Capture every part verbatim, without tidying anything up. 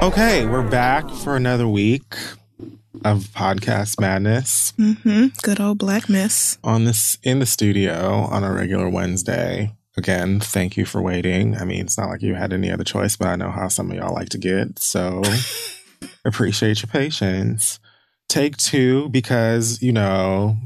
Okay, we're back for another week of podcast madness. Mm-hmm. Good old Black Miss. On this, in the studio on a regular Wednesday. Again, thank you for waiting. I mean, it's not like you had any other choice, but I know how some of y'all like to get. So appreciate your patience. Take two, because, you know,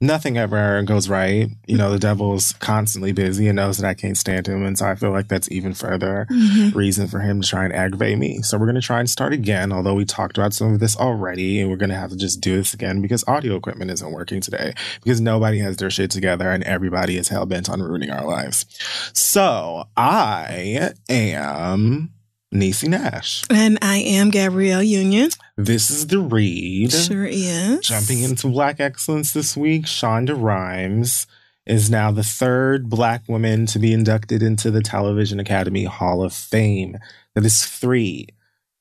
nothing ever goes right. You know, the devil's constantly busy and knows that I can't stand him. And so I feel like that's even further mm-hmm. reason for him to try and aggravate me. So we're going to try and start again, although we talked about some of this already. And we're going to have to just do this again because audio equipment isn't working today, because nobody has their shit together and everybody is hell bent on ruining our lives. So I am Niecy Nash. And I am Gabrielle Union. This is The Read. Sure is. Jumping into Black excellence this week, Shonda Rhimes is now the third Black woman to be inducted into the Television Academy Hall of Fame. That is three.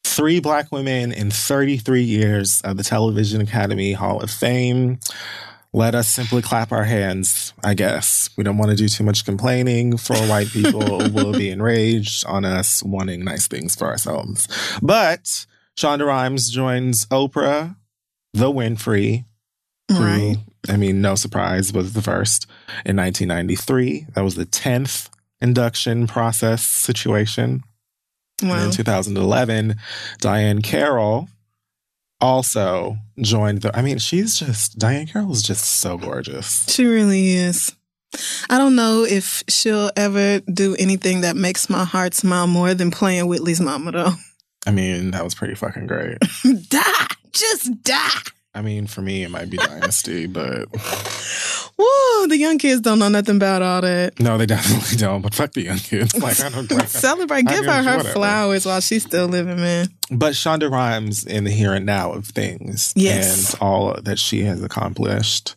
Three Black women in thirty-three years of the Television Academy Hall of Fame. Let us simply clap our hands, I guess. We don't want to do too much complaining. For white people will be enraged on us wanting nice things for ourselves. But Shonda Rhimes joins Oprah, the Winfrey, right. who, I mean, no surprise, was the first in nineteen ninety-three. That was the tenth induction process situation. Wow. And in two thousand eleven, Diahann Carroll also joined the... I mean, she's just... Diahann Carroll is just so gorgeous. She really is. I don't know if she'll ever do anything that makes my heart smile more than playing Whitley's mama, though. I mean, that was pretty fucking great. Die! Just die! I mean, for me, it might be Dynasty, but... Woo! The young kids don't know nothing about all that. No, they definitely don't, but fuck the young kids. Like, I don't... Like, Celebrate. Give her her whatever. Flowers while she's still living, man. But Shonda Rhimes in the here and now of things. Yes. And all that she has accomplished.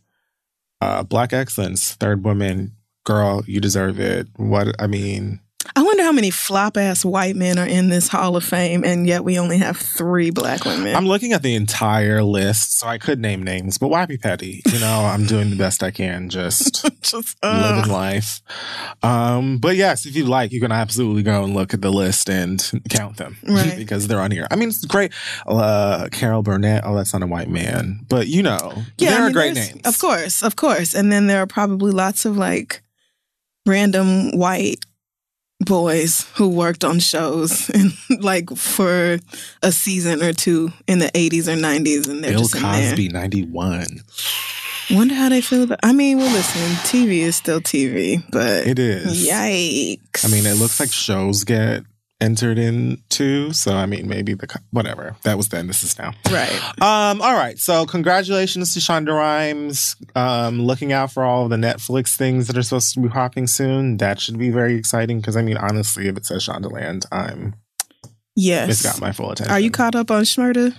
Uh, Black excellence, third woman, girl, you deserve it. What, I mean... I wonder how many flop-ass white men are in this Hall of Fame, and yet we only have three Black women. I'm looking at the entire list, so I could name names, but why be petty? You know, I'm doing the best I can, just, just uh. living life. Um, but yes, if you'd like, you can absolutely go and look at the list and count them, right. because they're on here. I mean, it's great. Uh, Carol Burnett, oh, that's not a white man. But, you know, yeah, there I mean, are great names. Of course, of course. And then there are probably lots of, like, random white boys who worked on shows and like for a season or two in the eighties or nineties, and they're Bill just in Cosby, there. ninety-one. Wonder how they feel about. I mean, well, listen, T V is still T V, but it is. Yikes! I mean, it looks like shows get entered in too. So I mean, maybe the whatever that was then. This is now, right? Um. All right. So congratulations to Shonda Rhimes. Um. Looking out for all of the Netflix things that are supposed to be popping soon. That should be very exciting. Because I mean, honestly, if it says Shondaland, I'm yes, it's got my full attention. Are you caught up on Schmurda?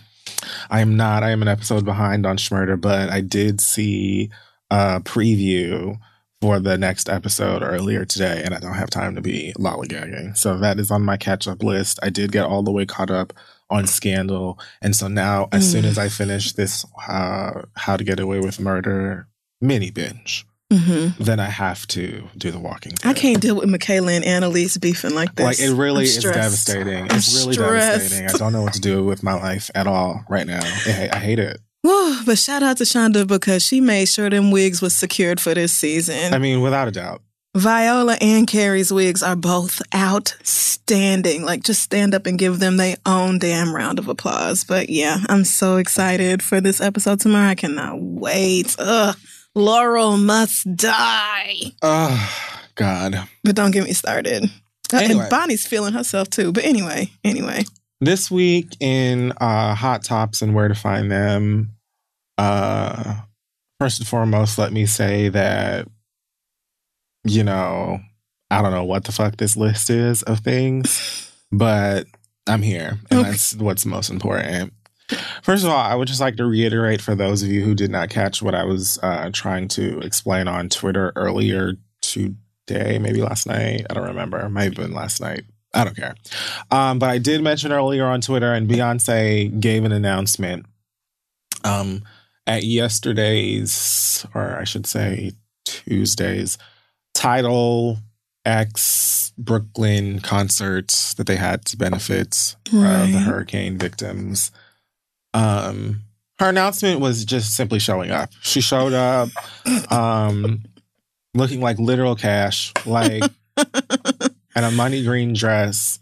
I am not. I am an episode behind on Schmurda, but I did see a preview for the next episode earlier today, and I don't have time to be lollygagging. So that is on my catch-up list. I did get all the way caught up on Scandal, and so now, as mm. soon as I finish this uh, How to Get Away with Murder mini binge, Mm-hmm. Then I have to do the walking through. I can't deal with Michaela and Annalise beefing like this. Like, it really is devastating. It's really devastating. I don't know what to do with my life at all right now. I, I hate it. Woo, but shout out to Shonda because she made sure them wigs was secured for this season. I mean, without a doubt. Viola and Carrie's wigs are both outstanding. Like, just stand up and give them their own damn round of applause. But yeah, I'm so excited for this episode tomorrow. I cannot wait. Ugh. Laurel must die. Oh, God. But don't get me started. Anyway. And Bonnie's feeling herself, too. But anyway, anyway. This week in uh, Hot Tops and Where to Find Them, uh, first and foremost, let me say that, you know, I don't know what the fuck this list is of things, but I'm here. And okay. That's what's most important. First of all, I would just like to reiterate for those of you who did not catch what I was uh, trying to explain on Twitter earlier today, maybe last night. I don't remember. It might have been last night. I don't care. Um, but I did mention earlier on Twitter, and Beyonce gave an announcement um, at yesterday's, or I should say Tuesday's, Tidal X Brooklyn concert that they had to benefit right. uh, the hurricane victims. Um, her announcement was just simply showing up. She showed up, um, looking like literal cash, like in a money green dress,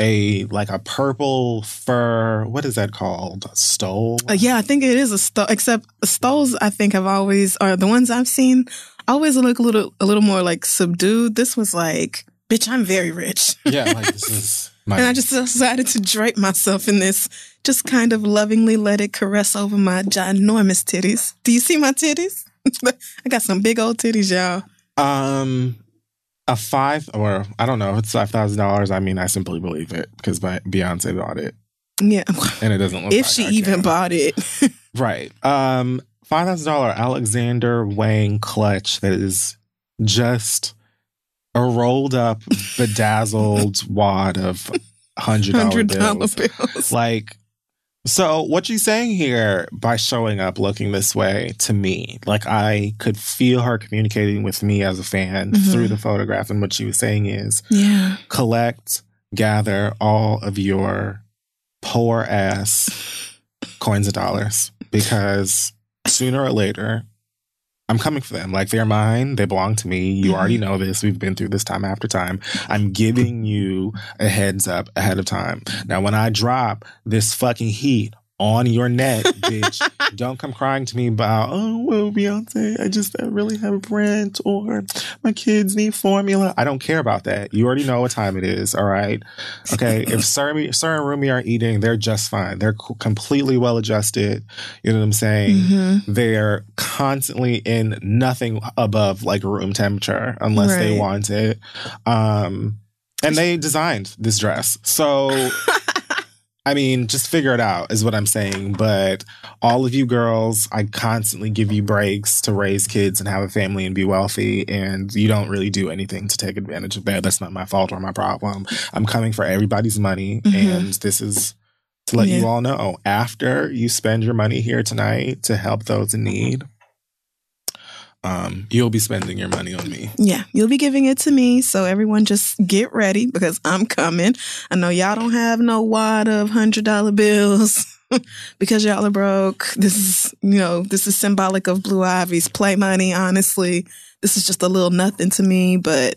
a like a purple fur. What is that called? A stole? Uh, yeah, I think it is a stole. Except stoles, I think have always or the ones I've seen always look a little a little more like subdued. This was like, bitch, I'm very rich. Yeah, like this is. My and I just decided to drape myself in this, just kind of lovingly let it caress over my ginormous titties. Do you see my titties? I got some big old titties, y'all. Um, a five, or I don't know, it's five thousand dollars. I mean, I simply believe it because Beyonce bought it. Yeah. And it doesn't look if like she I even can. Bought it. Right. Um, five thousand dollars Alexander Wang clutch that is just... a rolled up, bedazzled wad of hundred dollar bills. bills. Like, so what she's saying here by showing up looking this way to me, like I could feel her communicating with me as a fan mm-hmm. through the photograph. And what she was saying is, yeah, collect, gather all of your poor ass coins and dollars because sooner or later, I'm coming for them. Like, they're mine. They belong to me. You already know this. We've been through this time after time. I'm giving you a heads up ahead of time. Now, when I drop this fucking heat on your neck, bitch, don't come crying to me about, oh, well, Beyonce, I just I really have rent or my kids need formula. I don't care about that. You already know what time it is, all right? Okay, if Sir and Rumi are eating, they're just fine. They're completely well-adjusted. You know what I'm saying? Mm-hmm. They're constantly in nothing above, like, room temperature unless right. they want it. Um, and they designed this dress. So... I mean, just figure it out is what I'm saying. But all of you girls, I constantly give you breaks to raise kids and have a family and be wealthy. And you don't really do anything to take advantage of that. That's not my fault or my problem. I'm coming for everybody's money. Mm-hmm. And this is to let yeah. you all know, after you spend your money here tonight to help those in need, um, you'll be spending your money on me. Yeah, you'll be giving it to me. So everyone just get ready because I'm coming. I know y'all don't have no wad of one hundred dollar bills because y'all are broke. This is, you know, this is symbolic of Blue Ivy's play money, honestly. This is just a little nothing to me, but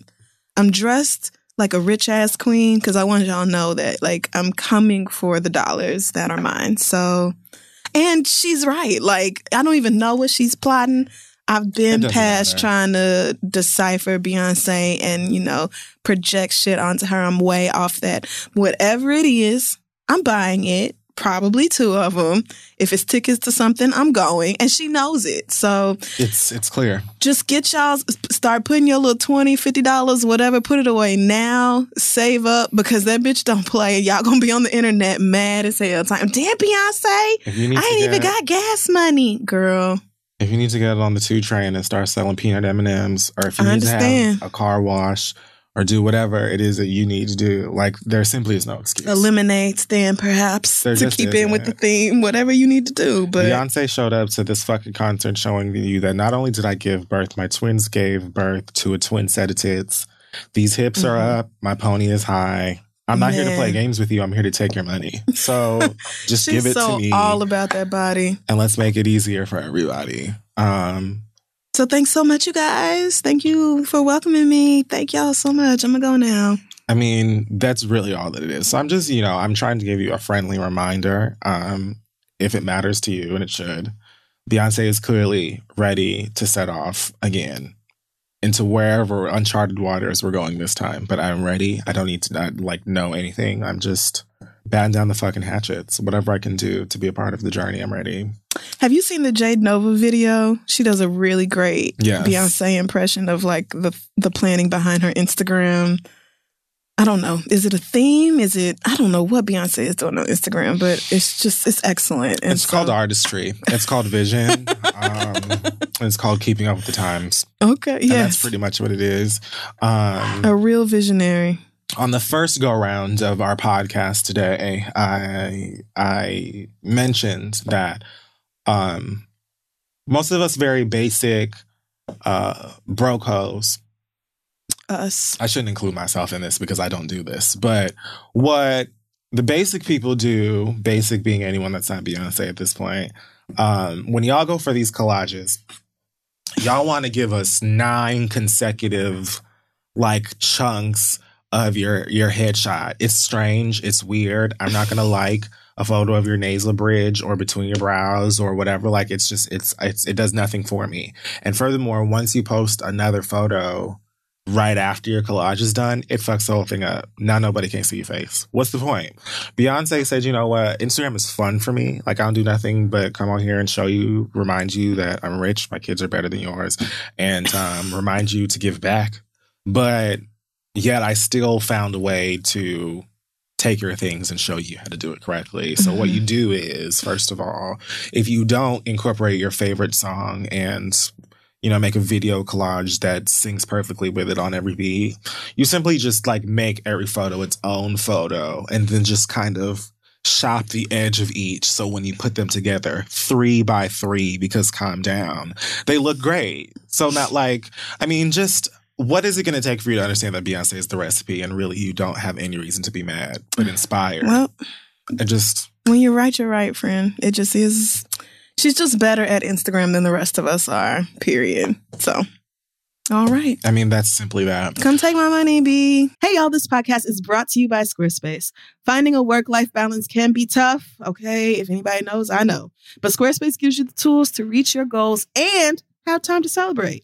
I'm dressed like a rich-ass queen because I want y'all to know that, like, I'm coming for the dollars that are mine. So, and she's right. Like, I don't even know what she's plotting. I've been past matter. trying to decipher Beyonce and, you know, project shit onto her. I'm way off that. Whatever it is, I'm buying it. Probably two of them. If it's tickets to something, I'm going. And she knows it. So it's it's clear. Just get y'all, start putting your little twenty dollars, fifty dollars, whatever. Put it away now. Save up because that bitch don't play. Y'all going to be on the internet mad as hell. Time. Damn, Beyonce. I ain't even got gas money, girl. If you need to get on the two train and start selling peanut M and M's, or if you I need understand. to have a car wash or do whatever it is that you need to do. Like, there simply is no excuse. A lemonade stand, perhaps, there to keep in with the theme, whatever you need to do. But Beyonce showed up to this fucking concert showing you that not only did I give birth, my twins gave birth to a twin set of tits. These hips mm-hmm. are up. My pony is high. I'm not Man. here to play games with you. I'm here to take your money. So just give it so to me. She's all about that body. And let's make it easier for everybody. Um... So thanks so much, you guys. Thank you for welcoming me. Thank y'all so much. I'm going to go now. I mean, that's really all that it is. So I'm just, you know, I'm trying to give you a friendly reminder, um, if it matters to you, and it should. Beyonce is clearly ready to set off again into wherever uncharted waters we're going this time. But I'm ready. I don't need to, not, like, know anything. I'm just batten down the fucking hatchets. Whatever I can do to be a part of the journey, I'm ready. Have you seen the Jade Nova video? She does a really great yes. Beyonce impression of, like, the the planning behind her Instagram. I don't know. Is it a theme? Is it... I don't know what Beyonce is doing on Instagram, but it's just... It's excellent. And it's so, called artistry. It's called vision. um, it's called keeping up with the times. Okay, yes. And that's pretty much what it is. Um, a real visionary. On the first go-round of our podcast today, I I mentioned that um, most of us very basic uh, broke hoes. Us. I shouldn't include myself in this because I don't do this. But what the basic people do, basic being anyone that's not Beyonce at this point, um, when y'all go for these collages, y'all want to give us nine consecutive, like, chunks of your your headshot. It's strange. It's weird. I'm not gonna like a photo of your nasal bridge or between your brows or whatever. Like, it's just it's, it's it does nothing for me. And furthermore, once you post another photo right after your collage is done, it fucks the whole thing up. Now nobody can see your face. What's the point? Beyonce said, you know what? Instagram is fun for me. Like, I don't do nothing but come on here and show you, remind you that I'm rich, my kids are better than yours, and um, remind you to give back. But yet I still found a way to take your things and show you how to do it correctly. So mm-hmm. what you do is, first of all, if you don't incorporate your favorite song and, you know, make a video collage that syncs perfectly with it on every beat, you simply just, like, make every photo its own photo and then just kind of shop the edge of each. So when you put them together, three by three, because calm down, they look great. So not like, I mean, just... What is it going to take for you to understand that Beyonce is the recipe and really you don't have any reason to be mad, but inspired? Well, I just... When you're right, you're right, friend. It just is... She's just better at Instagram than the rest of us are, period. So... All right. I mean, that's simply that. Come take my money, B. Hey, y'all. This podcast is brought to you by Squarespace. Finding a work-life balance can be tough. Okay. If anybody knows, I know. But Squarespace gives you the tools to reach your goals and have time to celebrate.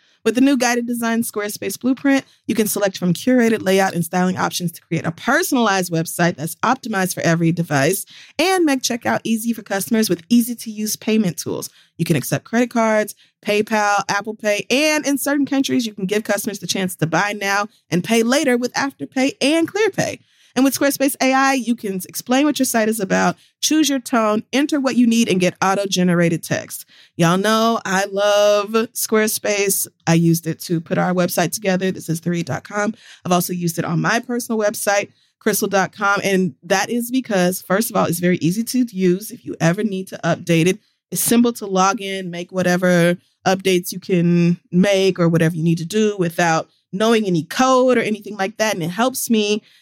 With the new guided design Squarespace Blueprint, you can select from curated layout and styling options to create a personalized website that's optimized for every device and make checkout easy for customers with easy-to-use payment tools. You can accept credit cards, PayPal, Apple Pay, and in certain countries, you can give customers the chance to buy now and pay later with Afterpay and ClearPay. And with Squarespace A I, you can explain what your site is about, choose your tone, enter what you need, and get auto-generated text. Y'all know I love Squarespace. I used it to put our website together. This is three dot com. I've also used it on my personal website, crystal dot com. And that is because, first of all, it's very easy to use if you ever need to update it. It's simple to log in, make whatever updates you can make or whatever you need to do without knowing any code or anything like that. And it helps me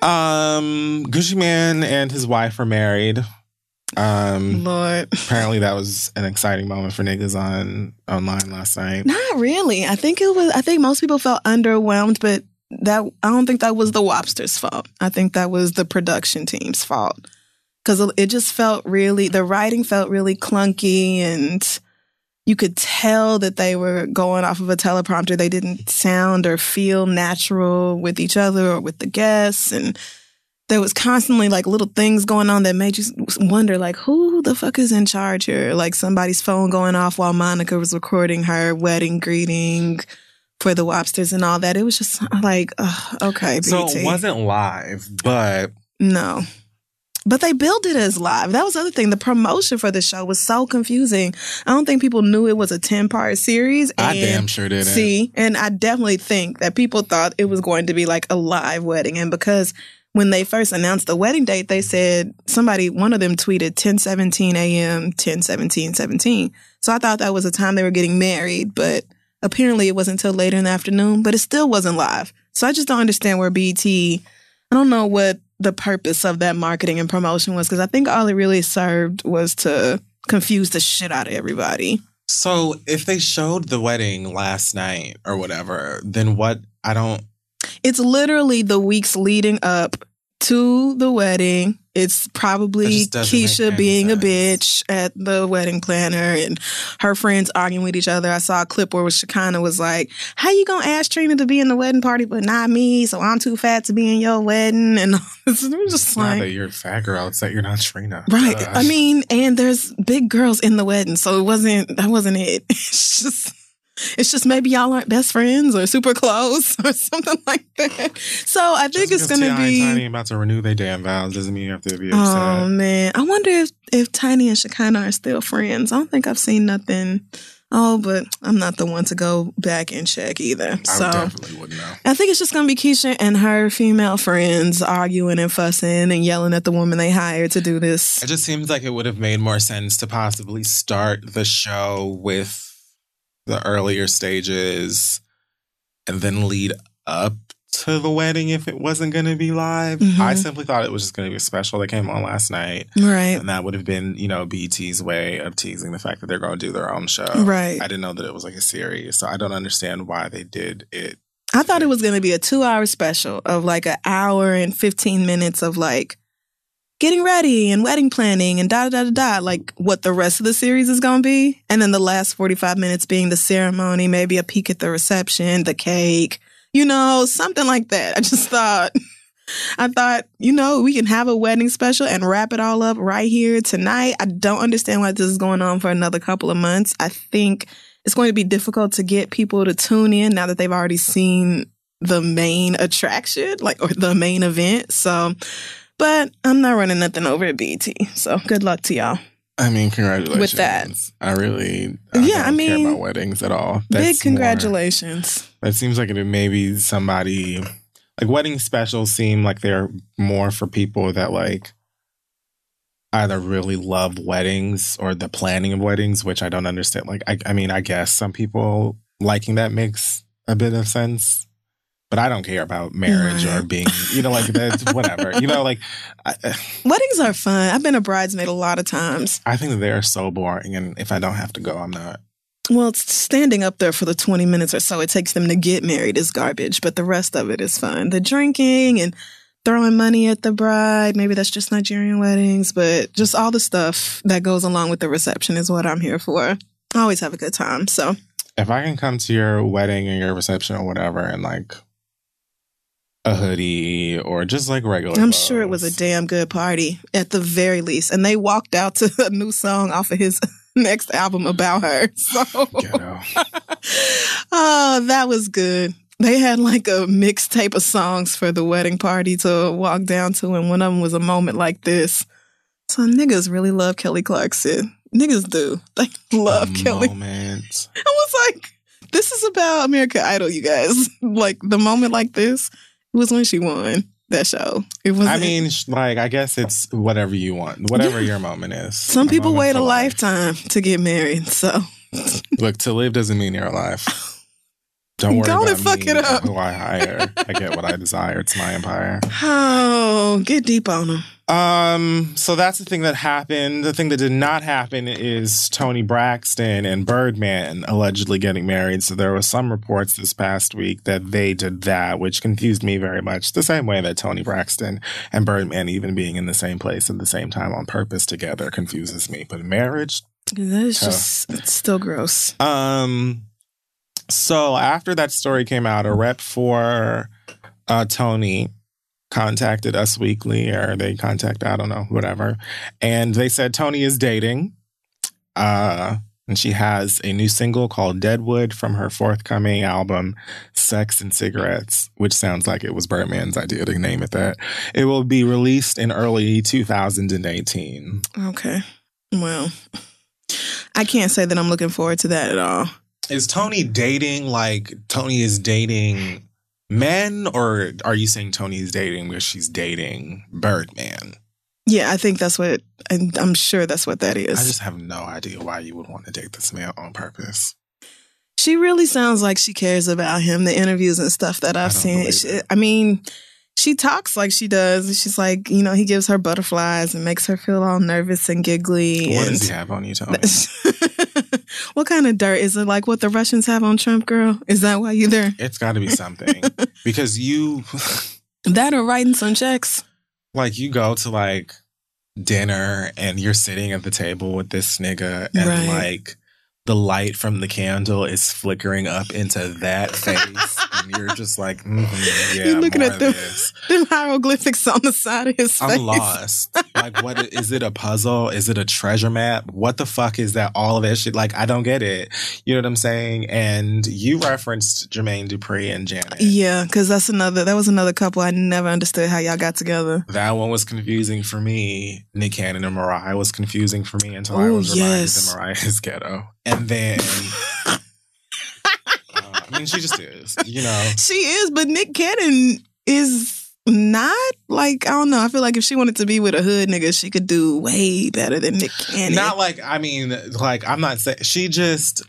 Um, Gucci Mane and his wife are married. Um, Lord. Apparently that was an exciting moment for niggas on online last night. Not really. I think it was. I think most people felt underwhelmed, but that I don't think that was the Wobster's fault. I think that was the production team's fault, because it just felt really. The writing felt really clunky, and you could tell that they were going off of a teleprompter. They didn't sound or feel natural with each other or with the guests, and. There was constantly like little things going on that made you wonder, like, who the fuck is in charge here? Like somebody's phone going off while Monica was recording her wedding greeting for the Wobsters and all that. It was just like, ugh, okay, B T. So it wasn't live, but... No. But they billed it as live. That was the other thing. The promotion for the show was so confusing. I don't think people knew it was a ten-part series. And I damn sure didn't. See, and I definitely think that people thought it was going to be like a live wedding. And because... When they first announced the wedding date, they said somebody, one of them tweeted ten seventeen a.m., ten seventeen seventeen. So I thought that was the time they were getting married, but apparently it wasn't until later in the afternoon, but it still wasn't live. So I just don't understand where B E T, I don't know what the purpose of that marketing and promotion was, because I think all it really served was to confuse the shit out of everybody. So if they showed the wedding last night or whatever, then what, I don't... It's literally the weeks leading up to the wedding. It's probably Keisha being sense. a bitch at the wedding planner and her friends arguing with each other. I saw a clip where Shekinah was like, how you going to ask Trina to be in the wedding party but not me? So I'm too fat to be in your wedding. And it's just like... Not that you're a fat girl. It's that you're not Trina. Right. Ugh. I mean, and there's big girls in the wedding. So it wasn't... That wasn't it. It's just... It's just maybe y'all aren't best friends or super close or something like that. So I think just it's going to be... Tiny about to renew their damn vows doesn't mean you have to be upset. Oh, man. I wonder if, if Tiny and Shekinah are still friends. I don't think I've seen nothing. Oh, but I'm not the one to go back and check either. I so definitely wouldn't know. I think it's just going to be Keisha and her female friends arguing and fussing and yelling at the woman they hired to do this. It just seems like it would have made more sense to possibly start the show with... the earlier stages and then lead up to the wedding if it wasn't going to be live. Mm-hmm. I simply thought it was just going to be a special that came on last night. Right. And that would have been, you know, B E T's way of teasing the fact that they're going to do their own show. Right. I didn't know that it was like a series, so I don't understand why they did it. I thought it was going to be a two-hour special of like an hour and fifteen minutes of like getting ready and wedding planning and da-da-da-da-da, like what the rest of the series is going to be. And then the last forty-five minutes being the ceremony, maybe a peek at the reception, the cake, you know, something like that. I just thought, I thought, you know, we can have a wedding special and wrap it all up right here tonight. I don't understand why this is going on for another couple of months. I think it's going to be difficult to get people to tune in now that they've already seen the main attraction, like, or the main event. So... But I'm not running nothing over at B E T, so good luck to y'all. I mean, congratulations. With that. I really I yeah, don't I mean, care about weddings at all. That's big congratulations. More, that seems like it may be somebody... Like, wedding specials seem like they're more for people that, like, either really love weddings or the planning of weddings, which I don't understand. Like, I, I mean, I guess some people liking that makes a bit of sense. But I don't care about marriage right. or being, you know, like, that's whatever. You know, like... I, weddings are fun. I've been a bridesmaid a lot of times. I think that they are so boring, and if I don't have to go, I'm not. Well, it's standing up there for the twenty minutes or so it takes them to get married is garbage, but the rest of it is fun. The drinking and throwing money at the bride, maybe that's just Nigerian weddings, but just all the stuff that goes along with the reception is what I'm here for. I always have a good time, so... If I can come to your wedding or your reception or whatever and, like... a hoodie or just like regular I'm clothes. Sure it was a damn good party at the very least. And they walked out to a new song off of his next album about her. So oh, that was good. They had like a mixtape of songs for the wedding party to walk down to, and one of them was A Moment Like This. So niggas really love Kelly Clarkson. Niggas do. They love the Kelly. Moment. I was like, this is about American Idol, you guys. Like, The Moment Like This was when she won that show. It was. I mean, like, I guess it's whatever you want, whatever yeah. your moment is. Some a people wait a life. lifetime to get married, so. Look, to live doesn't mean you're alive. Don't worry Go about and fuck me, it up. Who I hire. I get what I desire. It's my empire. Oh, get deep on them. Um, so that's the thing that happened. The thing that did not happen is Toni Braxton and Birdman allegedly getting married. So there were some reports this past week that they did that, which confused me very much. The same way that Toni Braxton and Birdman even being in the same place at the same time on purpose together confuses me. But marriage? That is tough. Just, it's still gross. Um, so after that story came out, a rep for uh, Toni contacted Us Weekly, or they contact, I don't know, whatever. And they said Toni is dating. Uh, and she has a new single called Deadwood from her forthcoming album, Sex and Cigarettes, which sounds like it was Birdman's idea to name it that. It will be released in early two thousand eighteen. Okay. Well, I can't say that I'm looking forward to that at all. Is Toni dating, like, Toni is dating men, or are you saying Toni's dating where she's dating Birdman? Yeah, I think that's what, and I'm sure that's what that is. I just have no idea why you would want to date this man on purpose. She really sounds like she cares about him. The interviews and stuff that I've I seen. She, I mean, she talks like she does. She's like, you know, he gives her butterflies and makes her feel all nervous and giggly. What and does he have on you, Toni? What kind of dirt? Is it like what the Russians have on Trump, girl? Is that why you're there? It's got to be something. Because you... that or writing some checks. Like, you go to, like, dinner and you're sitting at the table with this nigga and, right. like, the light from the candle is flickering up into that face. And you're just like, mm-hmm, yeah, you're looking at them, them hieroglyphics on the side of his face. I'm lost. Like, what is it? A puzzle? Is it a treasure map? What the fuck is that? All of that shit. Like, I don't get it. You know what I'm saying? And you referenced Jermaine Dupri and Janet. Yeah, because that's another. That was another couple I never understood how y'all got together. That one was confusing for me. Nick Cannon and Mariah was confusing for me until Ooh, I was reminded yes. that Mariah is ghetto. And then. I mean, she just is, you know. She is, but Nick Cannon is not, like, I don't know. I feel like if she wanted to be with a hood nigga, she could do way better than Nick Cannon. Not like, I mean, like, I'm not saying, she just,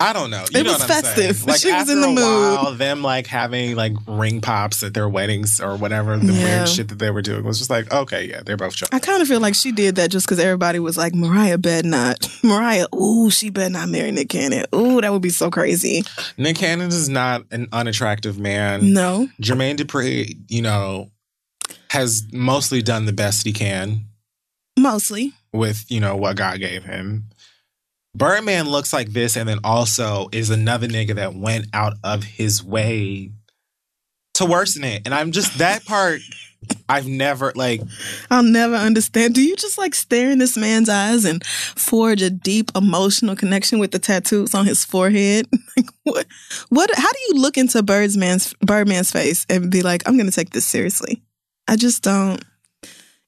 I don't know. You it know was what I'm festive. Saying? Like, she was in the mood. After a while, them, like, having, like, ring pops at their weddings or whatever, the yeah. weird shit that they were doing was just like, okay, yeah, they're both children. I kind of feel like she did that just because everybody was like, Mariah better not. Mariah, ooh, she better not marry Nick Cannon. Ooh, that would be so crazy. Nick Cannon is not an unattractive man. No. Jermaine Dupri, you know, has mostly done the best he can. Mostly. With, you know, what God gave him. Birdman looks like this, and then also is another nigga that went out of his way to worsen it. And I'm just, that part, I've never, like... I'll never understand. Do you just, like, stare in this man's eyes and forge a deep emotional connection with the tattoos on his forehead? Like, what? What? How do you look into Birdman's, Birdman's face and be like, I'm going to take this seriously? I just don't...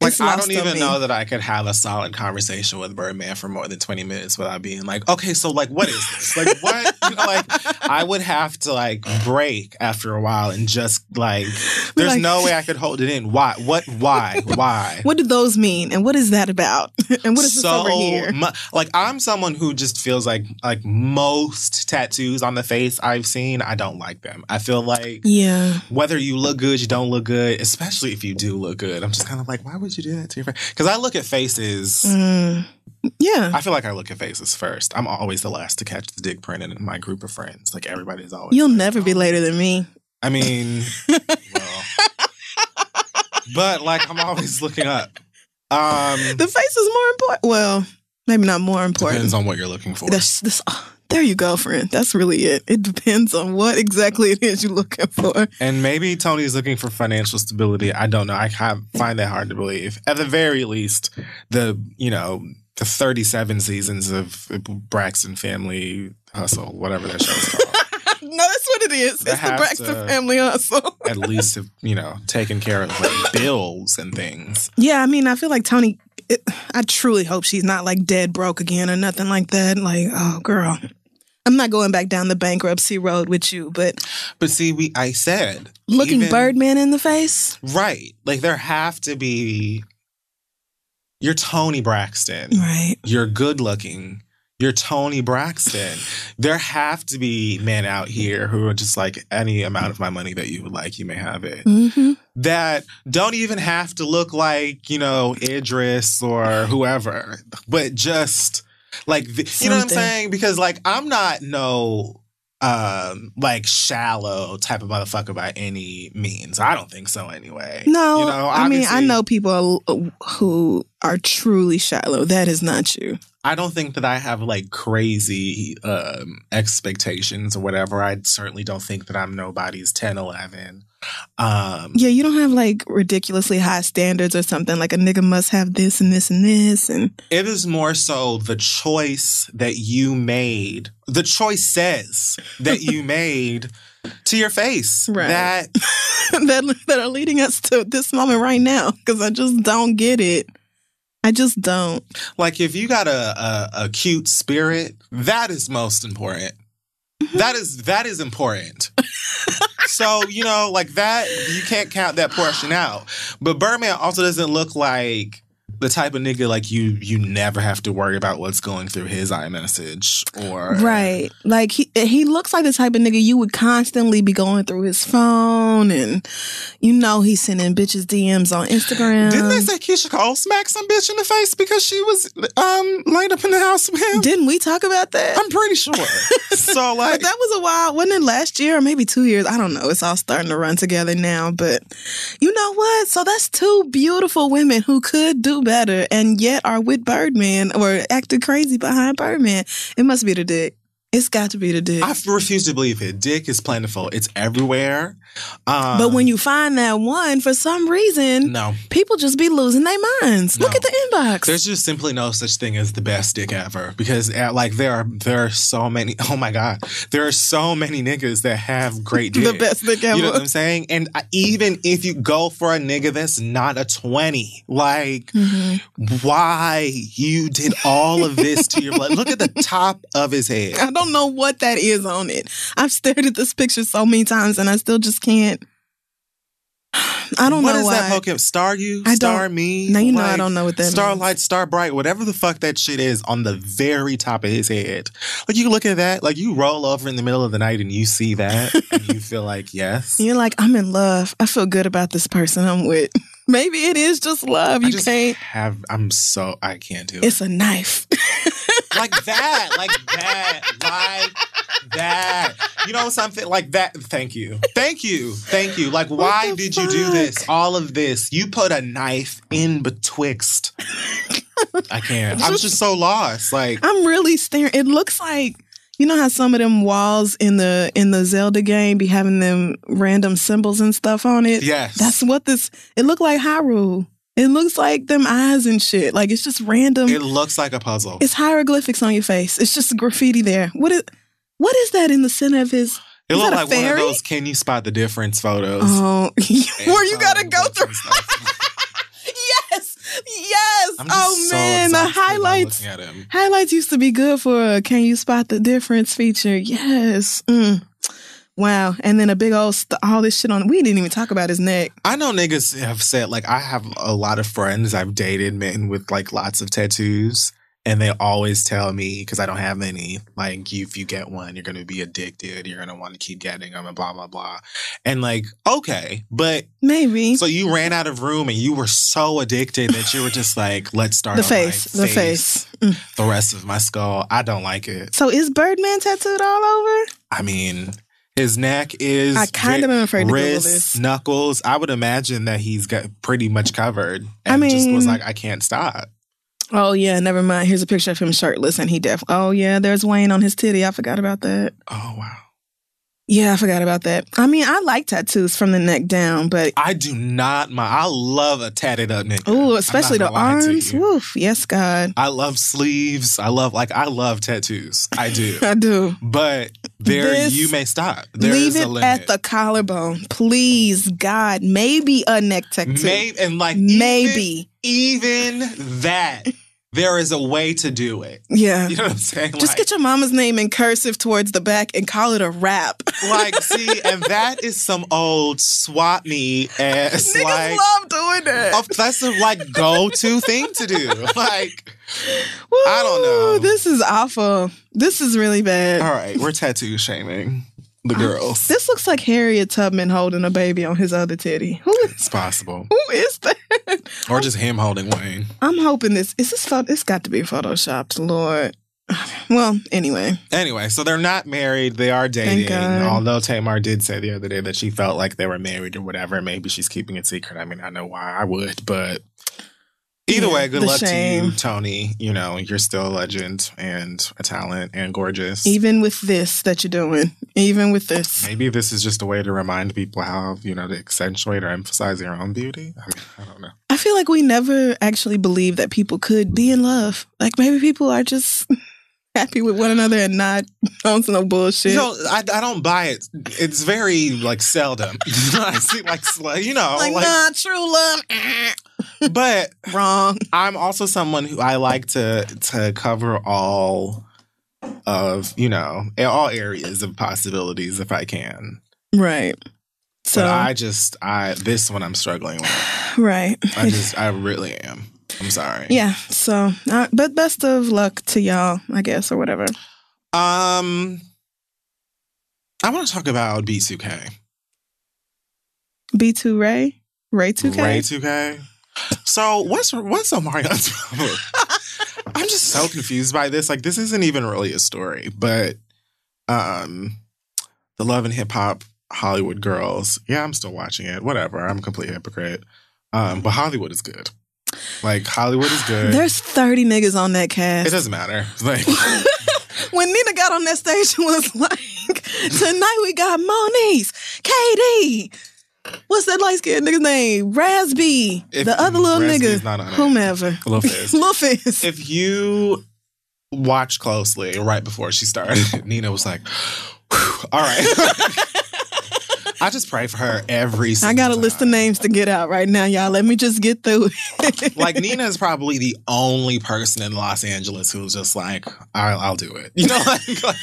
Like, I don't even know that I could have a solid conversation with Birdman for more than twenty minutes without being like, okay, so, like, what is this? Like, what? You know, like, I would have to, like, break after a while and just, like, there's like, no way I could hold it in. Why? What? Why? Why? What do those mean? And what is that about? And what is this over here? Mu- like, I'm someone who just feels like, like, most tattoos on the face I've seen, I don't like them. I feel like yeah. whether you look good, you don't look good, especially if you do look good. I'm just kind of like, why would you do that to your face? Because I look at faces. Mm, yeah. I feel like I look at faces first. I'm always the last to catch the dick print in my group of friends. Like, everybody's always. You'll like, never oh. be later than me. I mean, well. But, like, I'm always looking up. Um, the face is more important. Well, maybe not more important. Depends on what you're looking for. That's, that's, oh, there you go, friend. That's really it. It depends on what exactly it is you're looking for. And maybe Toni is looking for financial stability. I don't know. I find that hard to believe. At the very least, the, you know, thirty-seven seasons of Braxton Family Hustle, whatever that show's called. No, that's what it is. It's the Braxton Family Hustle. At least, have, you know, taken care of like, bills and things. Yeah, I mean, I feel like Toni, it, I truly hope she's not like dead broke again or nothing like that. Like, oh, girl, I'm not going back down the bankruptcy road with you, but... But see, we, I said... Looking even, Birdman in the face? Right. Like, there have to be... You're Toni Braxton. Right. You're good looking. You're Toni Braxton. There have to be men out here who are just like, any amount of my money that you would like, you may have it. Mm-hmm. That don't even have to look like, you know, Idris or whoever, but just like, the, you know what I'm saying? Because like, I'm not no um, like shallow type of motherfucker by any means. I don't think so anyway. No, you know, I mean, I know people who are truly shallow. That is not you. I don't think that I have, like, crazy um, expectations or whatever. I certainly don't think that I'm nobody's ten, eleven. Um, yeah, you don't have, like, ridiculously high standards or something. Like, a nigga must have this and this and this. And it is more so the choice that you made, the choices that you made to your face. Right. That, that, that are leading us to this moment right now. Because I just don't get it. I just don't. Like, if you got a, a, a cute spirit, that is most important. Mm-hmm. That is that is important. So, you know, like that, you can't count that portion out. But Birdman also doesn't look like the type of nigga like you you never have to worry about what's going through his iMessage or... Right. Like, he, he looks like the type of nigga you would constantly be going through his phone and, you know, he's sending bitches D Ms on Instagram. Didn't they say Keisha Cole smacked some bitch in the face because she was um laid up in the house with him? Didn't we talk about that? I'm pretty sure. So, like... But that was a while, wasn't it last year or maybe two years? I don't know. It's all starting to run together now, but you know what? So that's two beautiful women who could do better and yet are with Birdman or acting crazy behind Birdman. It must be the dick. It's got to be the dick. I refuse to believe it. Dick is plentiful. It's everywhere. Um, but when you find that one, for some reason, no. people just be losing their minds. No. Look at the inbox. There's just simply no such thing as the best dick ever because uh, like there are there are so many. Oh my God, there are so many niggas that have great dick. The best dick ever. You know what I'm saying? And I, even if you go for a nigga that's not a twenty, like mm-hmm. why you did all of this to your blood? Look at the top of his head. I don't I don't know what that is on it. I've stared at this picture so many times and I still just can't. I don't what know why. What is that Pokemon? Star you? I star me? Now you know like, I don't know what that Starlight, means. Starlight, Star Bright, whatever the fuck that shit is on the very top of his head. Like you look at that, like you roll over in the middle of the night and you see that and you feel like, yes. You're like, I'm in love. I feel good about this person I'm with. Maybe it is just love. You I just can't have. I'm so I can't do it. It's a knife. Like that. Like that. Like that. You know something like that. Thank you. Thank you. Thank you. Like, why did fuck? you do this? All of this. You put a knife in betwixt. I can't. I'm just so lost. Like I'm really staring. It looks like. You know how some of them walls in the in the Zelda game be having them random symbols and stuff on it? Yes. That's what this... It looked like Hyrule. It looks like them eyes and shit. Like, it's just random. It looks like a puzzle. It's hieroglyphics on your face. It's just graffiti there. What is, what is that in the center of his... It looked like fairy? One of those can you spot the difference photos. Oh, where you gotta go through... Yes. Oh, so man. The highlights highlights used to be good for a can you spot the difference feature. Yes. Mm. Wow. And then a big old, st- all this shit on, we didn't even talk about his neck. I know niggas have said, like, I have a lot of friends. I've dated men with, like, lots of tattoos. And they always tell me, because I don't have any, like, you, if you get one, you're going to be addicted. You're going to want to keep getting them and blah, blah, blah. And, like, okay, but... Maybe. So you ran out of room and you were so addicted that you were just like, let's start the on face, my face. The face. Mm. The rest of my skull. I don't like it. So is Birdman tattooed all over? I mean... His neck is I kind of am afraid to wrist, this. Knuckles. I would imagine that he's got pretty much covered. And I mean, just was like, I can't stop. Oh, yeah, never mind. Here's a picture of him shirtless, and he definitely... Oh, yeah, there's Wayne on his titty. I forgot about that. Oh, wow. Yeah, I forgot about that. I mean, I like tattoos from the neck down, but... I do not mind. I love a tatted up neck. Ooh, especially the arms. Woof. Yes, God. I love sleeves. I love, like, I love tattoos. I do. I do. But there, this, you may stop. There leave is a limit. Leave it at the collarbone. Please, God. Maybe a neck tattoo. Maybe. And, like, maybe. Even, even that. There is a way to do it. Yeah. You know what I'm saying? Just like, get your mama's name in cursive towards the back and call it a wrap. Like, see, and that is some old swap me ass. Niggas like, love doing that. That's a, like, go-to thing to do. Like, woo, I don't know. This is awful. This is really bad. All right, we're tattoo shaming the girls. This looks like Harriet Tubman holding a baby on his other titty. Who is it's possible. Who is that? Or just him holding Wayne. I'm hoping this is this photo. It's got to be photoshopped, Lord. Well, anyway. Anyway, so they're not married. They are dating. Although Tamar did say the other day that she felt like they were married or whatever. Maybe she's keeping it secret. I mean, I know why I would, but either yeah, way, good luck shame. to you, Toni. You know, you're still a legend and a talent and gorgeous. Even with this that you're doing. Even with this. Maybe this is just a way to remind people how, you know, to accentuate or emphasize your own beauty. I mean, I don't know. I feel like we never actually believed that people could be in love. Like, maybe people are just happy with one another and not on some bullshit. You know, I, I don't buy it. It's very, like, seldom. I see, like, you know. Like, like nah, true love. But wrong. I'm also someone who I like to to cover all of, you know, all areas of possibilities if I can. Right. So but I just I this one I'm struggling with. Right. I just I really am. I'm sorry. Yeah. So, uh, but best of luck to y'all, I guess, or whatever. Um, I want to talk about B two K. B two Ray, Ray two K, Ray two K. So what's what's Omarion's problem? I'm just so confused by this. Like, this isn't even really a story, but um, the Love and Hip Hop Hollywood Girls. Yeah, I'm still watching it. Whatever. I'm a complete hypocrite. Um, but Hollywood is good. Like, Hollywood is good. There's thirty niggas on that cast. It doesn't matter. Like, when Nina got on that stage, she was like, "Tonight we got Moniece, K D." What's that light-skinned nigga's name? Razby. If the other little Razby's nigga. Not on it. Whomever. Lil Fizz. Lil Fizz. If you watch closely, right before she started, Nina was like, all right. I just pray for her every single I got a time. List of names to get out right now, y'all. Let me just get through it. Like, Nina is probably the only person in Los Angeles who's just like, I'll, I'll do it. You know, like, like,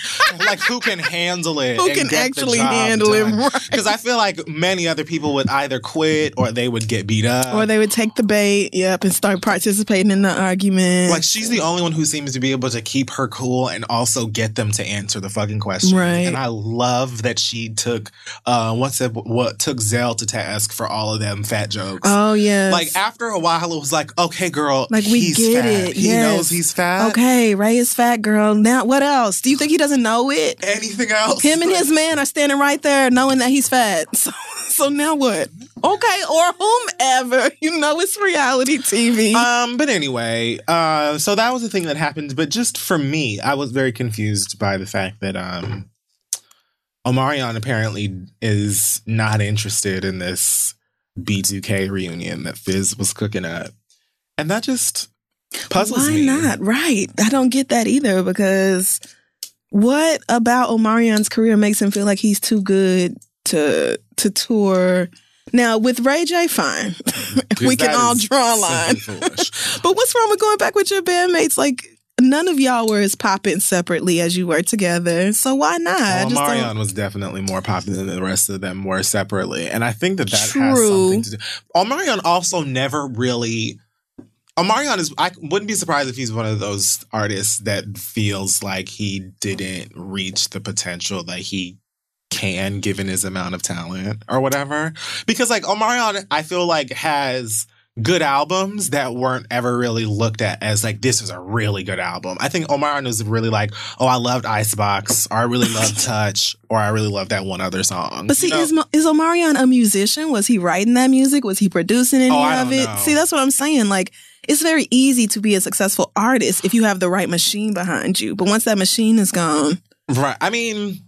like who can handle it? Who and can get actually the job handle done. It? Because right. I feel like many other people would either quit or they would get beat up. Or they would take the bait, yep, and start participating in the argument. Like, she's the only one who seems to be able to keep her cool and also get them to answer the fucking question. Right. And I love that she took... Um, What's it, what took Zell to task for all of them fat jokes? Oh, yeah. Like, after a while, it was like, okay, girl, like, we he's get fat. It. He yes. knows he's fat. Okay, Ray is fat, girl. Now, what else? Do you think he doesn't know it? Anything else? Him and his man are standing right there knowing that he's fat. So, so now what? Okay, or whomever. You know, it's reality T V. Um, But anyway, uh, so that was the thing that happened. But just for me, I was very confused by the fact that... um. Omarion apparently is not interested in this B two K reunion that Fizz was cooking up. And that just puzzles me. Why not? Right. I don't get that either, because what about Omarion's career makes him feel like he's too good to to tour? Now, with Ray J, fine. We can all draw a line. But what's wrong with going back with your bandmates? Like, none of y'all were as popping separately as you were together, so why not? Well, Omarion was definitely more popping than the rest of them were separately, and I think that that True. has something to do. Omarion also never really. Omarion is. I wouldn't be surprised if he's one of those artists that feels like he didn't reach the potential that he can, given his amount of talent or whatever. Because, like, Omarion, I feel like has. Good albums that weren't ever really looked at as like, this is a really good album. I think Omarion was really like, oh, I loved Icebox, or I really loved Touch, or I really loved that one other song. But see, you know? is, is Omarion a musician? Was he writing that music? Was he producing any oh, I of don't it? Know. See, that's what I'm saying. Like, it's very easy to be a successful artist if you have the right machine behind you. But once that machine is gone. Right. I mean,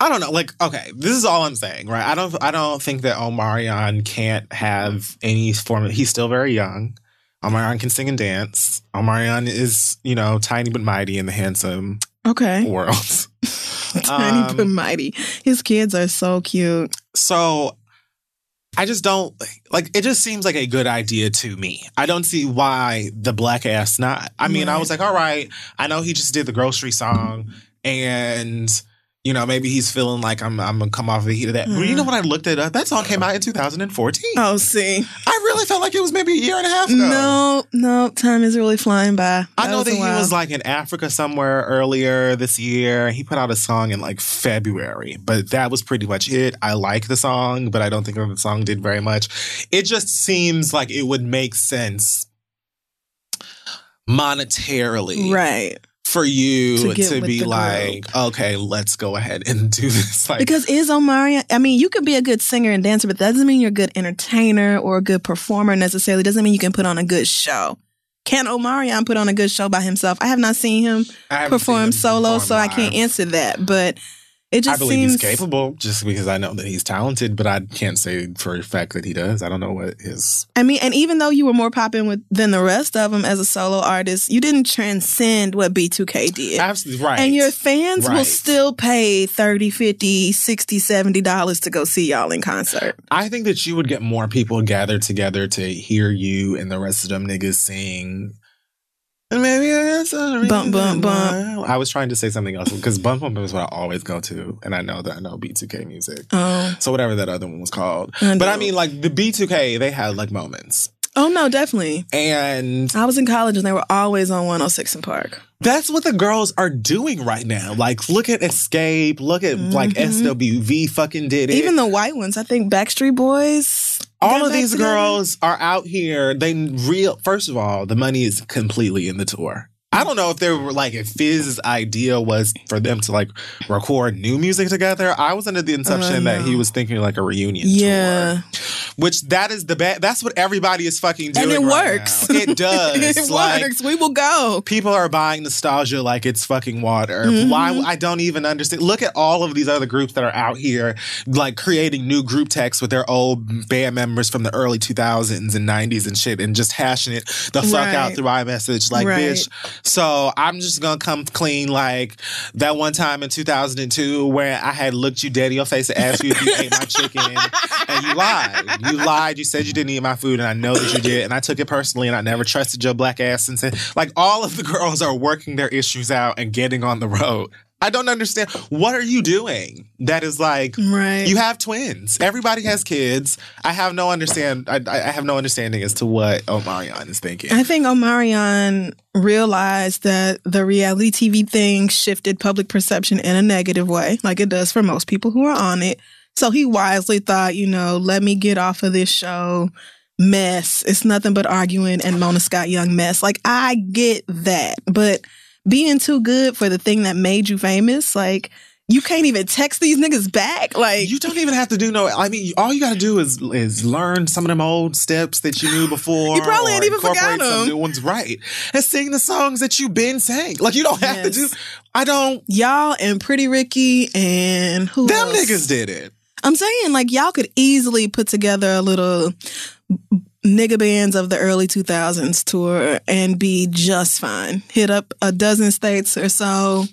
I don't know. Like, okay, this is all I'm saying, right? I don't I don't think that Omarion can't have any form of... He's still very young. Omarion can sing and dance. Omarion is, you know, tiny but mighty in the handsome okay. world. Tiny um, but mighty. His kids are so cute. So... I just don't, like, it just seems like a good idea to me. I don't see why the black ass not. I mean, right. I was like, all right, I know he just did the grocery song and, you know, maybe he's feeling like I'm I'm going to come off the heat of that. Mm. But you know when I looked it up, that song came out in two thousand fourteen. Oh, see. I really felt like it was maybe a year and a half ago. No, no, time is really flying by. That I know that he was like in Africa somewhere earlier this year. He put out a song in like February, but that was pretty much it. I like the song, but I don't think the song did very much. It just seems like it would make sense monetarily. Right. For you to, to be like, group. Okay, let's go ahead and do this. Like, because is Omarion, I mean, you could be a good singer and dancer, but that doesn't mean you're a good entertainer or a good performer necessarily. It doesn't mean you can put on a good show. Can Omarion put on a good show by himself? I have not seen him perform him solo, perform so live. I can't answer that. But it just I believe seems... he's capable just because I know that he's talented, but I can't say for a fact that he does. I don't know what his... I mean, and even though you were more popping with than the rest of them as a solo artist, you didn't transcend what B two K did. Absolutely, right. And your fans right. will still pay thirty dollars, fifty dollars, sixty dollars, seventy dollars to go see y'all in concert. I think that you would get more people gathered together to hear you and the rest of them niggas sing... Maybe that's a bump, bump, bump. I was trying to say something else because bump, bump is what I always go to, and I know that I know B two K music. Oh, so whatever that other one was called. I but I mean, like the B two K, they had like moments. Oh no, definitely. And I was in college, and they were always on one oh six and Park. That's what the girls are doing right now. Like, look at Escape. Look at mm-hmm. like S W V. Fucking did it. Even the white ones. I think Backstreet Boys. All of these girls them. Are out here. They real. First of all, the money is completely in the tour. I don't know if they were like if Fizz's idea was for them to like record new music together. I was under the inception uh, that he was thinking like a reunion yeah. tour, which that is the bad. That's what everybody is fucking doing. And it right works. Now. It does. It like, works. We will go. People are buying nostalgia like it's fucking water. Mm-hmm. Why? I don't even understand. Look at all of these other groups that are out here like creating new group texts with their old band members from the early two thousands and nineties and shit, and just hashing it the fuck right. out through iMessage. Like, right. bitch. So I'm just going to come clean like that one time in two thousand two where I had looked you dead in your face and asked you if you ate my chicken and you lied. You lied. You said you didn't eat my food and I know that you did and I took it personally and I never trusted your black ass. And said, like all of the girls are working their issues out and getting on the road. I don't understand. What are you doing? That is like, right. you have twins. Everybody has kids. I have no understand. I, I have no understanding as to what Omarion is thinking. I think Omarion realized that the reality T V thing shifted public perception in a negative way, like it does for most people who are on it. So he wisely thought, you know, let me get off of this show mess. It's nothing but arguing and Mona Scott Young mess. Like, I get that, but... being too good for the thing that made you famous, like, you can't even text these niggas back. Like, you don't even have to do no... I mean, all you got to do is is learn some of them old steps that you knew before. You probably ain't even forgot them. Some new ones, right. And sing the songs that you've been sang. Like, you don't have yes. to do... I don't... Y'all and Pretty Ricky and who them else? Them niggas did it. I'm saying, like, y'all could easily put together a little... nigga bands of the early two thousands tour and be just fine. Hit up a dozen states or so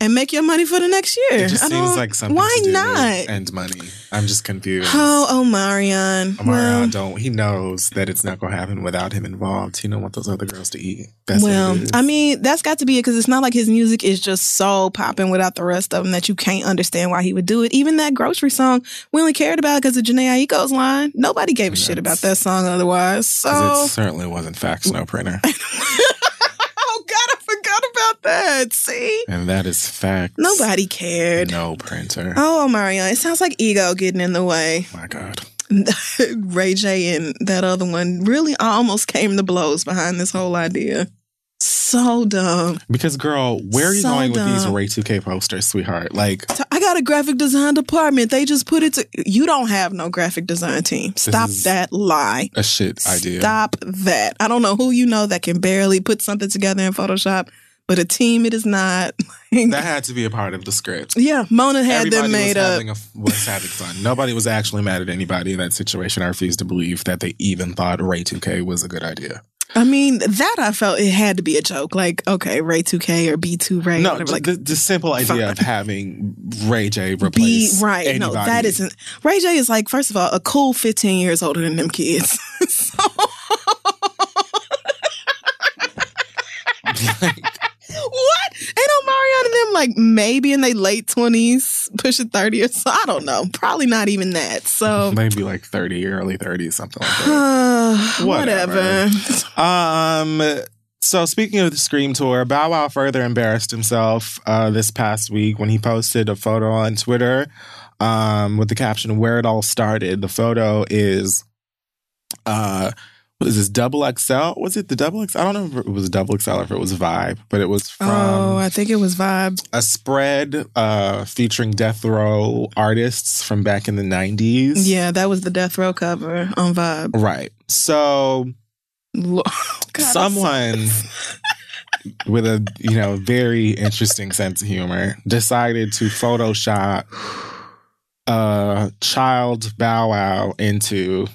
and make your money for the next year. It just I seems don't, like something why to do not? And money. I'm just confused. Oh, Omarion. Omarion well, don't. He knows that it's not going to happen without him involved. He don't want those other girls to eat. That's well, I mean, that's got to be it because it's not like his music is just so popping without the rest of them that you can't understand why he would do it. Even that grocery song, we only cared about it because of Jhené Aiko's line. Nobody gave a that's, shit about that song otherwise. So it certainly wasn't Fax No Printer. That, see? And that is fact. Nobody cared. No printer. Oh, Omarion. It sounds like ego getting in the way. My God. Ray J and that other one really almost came to blows behind this whole idea. So dumb. Because, girl, where are you so going dumb. With these Ray two K posters, sweetheart? Like, I got a graphic design department. They just put it to... You don't have no graphic design team. Stop that lie. A shit idea. Stop that. I don't know who you know that can barely put something together in Photoshop. with a team. It is not. That had to be a part of the script. Yeah, Mona had everybody them made was up. Having a, was having fun. Nobody was actually mad at anybody in that situation. I refuse to believe that they even thought Ray two K was a good idea. I mean, that I felt it had to be a joke. Like, okay, Ray two K or B two Ray. No, whatever. Like, the, the simple idea fine. Of having Ray J replace B, right, anybody. No, that isn't. Ray J is like, first of all, a cool fifteen years older than them kids. So... like, what? And Omarion and them, like, maybe in their late twenties, pushing thirty or so. I don't know. Probably not even that. So maybe like thirty, early thirties, something like that. Uh, whatever. whatever. Um. So speaking of the Scream Tour, Bow Wow further embarrassed himself uh, this past week when he posted a photo on Twitter um, with the caption, "Where It All Started." The photo is... Uh, Is this double X L? Was it the double X L? I don't know if it was double X L or if it was Vibe, but it was from... Oh, I think it was Vibe. A spread uh, featuring Death Row artists from back in the nineties. Yeah, that was the Death Row cover on Vibe. Right. So, Lord, God, someone with a, you know, very interesting sense of humor decided to Photoshop a child Bow Wow into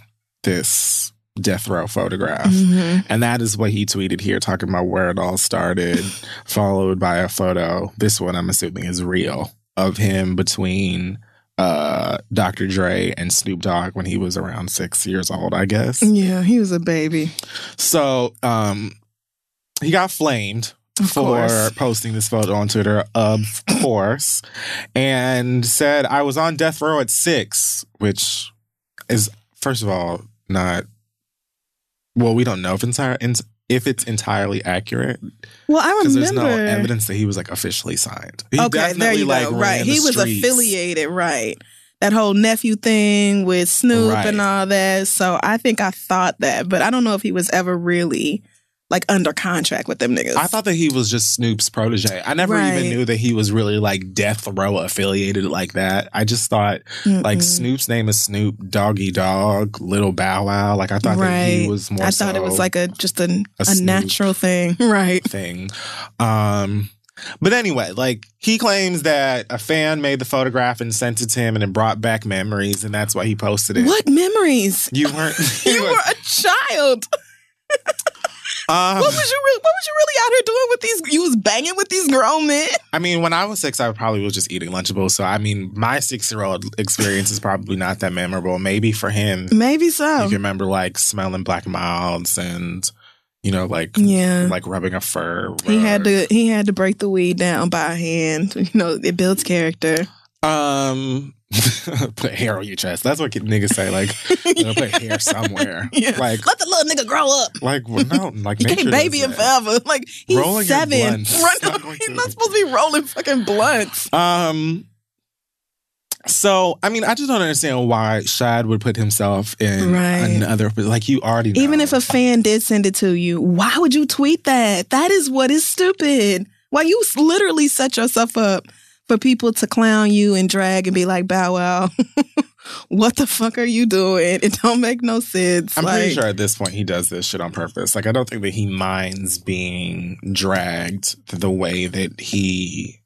this... Death Row photograph. Mm-hmm. And that is what he tweeted here, talking about where it all started, followed by a photo. This one, I'm assuming, is real of him between uh, Doctor Dre and Snoop Dogg when he was around six years old, I guess. Yeah, he was a baby. So um, he got flamed of for course. posting this photo on Twitter, of course, and said, "I was on Death Row at six," which is, first of all, not... Well, we don't know if, entire, if it's entirely accurate. Well, I remember. Because there's no evidence that he was, like, officially signed. He okay, there you like, go. Right. He was streets. affiliated, right. That whole nephew thing with Snoop right. and all that. So I think I thought that. But I don't know if he was ever really, like, under contract with them niggas. I thought that he was just Snoop's protege. I never right. even knew that he was really, like, Death Row affiliated like that. I just thought, Mm-mm. like, Snoop's name is Snoop, Doggy Dog, Little Bow Wow. Like, I thought right. that he was more I so thought it was, like, a just a, a, a natural thing. Right. Thing. Um, but anyway, like, he claims that a fan made the photograph and sent it to him and it brought back memories, and that's why he posted it. What memories? You weren't... you were a child. Um, what was you re- What was you really out here doing with these? You was banging with these grown men. I mean, when I was six, I probably was just eating Lunchables. So, I mean, my six-year-old experience is probably not that memorable. Maybe for him. Maybe so. You can remember, like, smelling Black Milds and, you know, like, yeah. like rubbing a fur. Rug. He had to He had to break the weed down by hand. You know, it builds character. Um... Put hair on your chest. That's what niggas say. Like, you know, put hair somewhere. Yeah. Like, let the little nigga grow up. Like, well, no, like, you can't baby him forever. Like, he's rolling seven. Right now, he's to... not supposed to be rolling fucking blunts. Um. So, I mean, I just don't understand why Shad would put himself in right. another, like, you already know. Even if a fan did send it to you, why would you tweet that? That is what is stupid. Why you literally set yourself up for people to clown you and drag and be like, Bow Wow, what the fuck are you doing? It don't make no sense. I'm like, pretty sure at this point he does this shit on purpose. Like, I don't think that he minds being dragged the way that he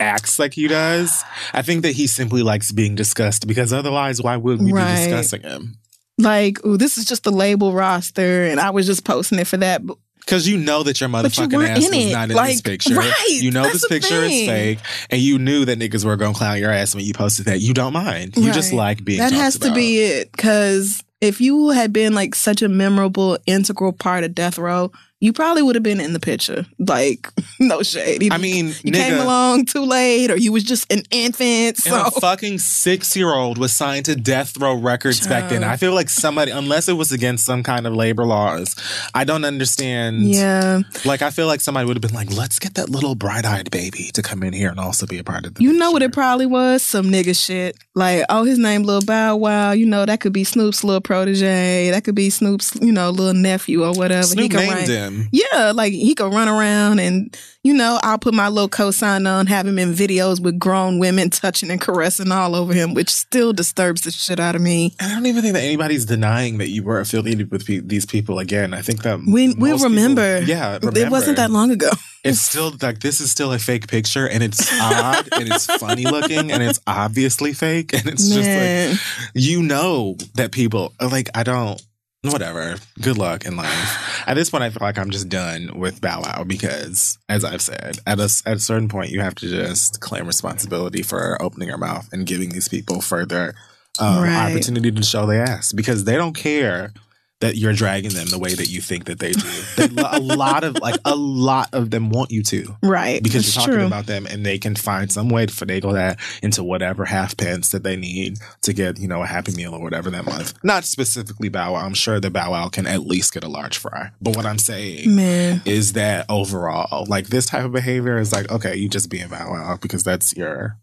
acts like he does. I think that he simply likes being discussed because otherwise, why would we right. be discussing him? Like, ooh, this is just the label roster and I was just posting it for that. Because you know that your motherfucking you ass is not in like, this picture. Right, you know this picture is fake. And you knew that niggas were going to clown your ass when you posted that. You don't mind. You right. just like being That has to about. be it. Because if you had been like such a memorable, integral part of Death Row, you probably would have been in the picture. Like, no shade. You, I mean, you nigga, came along too late or you was just an infant. So. A fucking six-year-old was signed to Death Row Records Child. back then. I feel like somebody, unless it was against some kind of labor laws, I don't understand. Yeah. Like, I feel like somebody would have been like, let's get that little bright-eyed baby to come in here and also be a part of the You picture. know what it probably was? Some nigga shit. Like, oh, his name Lil Bow Wow. You know, that could be Snoop's little protege. That could be Snoop's, you know, little nephew or whatever. Snoop he named him. fun. Yeah, like he could run around and, you know, I'll put my little cosign on, have him in videos with grown women touching and caressing all over him, which still disturbs the shit out of me. And I don't even think that anybody's denying that you were affiliated with pe- these people again. I think that we, we remember. People, yeah, remember. It wasn't that long ago. It's still like, this is still a fake picture and it's odd and it's funny looking and it's obviously fake. And it's Man. just like, you know that people are like, I don't. Whatever. Good luck in life. At this point, I feel like I'm just done with Bow Wow because, as I've said, at a, at a certain point, you have to just claim responsibility for opening your mouth and giving these people further um, right. opportunity to show their ass, because they don't care that you're dragging them the way that you think that they do. They, a lot of like a lot of them want you to, right? Because That's you're talking true. about them, and they can find some way to finagle that into whatever half pence that they need to get, you know, a Happy Meal or whatever that month. Not specifically Bow Wow. I'm sure that Bow Wow can at least get a large fry. But what I'm saying Man. is that overall, like, this type of behavior is like, okay, you just being Bow Wow because that's your.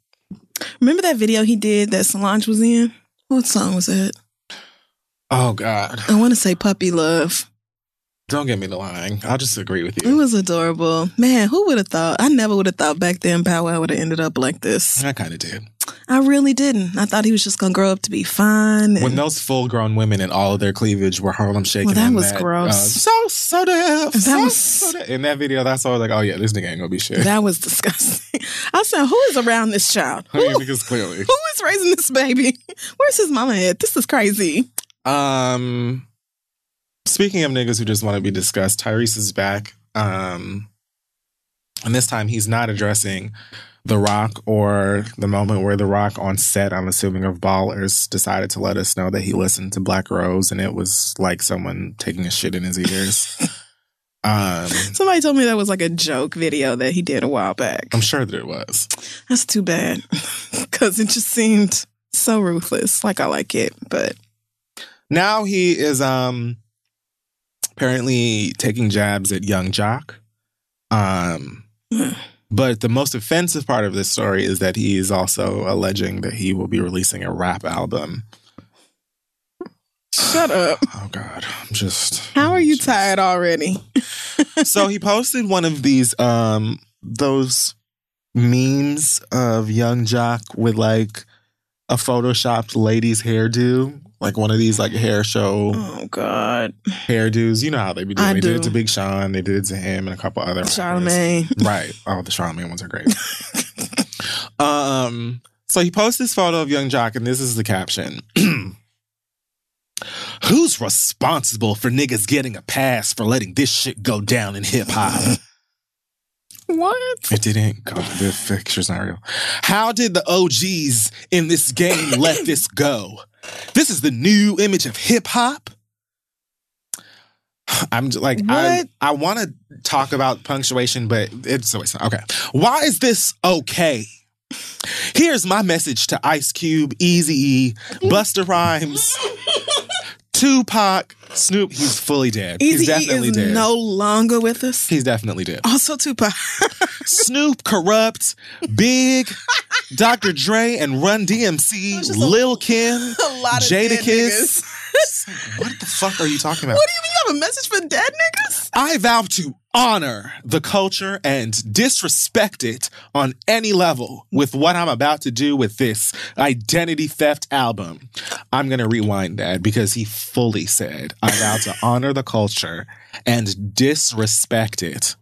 Remember that video he did that Solange was in? What song was that? Oh, God. I want to say Puppy Love. Don't get me to lying. I'll just agree with you. It was adorable. Man, who would have thought? I never would have thought back then Bow Wow would have ended up like this. I kind of did. I really didn't. I thought he was just going to grow up to be fine. And when those full-grown women and all of their cleavage were Harlem shaking. Well, that was that, gross. Uh, so, so damn. So, that was... so damn. In that video, that's all I was like, oh, yeah, this nigga ain't going to be shit. That was disgusting. I said, who is around this child? Who, because clearly. Who is raising this baby? Where's his mama at? This is crazy. Um, speaking of niggas who just want to be discussed, Tyrese is back. Um, and this time he's not addressing The Rock or the moment where The Rock on set, I'm assuming, of Ballers decided to let us know that he listened to Black Rose and it was like someone taking a shit in his ears. Um, Somebody told me that was like a joke video that he did a while back. I'm sure that it was. That's too bad because it just seemed so ruthless. Like, I like it, but... Now he is um, apparently taking jabs at Young Jock. Um, but the most offensive part of this story is that he is also alleging that he will be releasing a rap album. Shut up. Oh, God. I'm just... How are you just... tired already? So he posted one of these, um, those memes of Young Jock with like a photoshopped lady's hairdo. Like one of these like hair show oh God hairdos. You know how they be doing. I they do. did it to Big Sean. They did it to him and a couple other Charlamagne. Right. Oh, the Charlamagne ones are great. um. So he posts this photo of Young Jock and this is the caption. Who's responsible for niggas getting a pass for letting this shit go down in hip hop? What? It didn't go. The picture's not real. How did the O Gs in this game let this go? This is the new image of hip hop. I'm just like, what? I, I want to talk about punctuation, but it's always not. Okay. Why is this okay? Here's my message to Ice Cube, Eazy-E, Busta Rhymes, Tupac, Snoop. He's fully dead. Eazy-E he's definitely is dead. No longer with us. He's definitely dead. Also, Tupac, Snoop, corrupt, Big. Doctor Dre and Run D M C, Lil' Kim, Jadakiss. What the fuck are you talking about? What do you mean you have a message for dead niggas? I vow to honor the culture and disrespect it on any level with what I'm about to do with this identity theft album. I'm going to rewind that because he fully said, I vow to honor the culture and disrespect it.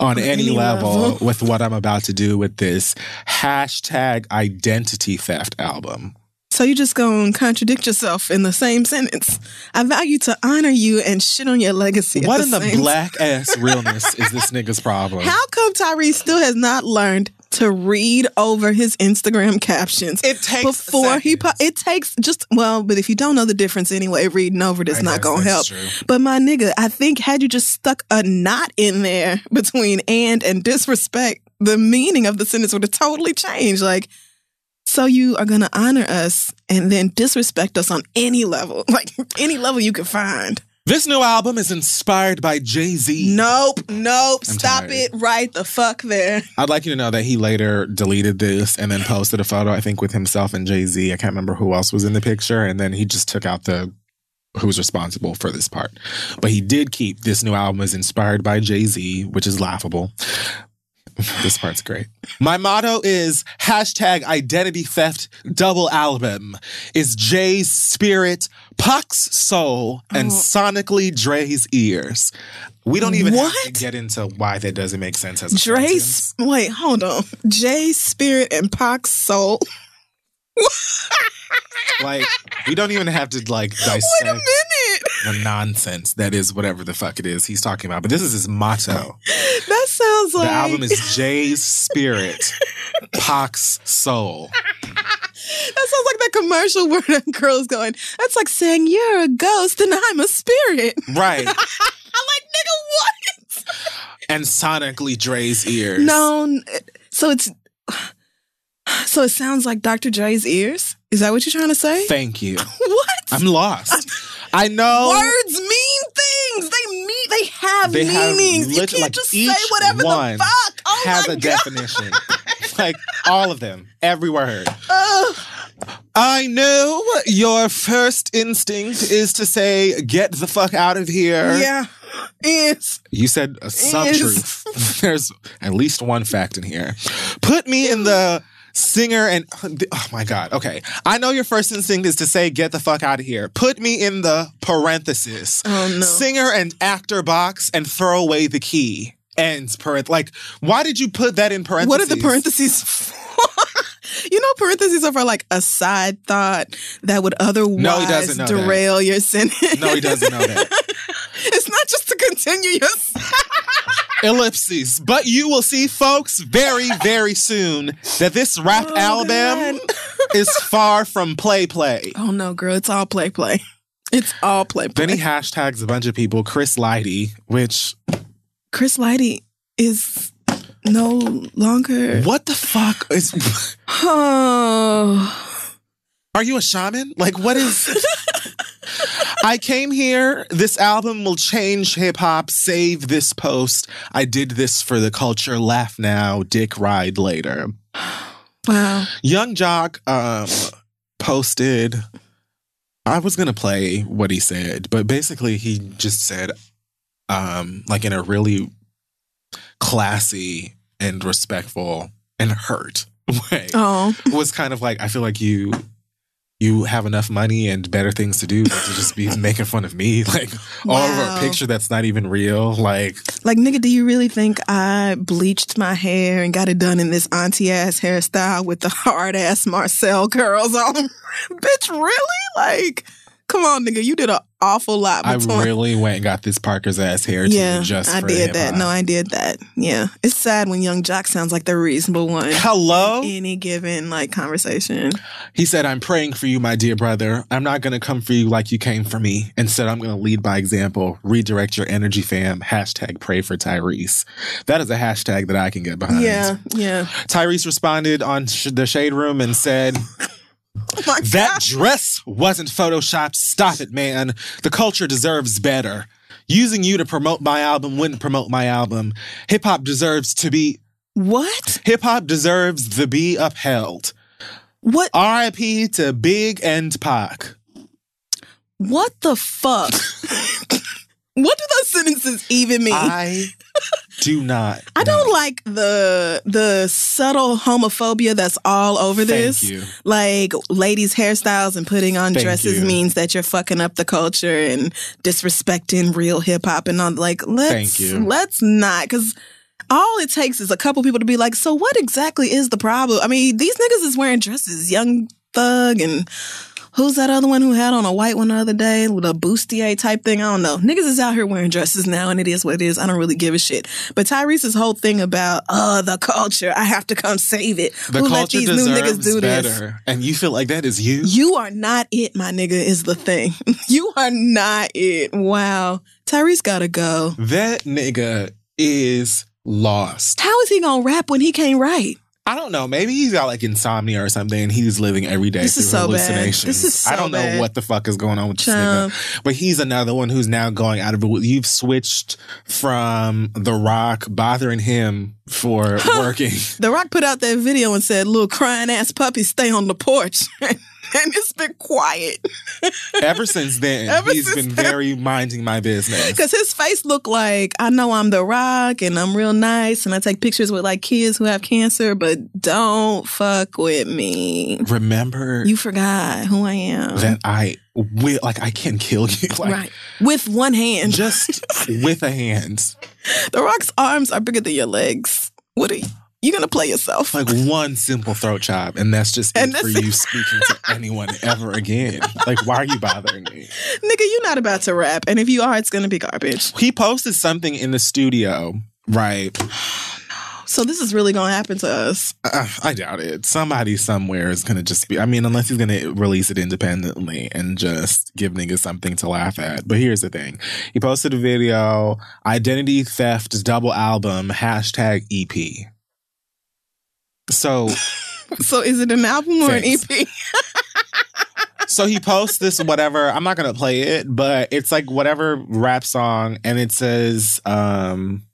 On any, any level, level with what I'm about to do with this hashtag identity theft album. So you just gonna contradict yourself in the same sentence. I value to honor you and shit on your legacy. What the in the black ass realness is this nigga's problem? How come Tyrese still has not learned to read over his Instagram captions? It takes before he po- it takes just well, but if you don't know the difference anyway, reading over that's not gonna help. True. But my nigga, I think had you just stuck a knot in there between and and disrespect, the meaning of the sentence would have totally changed. Like, so you are gonna honor us and then disrespect us on any level, like any level you can find. This new album is inspired by Jay-Z. Nope, nope. I'm Stop tired. it right the fuck there. I'd like you to know that he later deleted this and then posted a photo, I think, with himself and Jay-Z. I can't remember who else was in the picture. And then he just took out the who's responsible for this part. But he did keep this new album is inspired by Jay-Z, which is laughable. This part's great. My motto is hashtag identity theft double album is Jay's spirit, Pac's soul, and oh. sonically Dre's ears. We don't even what? have to get into why that doesn't make sense as a Dre's sentence. Wait, hold on. Jay's spirit and Pac's soul. Like, we don't even have to, like, dissect Wait a minute. the nonsense that is whatever the fuck it is he's talking about. But this is his motto. That sounds like... The album is Jay's Spirit, Pac's Soul. That sounds like that commercial where that girl's going, that's like saying you're a ghost and I'm a spirit. Right. I'm like, nigga, what? And sonically Dre's ears. No, so it's... So it sounds like Doctor Dre's ears? Is that what you're trying to say? Thank you. What? I'm lost. I know. Words mean things. They mean, they have they meanings. Have lit- you can't like just say whatever the fuck. Oh has my a God. Definition. Like all of them. Every word. Uh, I know your first instinct is to say, get the fuck out of here. Yeah. Is. You said a sub-truth. There's at least one fact in here. Put me in the... Singer and... Oh, my God. Okay. I know your first instinct is to say, get the fuck out of here. Put me in the parenthesis. Oh, no. Singer and actor box and throw away the key. Ends parenthesis. Like, why did you put that in parentheses? What are the parentheses for? You know, parentheses are for, like, a side thought that would otherwise no, he doesn't know derail that. Your sentence. No, he doesn't know that. It's not just to continue your... Ellipses. But you will see, folks, very, very soon that this rap oh, album is far from play play. Oh, no, girl. It's all play play. It's all play play. Then he hashtags a bunch of people. Chris Lighty, which... Chris Lighty is no longer... What the fuck is... Oh. Are you a shaman? Like, what is... I came here. This album will change hip-hop. Save this post. I did this for the culture. Laugh now. Dick ride later. Wow. Young Jock um, posted... I was going to play what he said, but basically he just said, um, like in a really classy and respectful and hurt way. Oh. It was kind of like, I feel like you... You have enough money and better things to do than to just be making fun of me, like wow. all over a picture that's not even real. Like, like nigga, do you really think I bleached my hair and got it done in this auntie ass hairstyle with the hard ass Marcel curls on? Bitch, really? Like, come on, nigga, you did an awful lot. I really went and got this Parker's ass hair. Yeah, to just I for did that. Eye. No, I did that. Yeah, it's sad when Young Jock sounds like the reasonable one. Hello, in any given like conversation. He said, "I'm praying for you, my dear brother. I'm not gonna come for you like you came for me. Instead, I'm gonna lead by example. Redirect your energy, fam. Hashtag pray for Tyrese." That is a hashtag that I can get behind. Yeah, yeah. Tyrese responded on sh- the Shade Room and said. Oh my God. That dress wasn't photoshopped. Stop it, man. The culture deserves better. Using you to promote my album wouldn't promote my album. Hip hop deserves to be what? Hip hop deserves to be upheld. What? R I P to Big and Pac. What the fuck? What do those sentences even mean? I do not. I don't know. Like the the subtle homophobia that's all over Thank this. You. Like ladies' hairstyles and putting on Thank dresses you. Means that you're fucking up the culture and disrespecting real hip hop and all. Like let's Thank you. Let's not because. All it takes is a couple people to be like, so what exactly is the problem? I mean, these niggas is wearing dresses, Young Thug and. Who's that other one who had on a white one the other day with a bustier type thing? I don't know. Niggas is out here wearing dresses now, and it is what it is. I don't really give a shit. But Tyrese's whole thing about, oh, the culture, I have to come save it. The who culture let these new niggas do better. This? And you feel like that is you? You are not it, my nigga, is the thing. You are not it. Wow. Tyrese gotta go. That nigga is lost. How is he gonna rap when he can't write? I don't know. Maybe he's got like insomnia or something and he's living every day this through is so hallucinations. Bad. This is so I don't know bad. What the fuck is going on with Chum. This nigga. But he's another one who's now going out of it. You've switched from The Rock bothering him for working. The Rock put out that video and said, little crying ass puppy, stay on the porch. And it's been quiet. Ever since then, Ever he's since been then. very minding my business. Because his face looked like, I know I'm the Rock and I'm real nice and I take pictures with like kids who have cancer, but don't fuck with me. Remember? You forgot who I am. That I will, like, I can kill you. Like, right. With one hand. Just with a hand. The Rock's arms are bigger than your legs. What are you? You're going to play yourself. Like one simple throat job, and that's just and it that's for it. You speaking to anyone ever again. Like, why are you bothering me? Nigga, you're not about to rap, and if you are, it's going to be garbage. He posted something in the studio, right? So this is really going to happen to us. Uh, I doubt it. Somebody somewhere is going to just be, I mean, unless he's going to release it independently and just give niggas something to laugh at. But here's the thing. He posted a video, Identity Theft Double Album, hashtag E P. So, so is it an album or thanks. an E P? So he posts this whatever. I'm not going to play it, but it's like whatever rap song. And it says, um,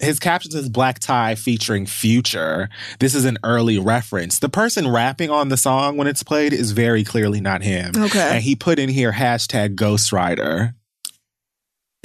his caption says Black Tie featuring Future. This is an early reference. The person rapping on the song when it's played is very clearly not him. Okay. And he put in here hashtag Ghost Rider.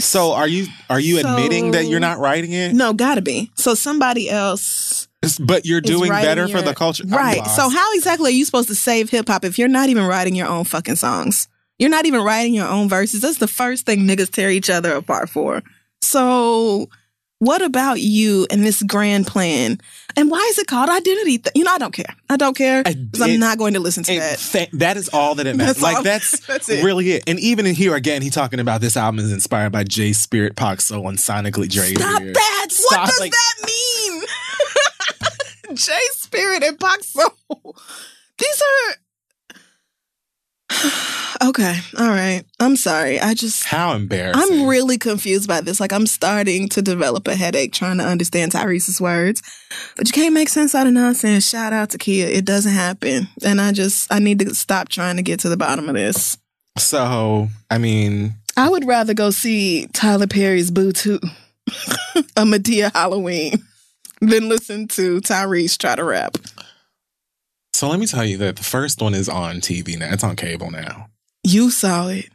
So are you, are you so, admitting that you're not writing it? No, gotta be. So somebody else... But you're doing better your, for the culture. Right. So how exactly are you supposed to save hip hop if you're not even writing your own fucking songs? You're not even writing your own verses. That's the first thing niggas tear each other apart for. So what about you and this grand plan? And why is it called Identity? Th- you know, I don't care. I don't care. Because I'm not going to listen to it, that. Th- that is all that it matters. That's like, all, that's, that's really it. And even in here, again, he's talking about this album is inspired by Jay Spirit, Pac, Soul, and Sonically Dre. Stop here. that. Stop, what does like, that mean? Jay Spirit and Pac Soul. These are okay. All right. I'm sorry. I just how embarrassing. I'm really confused by this. Like, I'm starting to develop a headache trying to understand Tyrese's words, but you can't make sense out of nonsense. Shout out to Kia. It doesn't happen, and I just I need to stop trying to get to the bottom of this. So, I mean, I would rather go see Tyler Perry's Boo Too, a Madea Halloween. Then listen to Tyrese try to rap. So let me tell you that the first one is on T V now. It's on cable now. You saw it.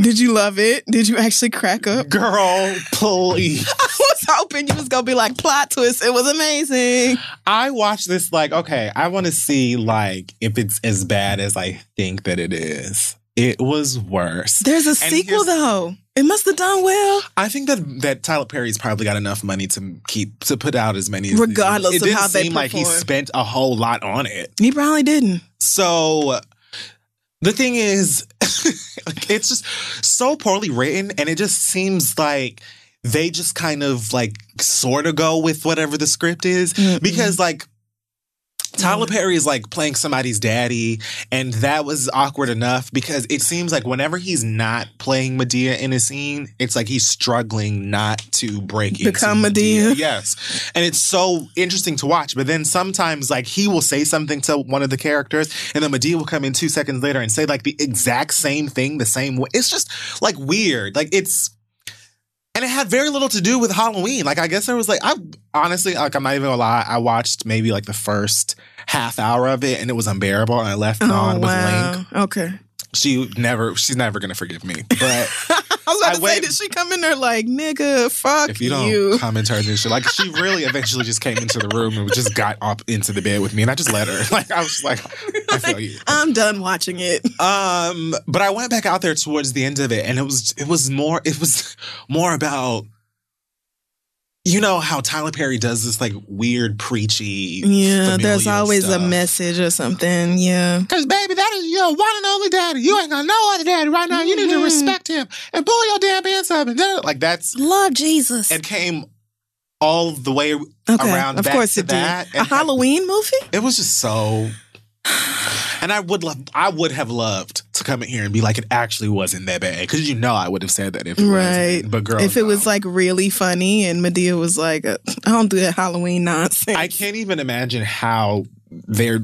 Did you love it? Did you actually crack up? Girl, please. I was hoping you was going to be like, plot twist. It was amazing. I watched this like, okay, I want to see like if it's as bad as I think that it is. It was worse. There's a and sequel though. It must have done well. I think that, that Tyler Perry's probably got enough money to keep to put out as many as regardless of how they perform. It didn't seem like he spent a whole lot on it. He probably didn't. So the thing is, it's just so poorly written, and it just seems like they just kind of like sort of go with whatever the script is mm-hmm. because like. Tyler Perry is like playing somebody's daddy, and that was awkward enough because it seems like whenever he's not playing Madea in a scene, it's like he's struggling not to break become Madea. Madea. Yes, and it's so interesting to watch. But then sometimes, like he will say something to one of the characters, and then Madea will come in two seconds later and say like the exact same thing, the same way. It's just like weird. Like it's. And it had very little to do with Halloween. Like, I guess there was like, I honestly, like, I'm not even gonna lie. I watched maybe like the first half hour of it, and it was unbearable. And I left it oh, on with wow. Link. Okay. She never, she's never gonna forgive me. But I was about I to went, say, did she come in there like, nigga, fuck if you? Don't you. Comment her this shit. Like, she really eventually just came into the room and just got up into the bed with me, and I just let her. Like, I was just like, I feel you. I'm done watching it. Um, but I went back out there towards the end of it, and it was, it was more, it was more about. You know how Tyler Perry does this like weird preachy. Yeah, there's always stuff. A message or something. Yeah, because baby, that is your one and only daddy. You ain't gonna know other daddy right now. Mm-hmm. You need to respect him and pull your damn pants up and like that's love Jesus. It came all the way okay, around. Of back course, to it that. Did. A Halloween had, movie. It was just so. And I would love, I would have loved to come in here and be like, it actually wasn't that bad. Because you know I would have said that if it right. was. But girl, if it no. was like really funny and Madea was like, I don't do that Halloween nonsense. I can't even imagine how they're,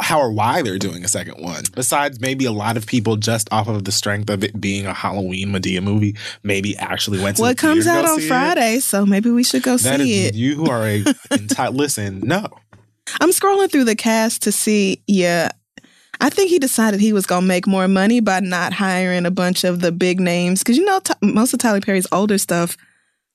how or why they're doing a second one. Besides maybe a lot of people just off of the strength of it being a Halloween Madea movie, maybe actually went to well, the theater. Well, it comes out on Friday, it. So maybe we should go that see is, it. You who are a, enti- listen, no. I'm scrolling through the cast to see, yeah, I think he decided he was going to make more money by not hiring a bunch of the big names. Because, you know, t- most of Tyler Perry's older stuff,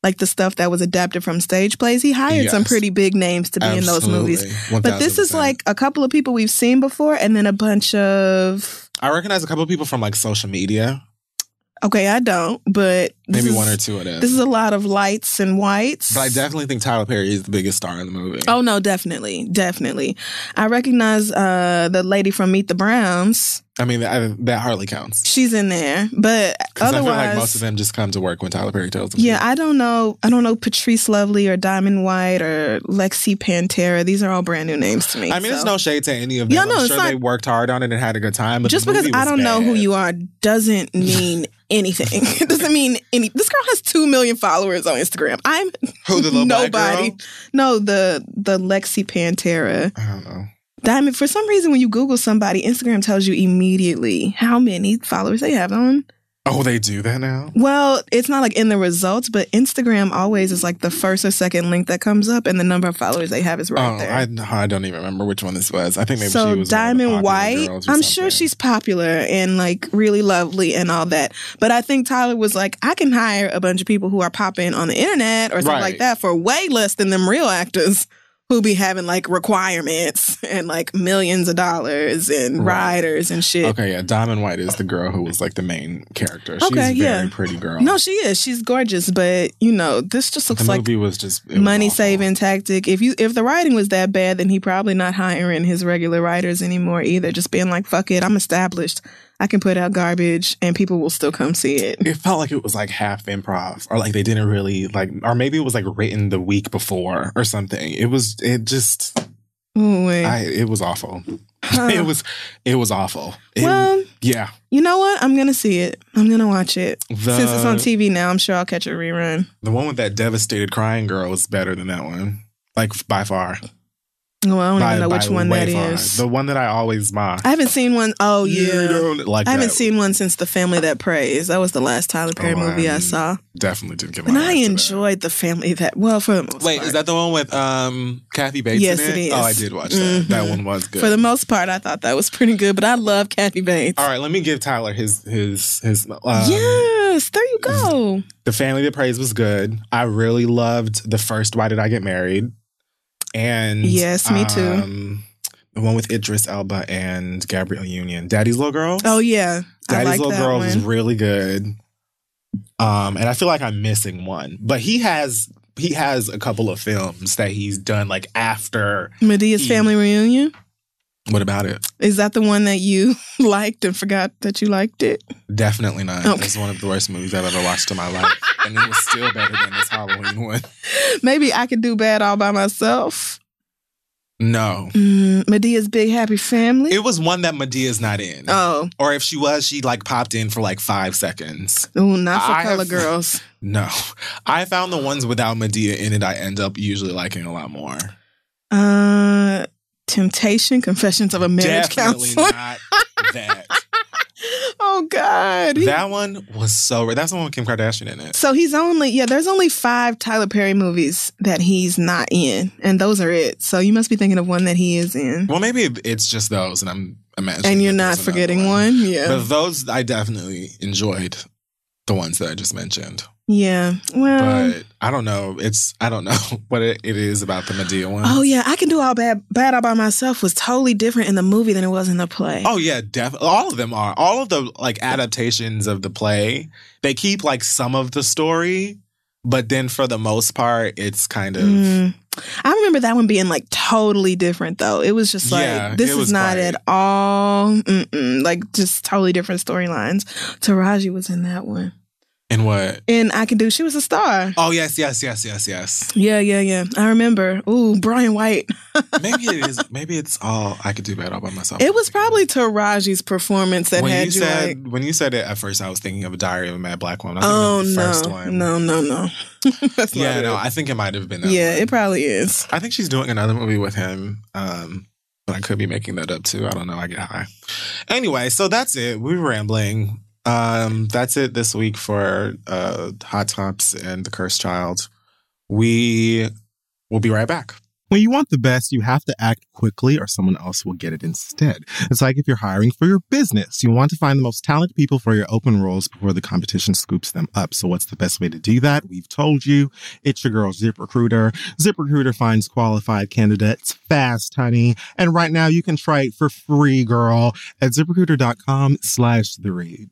like the stuff that was adapted from stage plays, he hired yes. some pretty big names to be Absolutely. in those movies. one thousand percent But this is like a couple of people we've seen before and then a bunch of... I recognize a couple of people from like social media. Okay, I don't, but... Maybe one or two of them. This is a lot of lights and whites. But I definitely think Tyler Perry is the biggest star in the movie. Oh, no, definitely. Definitely. I recognize uh, the lady from Meet the Browns. I mean, I, that hardly counts. She's in there, but otherwise... I feel like most of them just come to work when Tyler Perry tells them. Yeah, to. I don't know. I don't know Patrice Lovely or Diamond White or Lexi Pantera. These are all brand new names to me. I mean, so. It's no shade to any of them. Yeah, no, I'm sure not... they worked hard on it and had a good time. But just because I don't bad. know who you are doesn't mean anything. It doesn't mean any. This girl has two million followers on Instagram. I'm who, the little nobody. Black girl? No, the the Lexi Pantera. I don't know. Diamond, for some reason, when you Google somebody, Instagram tells you immediately how many followers they have on. Oh, they do that now? Well, it's not like in the results, but Instagram always is like the first or second link that comes up, and the number of followers they have is right oh, there. I, I don't even remember which one this was. I think maybe so she was Diamond White. I'm something. sure she's popular and like really lovely and all that. But I think Tyler was like, I can hire a bunch of people who are popping on the internet or something right. like that for way less than them real actors. Who be having, like, requirements and, like, millions of dollars and right. riders and shit. Okay, yeah. Diamond White is the girl who was, like, the main character. Okay, She's a yeah. very pretty girl. No, she is. She's gorgeous. But, you know, this just looks the like movie was just money-saving tactic. If you if the writing was that bad, then he probably not hiring his regular writers anymore either. Just being like, fuck it, I'm established. I can put out garbage and people will still come see it. It felt like it was, like, half improv. Or, like, they didn't really, like... Or maybe it was, like, written the week before or something. It was... It just, Ooh, wait. I, it was awful. Huh. It was, it was awful. It, well, yeah. You know what? I'm gonna see it. I'm gonna watch it the, since it's on T V now. I'm sure I'll catch a rerun. The one with that devastated crying girl was better than that one, like by far. Well, I don't by, even know which one that far. is. The one that I always mock. I haven't seen one. Oh yeah, you don't like I haven't that. seen one since The Family That Prays. That was the last Tyler Perry oh, movie I, I saw. Definitely didn't get. And I enjoyed The Family That. Well, for the most wait, part. Is that the one with um Kathy Bates? Yes, in it? it is. Oh, I did watch that. Mm-hmm. That one was good. For the most part, I thought that was pretty good. But I love Kathy Bates. All right, let me give Tyler his his his. Um, yes, there you go. The Family That Prays was good. I really loved the first Why Did I Get Married. And yes, me too. Um, the one with Idris Elba and Gabrielle Union, Daddy's Little Girls. Oh yeah, Daddy's I like Little that Girls one. is really good. Um, and I feel like I'm missing one, but he has he has a couple of films that he's done like after Medea's he, Family Reunion. What about it? Is that the one that you liked and forgot that you liked it? Definitely not. Okay. It's one of the worst movies I've ever watched in my life. And it was still better than this Halloween one. Maybe I could do bad all by myself. No. Mm, Medea's Big Happy Family? It was one that Medea's not in. Oh. Or if she was, she like popped in for like five seconds. Ooh, not for I color have, girls. No. I found the ones without Madea in it I end up usually liking a lot more. Uh... Temptation, Confessions of a Marriage Definitely Counselor. Definitely not that. Oh, God. That one was so... Ra- that's the one with Kim Kardashian in it. So he's only... Yeah, there's only five Tyler Perry movies that he's not in. And those are it. So you must be thinking of one that he is in. Well, maybe it's just those and I'm imagining... And you're not forgetting one. one? Yeah. But those, I definitely enjoyed the ones that I just mentioned. Yeah, well... But I don't know. It's... I don't know what it, it is about the Madea one. Oh, yeah. I Can Do All Bad Bad All By Myself was totally different in the movie than it was in the play. Oh, yeah. Definitely. All of them are. All of the, like, adaptations of the play, they keep, like, some of the story, but then for the most part, it's kind of... Mm. I remember that one being, like, totally different, though. It was just like, yeah, this is not quite... at all... Mm-mm, like, just totally different storylines. Taraji was in that one. And what? And I Can Do. She was a star. Oh, yes, yes, yes, yes, yes. Yeah, yeah, yeah. I remember. Ooh, Brian White. Maybe it is. Maybe it's all I Could Do Bad All By Myself. It was probably Taraji's performance that when had you, you said, like... When you said it at first, I was thinking of A Diary of a Mad Black Woman. I oh, the no. First one. No, no, no. That's yeah, not no. It. I think it might have been that Yeah, one. It probably is. I think she's doing another movie with him. Um... But I could be making that up, too. I don't know. I get high. Anyway, so that's it. We were rambling. Um, that's it this week for uh, Hot Tops and The Cursed Child. We will be right back. When you want the best, you have to act quickly or someone else will get it instead. It's like if you're hiring for your business, you want to find the most talented people for your open roles before the competition scoops them up. So what's the best way to do that? We've told you. It's your girl, ZipRecruiter. ZipRecruiter finds qualified candidates fast, honey. And right now you can try it for free, girl, at ZipRecruiter.com slash the read.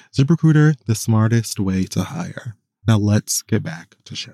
ZipRecruiter, the smartest way to hire. Now let's get back to show.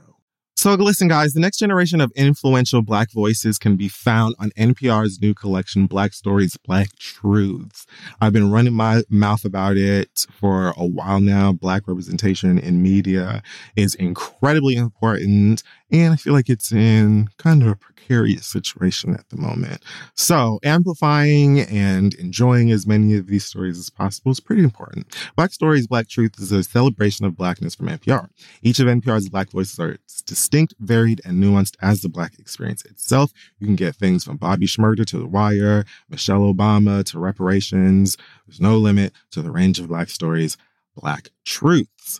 So listen, guys, the next generation of influential Black voices can be found on N P R's new collection, Black Stories, Black Truths. I've been running my mouth about it for a while now. Black representation in media is incredibly important, and I feel like it's in kind of a precarious situation at the moment. So amplifying and enjoying as many of these stories as possible is pretty important. Black Stories, Black Truths is a celebration of Blackness from N P R. Each of N P R's Black voices are distinct, varied, and nuanced as the Black experience itself. You can get things from Bobby Shmurda to The Wire, Michelle Obama to reparations. There's no limit to the range of Black stories, Black truths.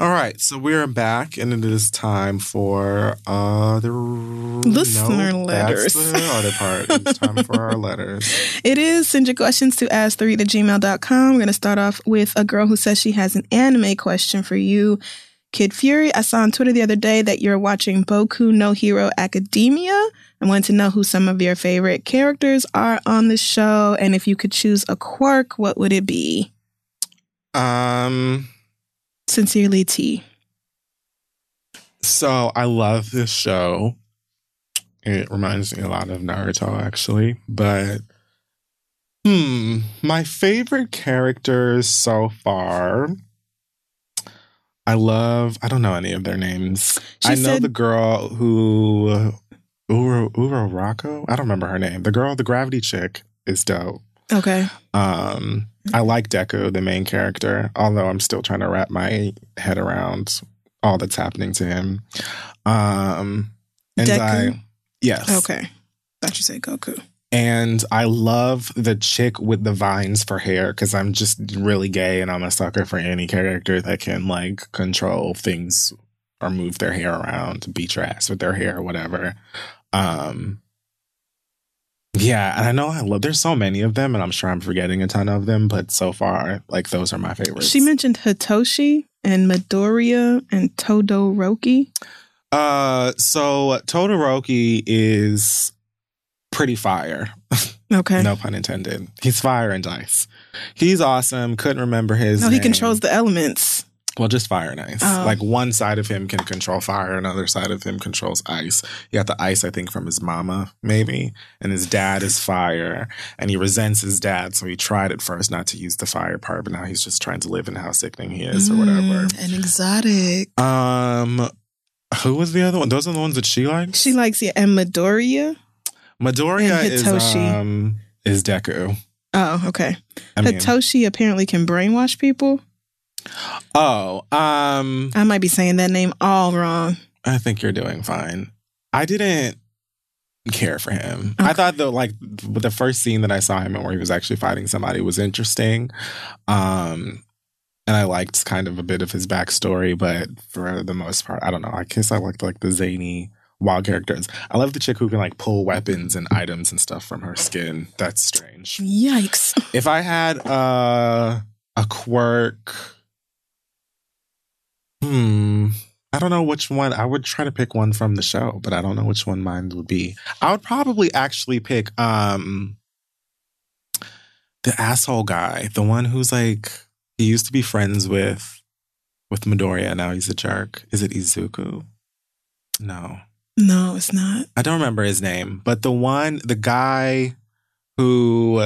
All right, so we're back, and it is time for uh, the listener no, letters. That's the other part. It's time for our letters. It is. Send your questions to ask the read at gmail dot com. We're going to start off with a girl who says she has an anime question for you. Kid Fury, I saw on Twitter the other day that you're watching Boku no Hero Academia. I wanted to know who some of your favorite characters are on the show, and if you could choose a quirk, what would it be? Um... Sincerely, T. So I love this show. It reminds me a lot of Naruto, actually. But, hmm, my favorite characters so far, I love, I don't know any of their names. She I know said, the girl who, Uro, Uro Rocco? I don't remember her name. The girl, the gravity chick is dope. Okay. Um, I like Deku, the main character, although I'm still trying to wrap my head around all that's happening to him. Um, and Deku? I, yes. Okay. Thought you said Goku. And I love the chick with the vines for hair because I'm just really gay and I'm a sucker for any character that can, like, control things or move their hair around, beat your ass with their hair or whatever. Um Yeah, and I know I love, there's so many of them, and I'm sure I'm forgetting a ton of them, but so far, like, those are my favorites. She mentioned Hitoshi and Midoriya and Todoroki. Uh, so Todoroki is pretty fire. Okay. No pun intended. He's fire and ice. He's awesome. Couldn't remember his No, name. He controls the elements. Well, just fire and ice. Oh. Like, one side of him can control fire, another side of him controls ice. He got the ice, I think, from his mama, maybe. And his dad is fire. And he resents his dad, so he tried at first not to use the fire part, but now he's just trying to live in how sickening he is mm, or whatever. And exotic. Um, who was the other one? Those are the ones that she likes? She likes, yeah. And Midoriya? Midoriya and Hitoshi. Is, um, is Deku. Oh, okay. I Hitoshi mean, apparently can brainwash people. Oh, um, I might be saying that name all wrong. I think you're doing fine. I didn't care for him. Okay. I thought the like the first scene that I saw him in where he was actually fighting somebody was interesting. Um, and I liked kind of a bit of his backstory, but for the most part, I don't know. I guess I liked like the zany wild characters. I love the chick who can like pull weapons and items and stuff from her skin. That's strange. Yikes. If I had uh, a quirk, hmm, I don't know which one. I would try to pick one from the show, but I don't know which one mine would be. I would probably actually pick um, the asshole guy, the one who's like, he used to be friends with with Midoriya. Now he's a jerk. Is it Izuku? No. No, it's not. I don't remember his name, but the one, the guy who,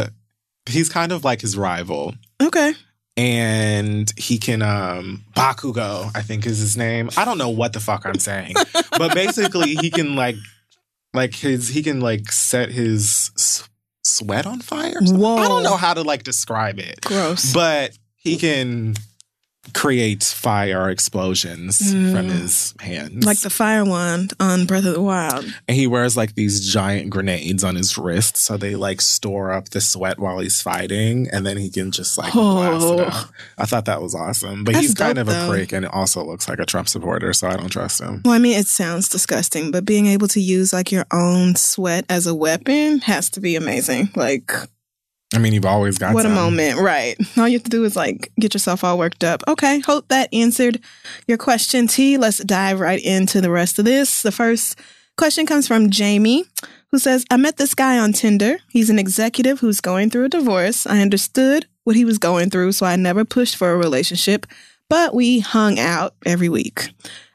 he's kind of like his rival. Okay. And he can, um, Bakugo, I think is his name. I don't know what the fuck I'm saying. But basically, he can, like, like his, he can, like, set his s- sweat on fire. Whoa. I don't know how to, like, describe it. Gross. But he can create fire or explosions mm. from his hands. Like the fire wand on Breath of the Wild. And he wears, like, these giant grenades on his wrist, so they, like, store up the sweat while he's fighting, and then he can just, like, oh. blast it out. I thought that was awesome. But That's he's kind dope, of a prick, and it also looks like a Trump supporter, so I don't trust him. Well, I mean, it sounds disgusting, but being able to use, like, your own sweat as a weapon has to be amazing. Like, I mean, you've always got What some. a moment, right. All you have to do is, like, get yourself all worked up. Okay, hope that answered your question, T. Let's dive right into the rest of this. The first question comes from Jamie, who says, I met this guy on Tinder. He's an executive who's going through a divorce. I understood what he was going through, so I never pushed for a relationship, but we hung out every week.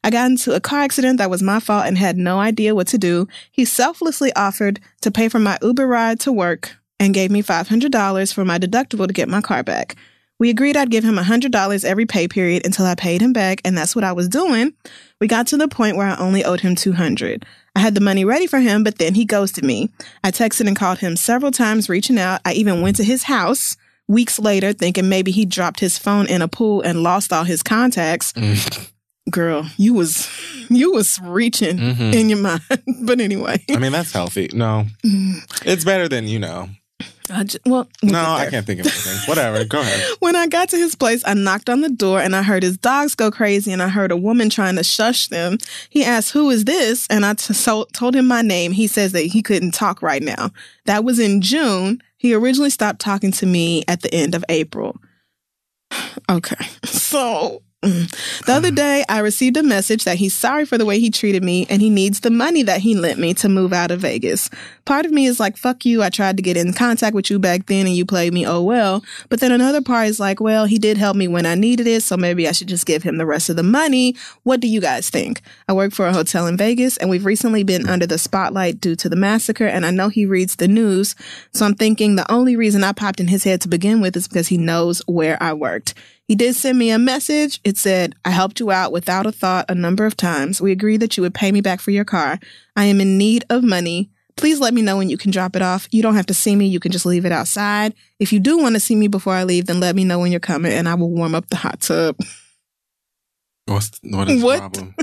I got into a car accident that was my fault and had no idea what to do. He selflessly offered to pay for my Uber ride to work and gave me five hundred dollars for my deductible to get my car back. We agreed I'd give him one hundred dollars every pay period until I paid him back, and that's what I was doing. We got to the point where I only owed him two hundred dollars. I had the money ready for him, but then he ghosted me. I texted and called him several times, reaching out. I even went to his house weeks later, thinking maybe he dropped his phone in a pool and lost all his contacts. Mm. Girl, you was you was reaching mm-hmm. in your mind. But anyway. I mean, that's healthy. No. Mm. It's better than, you know. I just, well, we'll no, I can't think of anything. Whatever, go ahead. When I got to his place, I knocked on the door and I heard his dogs go crazy and I heard a woman trying to shush them. He asked, who is this? And I t- so- told him my name. He says that he couldn't talk right now. That was in June. He originally stopped talking to me at the end of April. Okay. So the other day, I received a message that he's sorry for the way he treated me and he needs the money that he lent me to move out of Vegas. Part of me is like, fuck you. I tried to get in contact with you back then and you played me. Oh, well. But then another part is like, well, he did help me when I needed it, so maybe I should just give him the rest of the money. What do you guys think? I work for a hotel in Vegas and we've recently been under the spotlight due to the massacre and I know he reads the news. So I'm thinking the only reason I popped in his head to begin with is because he knows where I worked. He did send me a message. It said, I helped you out without a thought a number of times. We agreed that you would pay me back for your car. I am in need of money. Please let me know when you can drop it off. You don't have to see me. You can just leave it outside. If you do want to see me before I leave, then let me know when you're coming and I will warm up the hot tub. What's, what is what? the problem?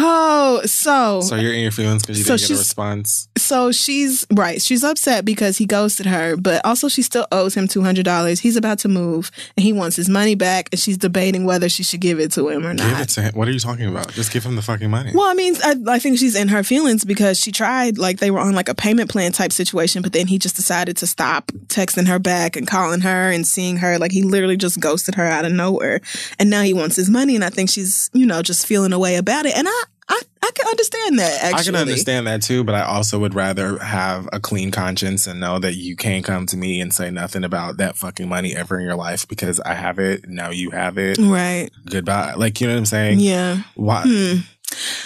Oh, so. So you're in your feelings because you so didn't get a response. So she's, right, she's upset because he ghosted her, but also she still owes him two hundred dollars. He's about to move, and he wants his money back, and she's debating whether she should give it to him or not. Give it to him? What are you talking about? Just give him the fucking money. Well, I mean, I, I think she's in her feelings because she tried, like, they were on, like, a payment plan type situation, but then he just decided to stop texting her back and calling her and seeing her. Like, he literally just ghosted her out of nowhere, and now he wants his money, and I think she's, you know, just feeling a way about it, and I, I, I can understand that, actually. I can understand that, too, but I also would rather have a clean conscience and know that you can't come to me and say nothing about that fucking money ever in your life because I have it, now you have it. Right. Goodbye. Like, you know what I'm saying? Yeah. Why? Hmm.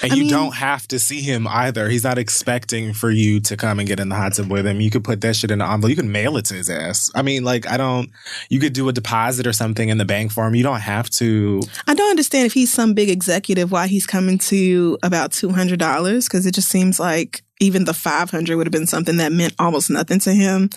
And I you mean, don't have to see him either. He's not expecting for you to come and get in the hot tub with him. You could put that shit in an envelope. You could mail it to his ass. I mean, like, I don't... You could do a deposit or something in the bank for him. You don't have to... I don't understand if he's some big executive why he's coming to you about two hundred dollars because it just seems like even the five hundred would have been something that meant almost nothing to him.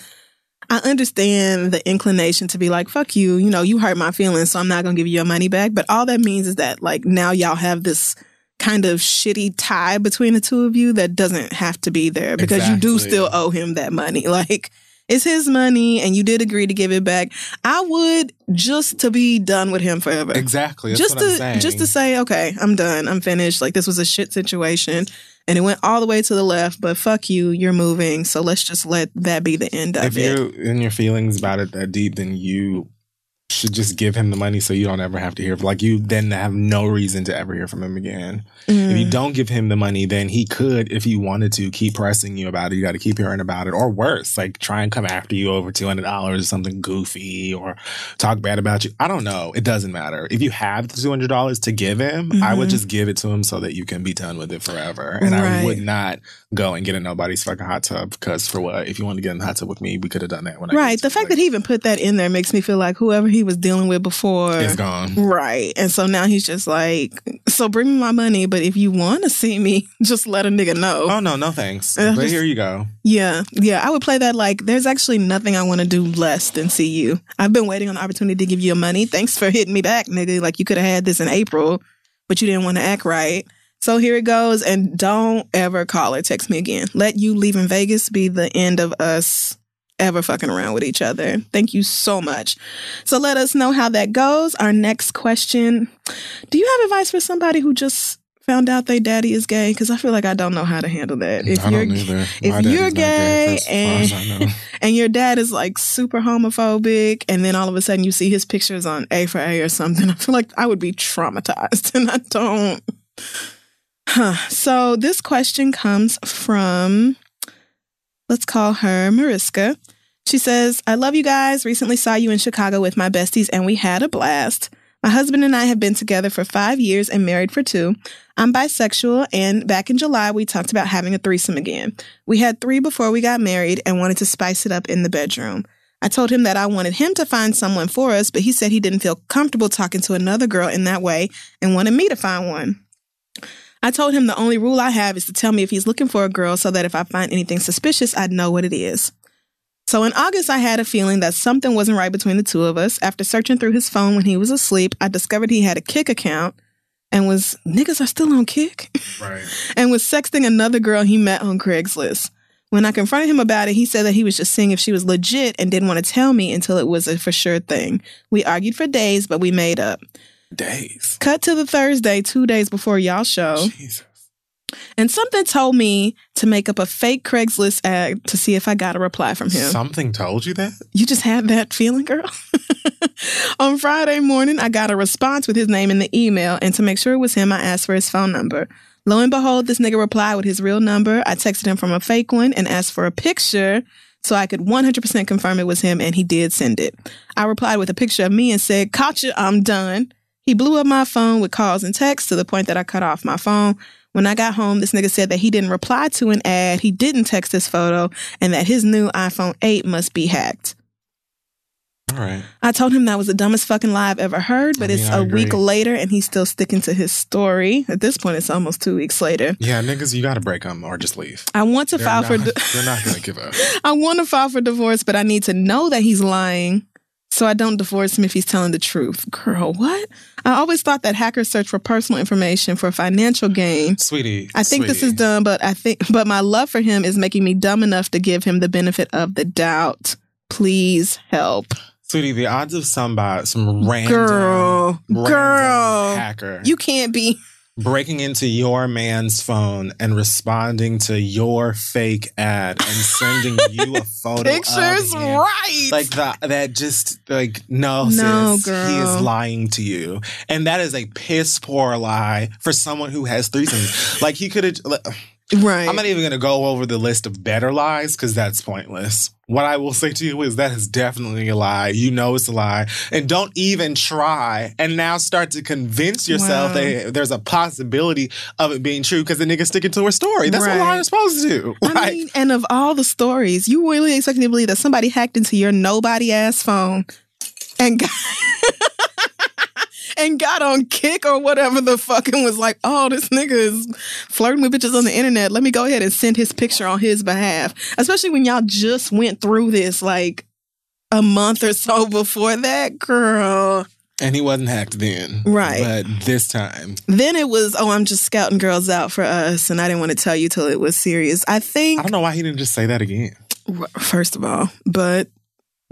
I understand the inclination to be like, fuck you. You know, you hurt my feelings, so I'm not going to give you your money back. But all that means is that, like, now y'all have this kind of shitty tie between the two of you that doesn't have to be there because exactly. You do still owe him that money. Like, It's his money and you did agree to give it back. I would, just to be done with him forever. Exactly. That's just what to I'm saying. Just to say, okay, I'm done. I'm finished. Like, this was a shit situation. And it went all the way to the left, but fuck you, you're moving. So let's just let that be the end of it. If you're in your feelings about it that deep, then you should just give him the money so you don't ever have to hear. Like, you then have no reason to ever hear from him again. Mm. If you don't give him the money, then he could, if he wanted to, keep pressing you about it. You got to keep hearing about it. Or worse, like, try and come after you over two hundred dollars or something goofy, or talk bad about you. I don't know. It doesn't matter. If you have the two hundred dollars to give him, mm-hmm. I would just give it to him so that you can be done with it forever. And right. I would not go and get in nobody's fucking hot tub, because for what? If you wanted to get in the hot tub with me, we could have done that. When right. I the fact that he even put that in there makes me feel like whoever he was dealing with before is gone. Right. And so now he's just like, so bring me my money, but if you want to see me, just let a nigga know. Oh, no, no thanks. But just, here you go. Yeah. Yeah. I would play that like, there's actually nothing I want to do less than see you. I've been waiting on the opportunity to give you money. Thanks for hitting me back, nigga. Like, you could have had this in April, but you didn't want to act right. So here it goes. And don't ever call or text me again. Let you leave in Vegas be the end of us ever fucking around with each other. Thank you so much. So let us know how that goes. Our next question. Do you have advice for somebody who just found out their daddy is gay? Because I feel like I don't know how to handle that. If I you're if you're gay, gay and and your dad is like super homophobic, and then all of a sudden you see his pictures on A for A or something, I feel like I would be traumatized, and I don't. Huh. So this question comes from, let's call her Mariska. She says, I love you guys. Recently saw you in Chicago with my besties and we had a blast. My husband and I have been together for five years and married for two. I'm bisexual, and back in July, we talked about having a threesome again. We had three before we got married and wanted to spice it up in the bedroom. I told him that I wanted him to find someone for us, but he said he didn't feel comfortable talking to another girl in that way and wanted me to find one. I told him the only rule I have is to tell me if he's looking for a girl so that if I find anything suspicious, I'd know what it is. So in August, I had a feeling that something wasn't right between the two of us. After searching through his phone when he was asleep, I discovered he had a Kick account and was, niggas are still on Kick? Right. And was sexting another girl he met on Craigslist. When I confronted him about it, he said that he was just seeing if she was legit and didn't want to tell me until it was a for sure thing. We argued for days, but we made up. Days. Cut to the Thursday, two days before y'all show. Jesus. And something told me to make up a fake Craigslist ad to see if I got a reply from him. Something told you that? You just had that feeling, girl? On Friday morning, I got a response with his name in the email, and to make sure it was him, I asked for his phone number. Lo and behold, this nigga replied with his real number. I texted him from a fake one and asked for a picture so I could one hundred percent confirm it was him, and he did send it. I replied with a picture of me and said, caught you, I'm done. He blew up my phone with calls and texts to the point that I cut off my phone. When I got home, this nigga said that he didn't reply to an ad, he didn't text his photo, and that his new iPhone eight must be hacked. All right. I told him that was the dumbest fucking lie I've ever heard, but I mean, it's I a agree. week later and he's still sticking to his story. At this point, it's almost two weeks later. Yeah, niggas, you gotta break them or just leave. I want to they're file not, for... Di- they're not gonna give up. I want to file for divorce, but I need to know that he's lying, so I don't divorce him if he's telling the truth. Girl, what? I always thought that hackers search for personal information for financial gain. Sweetie, I think sweetie. this is dumb, but I think, but my love for him is making me dumb enough to give him the benefit of the doubt. Please help. Sweetie, the odds of somebody, some random, girl, random girl, hacker. You can't be breaking into your man's phone and responding to your fake ad and sending you a photo pictures, of him. Right? Like the, that, just like no, no, sis, girl. He is lying to you, and that is a piss poor lie for someone who has threesomes. Like he could have. Like, right. I'm not even going to go over the list of better lies because that's pointless. What I will say to you is that is definitely a lie. You know it's a lie. And don't even try and now start to convince yourself wow. that there's a possibility of it being true because the nigga's sticking to her story. That's right. What liars are supposed to do. Like, I mean, and of all the stories, you really expecting to believe that somebody hacked into your nobody-ass phone and got... And got on Kick or whatever the fucking was like, oh, this nigga is flirting with bitches on the internet. Let me go ahead and send his picture on his behalf. Especially when y'all just went through this like a month or so before that, girl. And he wasn't hacked then. Right. But this time. Then it was, oh, I'm just scouting girls out for us. And I didn't want to tell you till it was serious. I think. I don't know why he didn't just say that again. First of all, but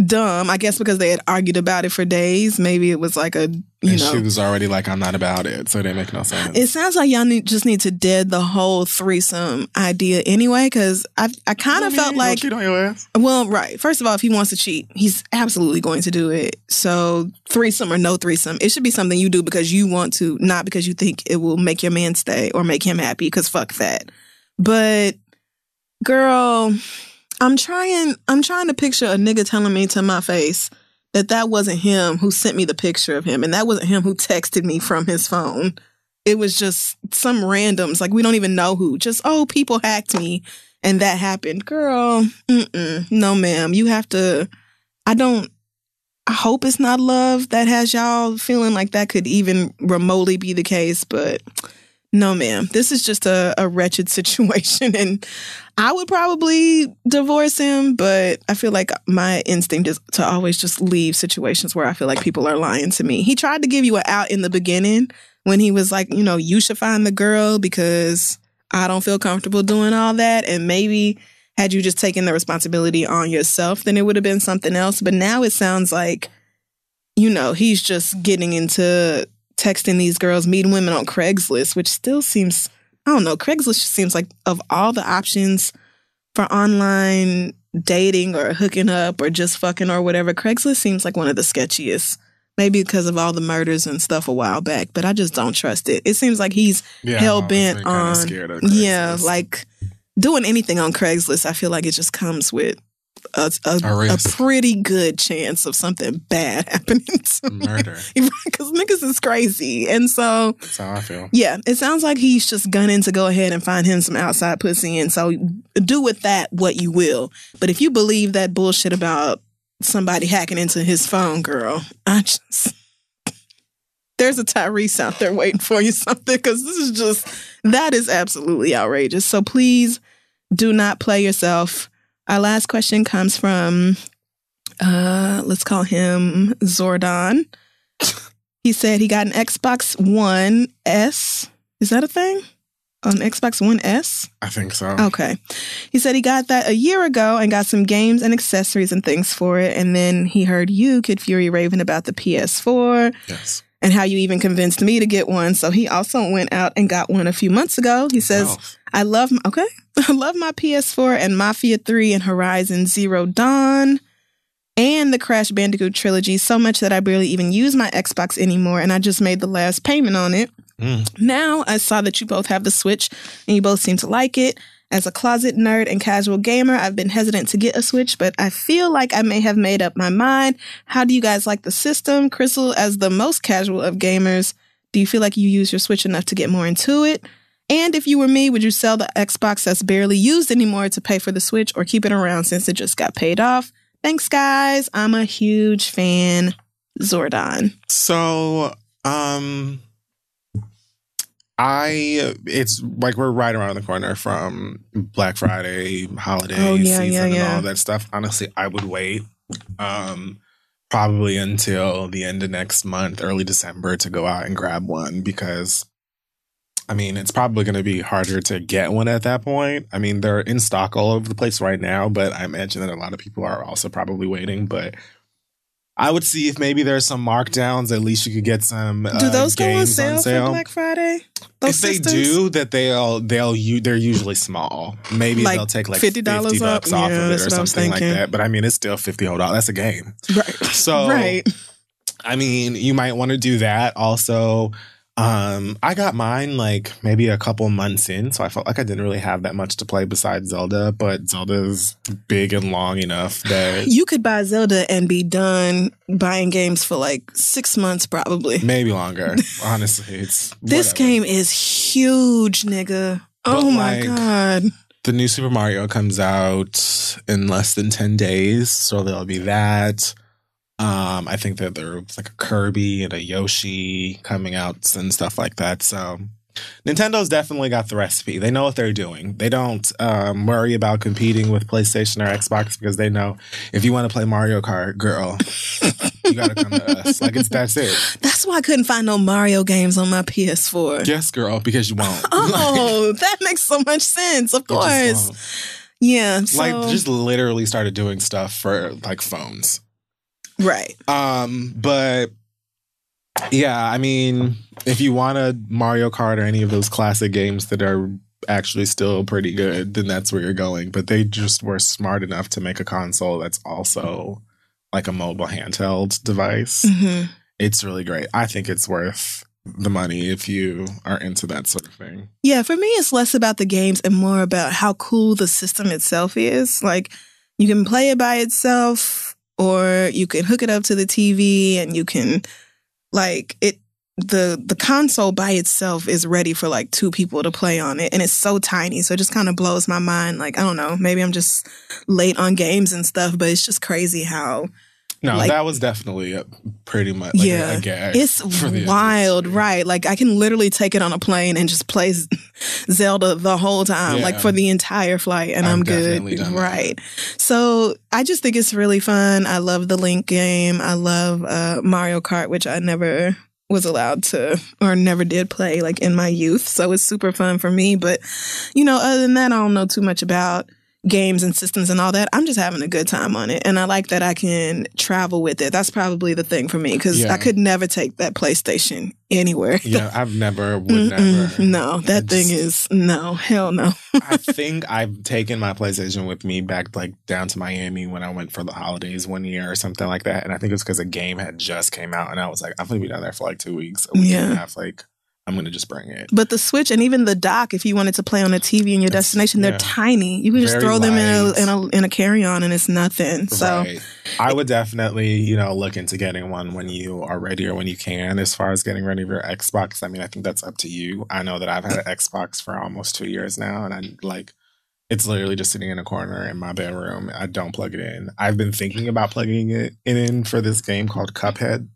dumb, I guess, because they had argued about it for days. Maybe it was like a, you and know. She was already like, I'm not about it, so it didn't make no sense. It sounds like y'all need, just need to dead the whole threesome idea anyway, because I I kind of felt mean, like... Don't cheat on your ass. Well, right. First of all, if he wants to cheat, he's absolutely going to do it. So threesome or no threesome, it should be something you do because you want to, not because you think it will make your man stay or make him happy, because fuck that. But, girl... I'm trying I'm trying to picture a nigga telling me to my face that that wasn't him who sent me the picture of him, and that wasn't him who texted me from his phone. It was just some randoms, like we don't even know who. Just, oh, people hacked me and that happened. Girl, mm-mm, no ma'am. You have to, I don't, I hope it's not love that has y'all feeling like that could even remotely be the case, but... No, ma'am. This is just a, a wretched situation, and I would probably divorce him, but I feel like my instinct is to always just leave situations where I feel like people are lying to me. He tried to give you an out in the beginning when he was like, you know, you should find the girl because I don't feel comfortable doing all that, and maybe had you just taken the responsibility on yourself, then it would have been something else. But now it sounds like, you know, he's just getting into... texting these girls, meeting women on Craigslist, which still seems, I don't know, Craigslist just seems like of all the options for online dating or hooking up or just fucking or whatever, Craigslist seems like one of the sketchiest. Maybe because of all the murders and stuff a while back, but I just don't trust it. It seems like he's yeah, hell-bent on, yeah, like doing anything on Craigslist, I feel like it just comes with A, a, a, a pretty good chance of something bad happening to murder, because niggas is crazy, and so that's how I feel. Yeah, it sounds like he's just gunning to go ahead and find him some outside pussy, and so do with that what you will. But if you believe that bullshit about somebody hacking into his phone, girl, I just there's a Tyrese out there waiting for you something, because this is just that is absolutely outrageous. So please do not play yourself. Our last question comes from, uh, let's call him Zordon. He said he got an Xbox One S. Is that a thing? An Xbox One S? I think so. Okay. He said he got that a year ago and got some games and accessories and things for it. And then he heard you, Kid Fury, raving about the P S four. Yes. And how you even convinced me to get one. So he also went out and got one a few months ago. He says, wow. I love my, okay. I love my P S four and Mafia three and Horizon Zero Dawn and the Crash Bandicoot trilogy so much that I barely even use my Xbox anymore, and I just made the last payment on it. Mm. Now I saw that you both have the Switch and you both seem to like it. As a closet nerd and casual gamer, I've been hesitant to get a Switch, but I feel like I may have made up my mind. How do you guys like the system? Crystal, as the most casual of gamers, do you feel like you use your Switch enough to get more into it? And if you were me, would you sell the Xbox that's barely used anymore to pay for the Switch, or keep it around since it just got paid off? Thanks, guys. I'm a huge fan. Zordon. So, um... I, it's like we're right around the corner from Black Friday, holiday oh, yeah, season yeah, yeah. and all that stuff. Honestly, I would wait um, probably until the end of next month, early December, to go out and grab one, because, I mean, it's probably going to be harder to get one at that point. I mean, they're in stock all over the place right now, but I imagine that a lot of people are also probably waiting, but... I would see if maybe there's some markdowns. At least you could get some. Uh, do those go on sale, on sale for Black Friday? Those if systems? They do, that they'll they'll you they're usually small. Maybe like they'll take like fifty dollars off yeah, of it or something like that. But I mean, it's still fifty whole dollars. That's a game, right? So, right. I mean, you might want to do that also. Um, I got mine like maybe a couple months in, so I felt like I didn't really have that much to play besides Zelda, but Zelda's big and long enough that... You could buy Zelda and be done buying games for like six months probably. Maybe longer. Honestly, it's... This whatever. Game is huge, nigga. But oh my like, God. The new Super Mario comes out in less than ten days, so there'll be that... Um, I think that there's like a Kirby and a Yoshi coming out and stuff like that. So Nintendo's definitely got the recipe. They know what they're doing. They don't um, worry about competing with PlayStation or Xbox, because they know if you want to play Mario Kart, girl, you got to come to us. Like, it's that's it. That's why I couldn't find no Mario games on my P S four. Yes, girl, because you won't. Oh, like, that makes so much sense. Of course. Yeah. So. Like, just literally started doing stuff for, like, phones. Right. Um, but... Yeah, I mean, if you want a Mario Kart or any of those classic games that are actually still pretty good, then that's where you're going. But they just were smart enough to make a console that's also like a mobile handheld device. Mm-hmm. It's really great. I think it's worth the money if you are into that sort of thing. Yeah, for me, it's less about the games and more about how cool the system itself is. Like, you can play it by itself, or you can hook it up to the T V and you can... Like, it, the the console by itself is ready for, like, two people to play on it. And it's so tiny. So it just kind of blows my mind. Like, I don't know. Maybe I'm just late on games and stuff. But it's just crazy how... No, like, that was definitely a, pretty much like yeah, a, a gag. It's wild, industry. Right? Like, I can literally take it on a plane and just play Zelda the whole time, yeah. like for the entire flight, and I've I'm good. Done right. That. So I just think it's really fun. I love the Link game. I love uh, Mario Kart, which I never was allowed to or never did play like in my youth. So it's super fun for me. But, you know, other than that, I don't know too much about games and systems and all that. I'm just having a good time on it, and I like that I can travel with it. That's probably the thing for me, because yeah. I could never take that PlayStation anywhere. Yeah, I've never, would Mm-mm, never. No, that I thing just, is, no, hell no. I think I've taken my PlayStation with me back, like, down to Miami when I went for the holidays one year or something like that, and I think it was because a game had just came out, and I was like, I'm going to be down there for, like, two weeks. A week yeah. and a half, like, I'm going to just bring it. But the Switch and even the dock, if you wanted to play on a T V in your That's, destination, they're yeah. tiny. You can just Very throw light. them in a, in a in a carry-on and it's nothing. So right. I would definitely, you know, look into getting one when you are ready or when you can. As far as getting ready for your Xbox, I mean, I think that's up to you. I know that I've had an Xbox for almost two years now, and I like it's literally just sitting in a corner in my bedroom. I don't plug it in. I've been thinking about plugging it in for this game called Cuphead.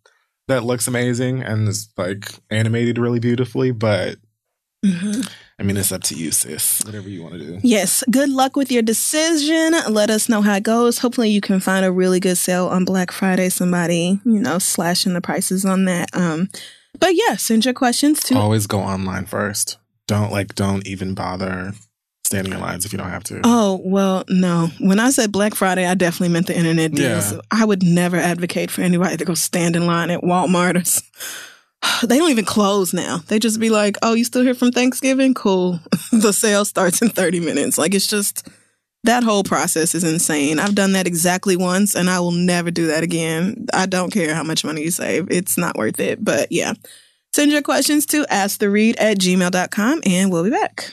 That looks amazing and is, like, animated really beautifully, but, mm-hmm. I mean, it's up to you, sis. Whatever you want to do. Yes. Good luck with your decision. Let us know how it goes. Hopefully you can find a really good sale on Black Friday. Somebody, you know, slashing the prices on that. Um, But, yeah, send your questions to... Always go online first. Don't, like, don't even bother... standing in lines if you don't have to. Oh, well, no. When I said Black Friday, I definitely meant the internet deals. Yeah. So I would never advocate for anybody to go stand in line at Walmart. Or they don't even close now. They just be like, oh, you still here from Thanksgiving? Cool. The sale starts in thirty minutes. Like, it's just, that whole process is insane. I've done that exactly once, and I will never do that again. I don't care how much money you save. It's not worth it. But, yeah. Send your questions to ask the read at gmail dot com, and we'll be back.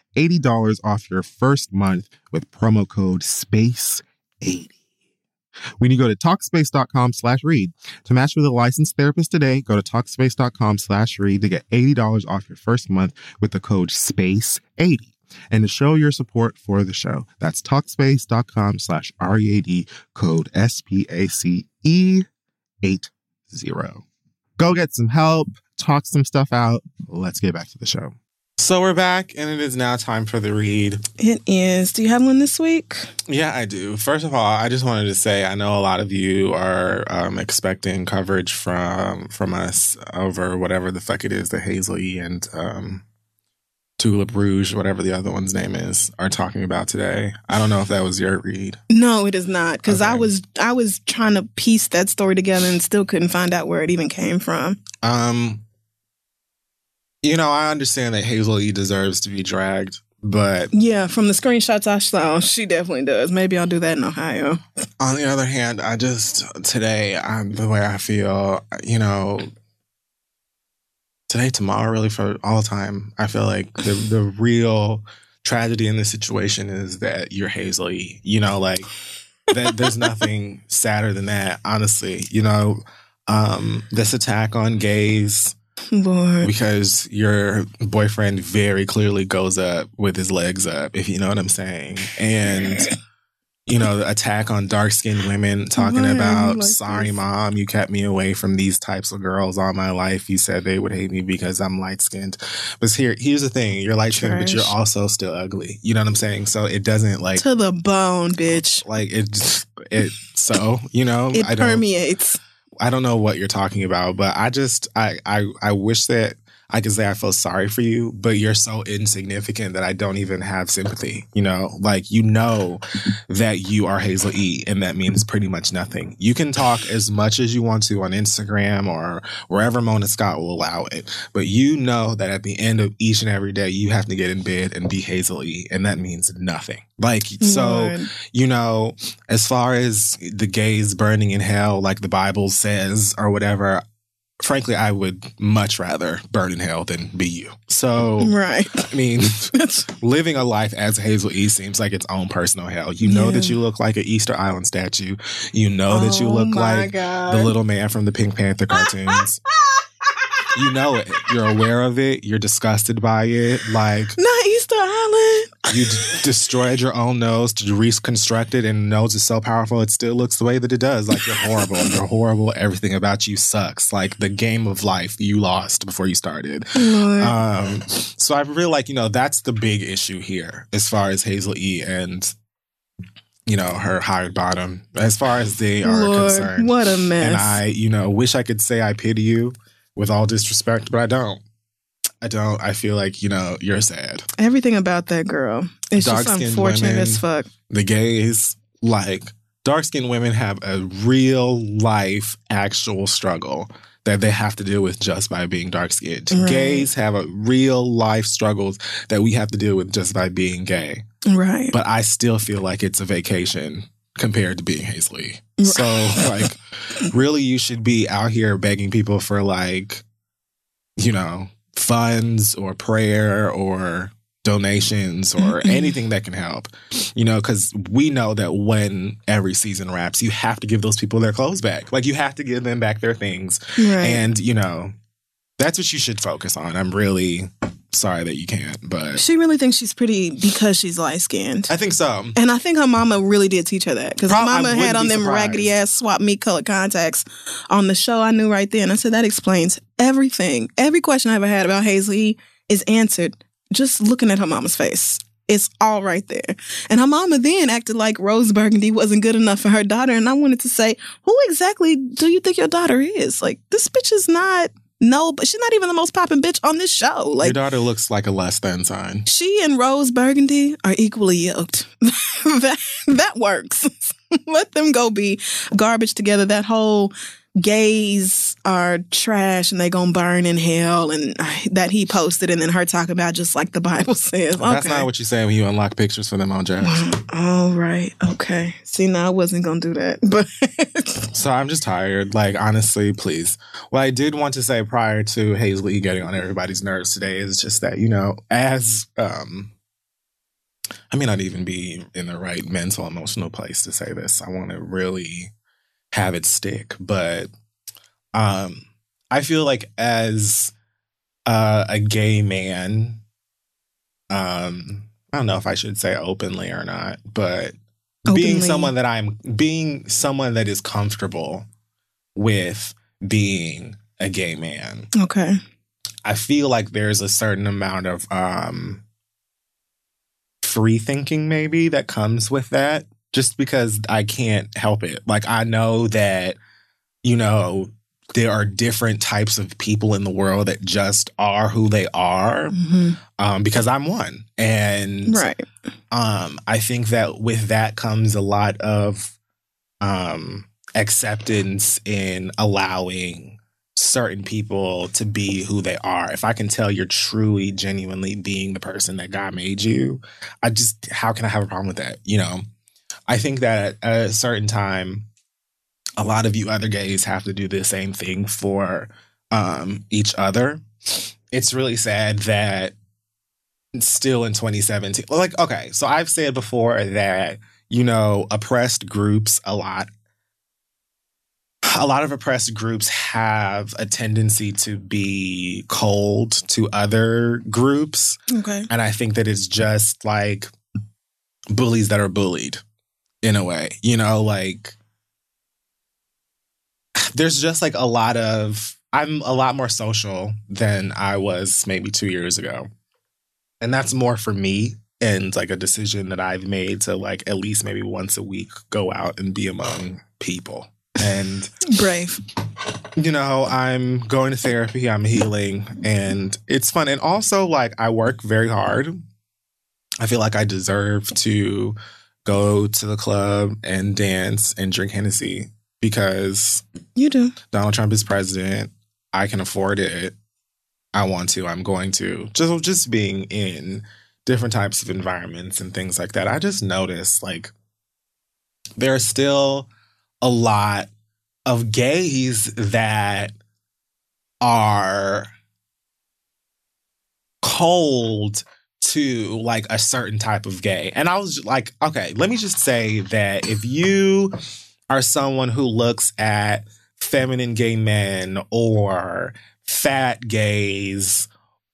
eighty dollars off your first month with promo code space eighty. When you go to Talkspace.com slash read to match with a licensed therapist today, go to Talkspace.com slash read to get eighty dollars off your first month with the code space eighty. And to show your support for the show, that's Talkspace.com slash R E A D code S P A C E eighty. Go get some help, talk some stuff out. Let's get back to the show. So we're back, and it is now time for The Read. It is. Do you have one this week? Yeah, I do. First of all, I just wanted to say I know a lot of you are um, expecting coverage from from us over whatever the fuck it is that Hazley and um, Tulip Rouge, whatever the other one's name is, are talking about today. I don't know if that was your read. No, it is not, because okay. I was I was trying to piece that story together and still couldn't find out where it even came from. Um. You know, I understand that Hazel E deserves to be dragged But yeah, from the screenshots I saw, she definitely does. Maybe I'll do that in Ohio. On the other hand, I just today, I'm the way I feel, you know, today, tomorrow, really for all time, I feel like the, the real tragedy in this situation is that you're Hazley, you know, like that, there's nothing sadder than that, honestly, you know, um, this attack on gays. Lord. Because your boyfriend very clearly goes up with his legs up, if you know what I'm saying. And, you know, the attack on dark-skinned women, talking Lord, about, like, sorry, this. Mom, you kept me away from these types of girls all my life. You said they would hate me because I'm light-skinned. But here, here's the thing. You're light-skinned, Trash. But you're also still ugly. You know what I'm saying? So it doesn't, like... To the bone, bitch. Like, it, it so, you know... It I don't, permeates. I don't know what you're talking about, but I just, I, I, I wish that I could say I feel sorry for you, but you're so insignificant that I don't even have sympathy, you know? Like, you know that you are Hazel E, and that means pretty much nothing. You can talk as much as you want to on Instagram or wherever Mona Scott will allow it, but you know that at the end of each and every day, you have to get in bed and be Hazel E, and that means nothing. Like, so, you know, as far as the gays burning in hell, like the Bible says or whatever, frankly, I would much rather burn in hell than be you. So, right. I mean, living a life as Hazel E seems like its own personal hell. You know yeah. that you look like an Easter Island statue. You know oh that you look like God. The little man from the Pink Panther cartoons. You know it. You're aware of it. You're disgusted by it. Like, not Easter Island. You d- destroyed your own nose to reconstruct it, and the nose is so powerful it still looks the way that it does. Like, you're horrible. You're horrible. Everything about you sucks. Like, the game of life you lost before you started. Lord. Um, so I feel like, you know, that's the big issue here as far as Hazel E and, you know, her hired bottom, as far as they are Lord, concerned. What a mess. And I, you know, wish I could say I pity you. With all disrespect, but I don't. I don't. I feel like, you know, you're sad. Everything about that girl. It's just unfortunate women, as fuck. The gays, like, dark-skinned women have a real-life actual struggle that they have to deal with just by being dark-skinned. Right. Gays have a real-life struggles that we have to deal with just by being gay. Right. But I still feel like it's a vacation compared to being Hazel E. So, like, really, you should be out here begging people for, like, you know, funds or prayer or donations or anything that can help, you know, because we know that when every season wraps, you have to give those people their clothes back. Like, you have to give them back their things. Right. And, you know, that's what you should focus on. I'm really sorry that you can't, but... She really thinks she's pretty because she's light-skinned. I think so. And I think her mama really did teach her that. Because her mama had on them raggedy-ass swap me color contacts on the show. I knew right then. I said, that explains everything. Every question I ever had about Hazel E is answered just looking at her mama's face. It's all right there. And her mama then acted like Rose Burgundy wasn't good enough for her daughter. And I wanted to say, who exactly do you think your daughter is? Like, this bitch is not... No, but she's not even the most popping bitch on this show. Like, your daughter looks like a less than sign. She and Rose Burgundy are equally yoked. that, that works. Let them go be garbage together. That whole gays are trash and they gonna burn in hell and that he posted, and then her talk about just like the Bible says. Well, that's okay. Not what you say when you unlock pictures for them on Jazz. All right. Okay. See, now I wasn't gonna do that. But so I'm just tired. Like, honestly, please. What I did want to say prior to Hazel E getting on everybody's nerves today is just that, you know, as um I may not even be in the right mental, emotional place to say this. I want to really have it stick, but um, I feel like as uh, a gay man, um, I don't know if I should say openly or not, but openly. being someone that I'm being someone that is comfortable with being a gay man. Okay, I feel like there's a certain amount of um, free thinking maybe that comes with that. Just because I can't help it. Like, I know that, you know, there are different types of people in the world that just are who they are, mm-hmm. um, because I'm one. And right. um, I think that with that comes a lot of um, acceptance in allowing certain people to be who they are. If I can tell you're truly, genuinely being the person that God made you, I just, how can I have a problem with that? You know, I think that at a certain time, a lot of you other gays have to do the same thing for um, each other. It's really sad that still in twenty seventeen, like, okay, so I've said before that, you know, oppressed groups a lot. A lot of oppressed groups have a tendency to be cold to other groups. Okay. And I think that it's just like bullies that are bullied in a way, you know, like there's just like a lot of, I'm a lot more social than I was maybe two years ago. And that's more for me. And like a decision that I've made to like at least maybe once a week go out and be among people. And brave, you know, I'm going to therapy, I'm healing, and it's fun. And also, like, I work very hard. I feel like I deserve to go to the club and dance and drink Hennessy because you do. Donald Trump is president. I can afford it. I want to. I'm going to. Just, just being in different types of environments and things like that. I just noticed, like, there are still a lot of gays that are cold to like a certain type of gay. And I was like, okay, let me just say that if you are someone who looks at feminine gay men or fat gays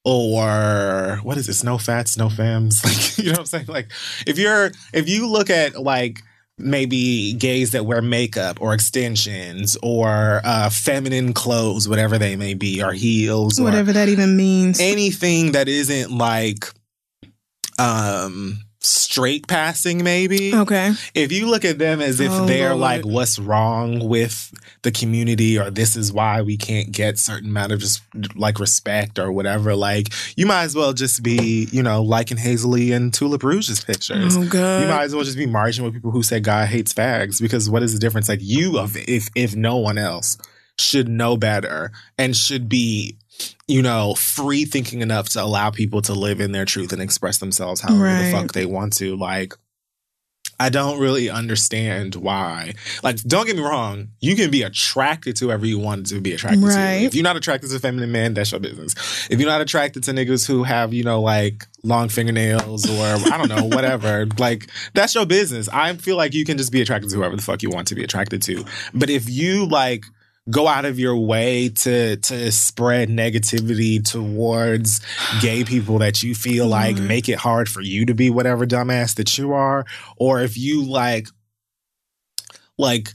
or what is this? No fats, no femmes. Like, you know what I'm saying? Like if you're, if you look at like, maybe gays that wear makeup or extensions or uh, feminine clothes, whatever they may be, or heels. Whatever or that even means. Anything that isn't like um, straight passing, maybe. Okay. If you look at them as if oh, they're Lord. Like, what's wrong with the community or this is why we can't get certain amount of just like respect or whatever, like you might as well just be, you know, liking Hazley and Tulip Rouge's pictures. Oh, God. You might as well just be marching with people who say God hates fags because what is the difference? Like you, if if no one else should know better and should be, you know, free thinking enough to allow people to live in their truth and express themselves however right. the fuck they want to. Like, I don't really understand why. Like, don't get me wrong. You can be attracted to whoever you want to be attracted right. to. If you're not attracted to feminine men, that's your business. If you're not attracted to niggas who have, you know, like long fingernails or I don't know, whatever, like that's your business. I feel like you can just be attracted to whoever the fuck you want to be attracted to. But if you like go out of your way to to spread negativity towards gay people that you feel like mm. make it hard for you to be whatever dumbass that you are, or if you like like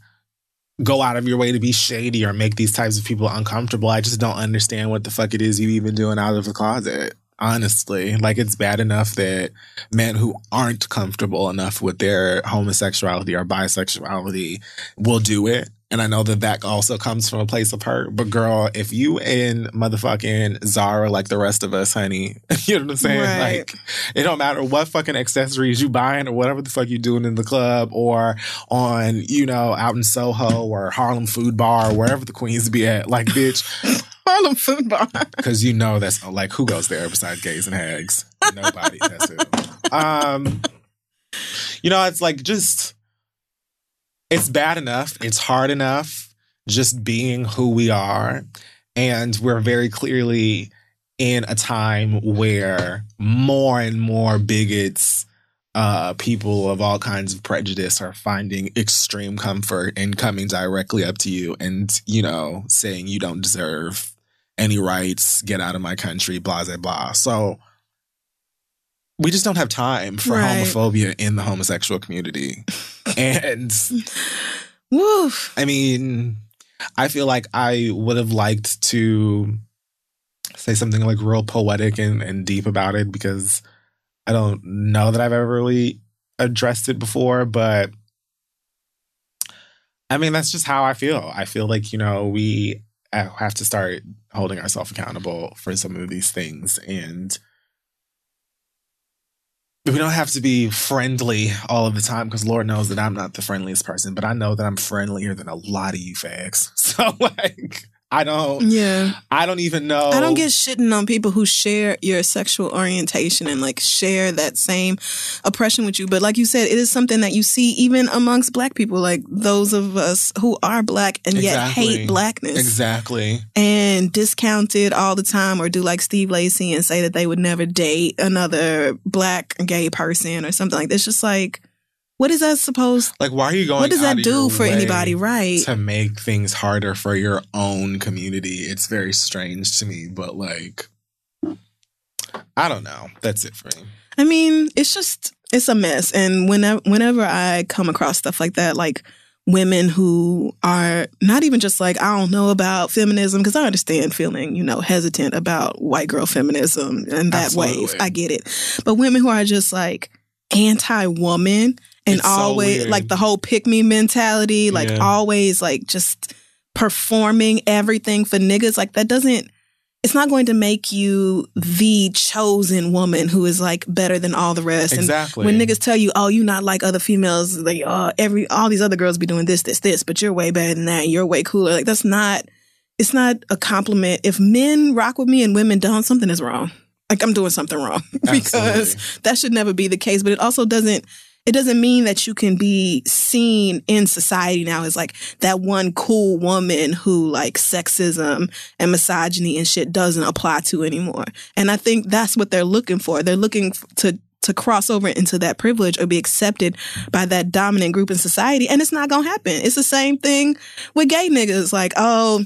go out of your way to be shady or make these types of people uncomfortable, I just don't understand what the fuck it is you even doing out of the closet. Honestly, like it's bad enough that men who aren't comfortable enough with their homosexuality or bisexuality will do it. And I know that that also comes from a place of hurt. But girl, if you in motherfucking Zara like the rest of us, honey, you know what I'm saying? Right. Like, it don't matter what fucking accessories you buying or whatever the fuck you doing in the club or on, you know, out in Soho or Harlem Food Bar or wherever the queens be at. Like, bitch. Harlem Food Bar. Because you know that's, like, who goes there besides gays and hags? Nobody. That's who. Um, you know, it's like just... It's bad enough. It's hard enough just being who we are. And we're very clearly in a time where more and more bigots, uh, people of all kinds of prejudice are finding extreme comfort in coming directly up to you and, you know, saying you don't deserve any rights, get out of my country, blah, blah, blah. So we just don't have time for right. homophobia in the homosexual community. And woof. I mean, I feel like I would have liked to say something like real poetic and, and deep about it because I don't know that I've ever really addressed it before. But I mean, that's just how I feel. I feel like, you know, we have to start holding ourselves accountable for some of these things. And we don't have to be friendly all of the time because Lord knows that I'm not the friendliest person, but I know that I'm friendlier than a lot of you fags. So, like, I don't. Yeah. I don't even know. I don't get shitting on people who share your sexual orientation and like share that same oppression with you. But like you said, it is something that you see even amongst black people, like those of us who are black and exactly. yet hate blackness. Exactly. And discount it all the time, or do like Steve Lacy and say that they would never date another black gay person or something like this. Just like, what is that supposed? Like, why are you going? What does that do for anybody, right? To make things harder for your own community, it's very strange to me. But like, I don't know. That's it for me. I mean, it's just it's a mess. And whenever whenever I come across stuff like that, like women who are not even just like, I don't know about feminism, because I understand feeling, you know, hesitant about white girl feminism and that wave. I get it. But women who are just like anti-woman. And it's always, so like, the whole pick-me mentality, like, yeah. always, like, just performing everything for niggas. Like, that doesn't, it's not going to make you the chosen woman who is, like, better than all the rest. Exactly. And when niggas tell you, oh, you not like other females, like, oh, every, all these other girls be doing this, this, this, but you're way better than that, and you're way cooler. Like, that's not, it's not a compliment. If men rock with me and women don't, something is wrong. Like, I'm doing something wrong. because Absolutely. That should never be the case. But it also doesn't, It doesn't mean that you can be seen in society now as like that one cool woman who like sexism and misogyny and shit doesn't apply to anymore. And I think that's what they're looking for. They're looking to to cross over into that privilege or be accepted by that dominant group in society. And it's not going to happen. It's the same thing with gay niggas. Like, oh,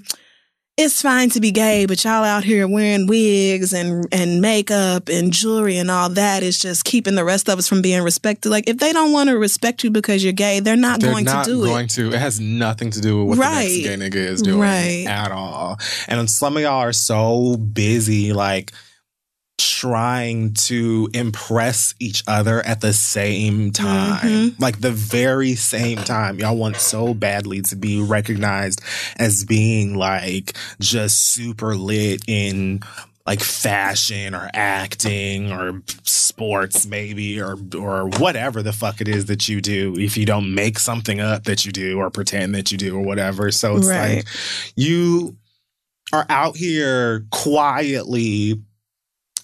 it's fine to be gay, but y'all out here wearing wigs and and makeup and jewelry and all that is just keeping the rest of us from being respected. Like, if they don't want to respect you because you're gay, they're not they're going not to do going it. They're not going to. It has nothing to do with what right. the next gay nigga is doing right. at all. And some of y'all are so busy, like, trying to impress each other at the same time. Mm-hmm. Like, the very same time. Y'all want so badly to be recognized as being, like, just super lit in, like, fashion or acting or sports, maybe, or or whatever the fuck it is that you do, if you don't make something up that you do or pretend that you do or whatever. So it's right. like, you are out here quietly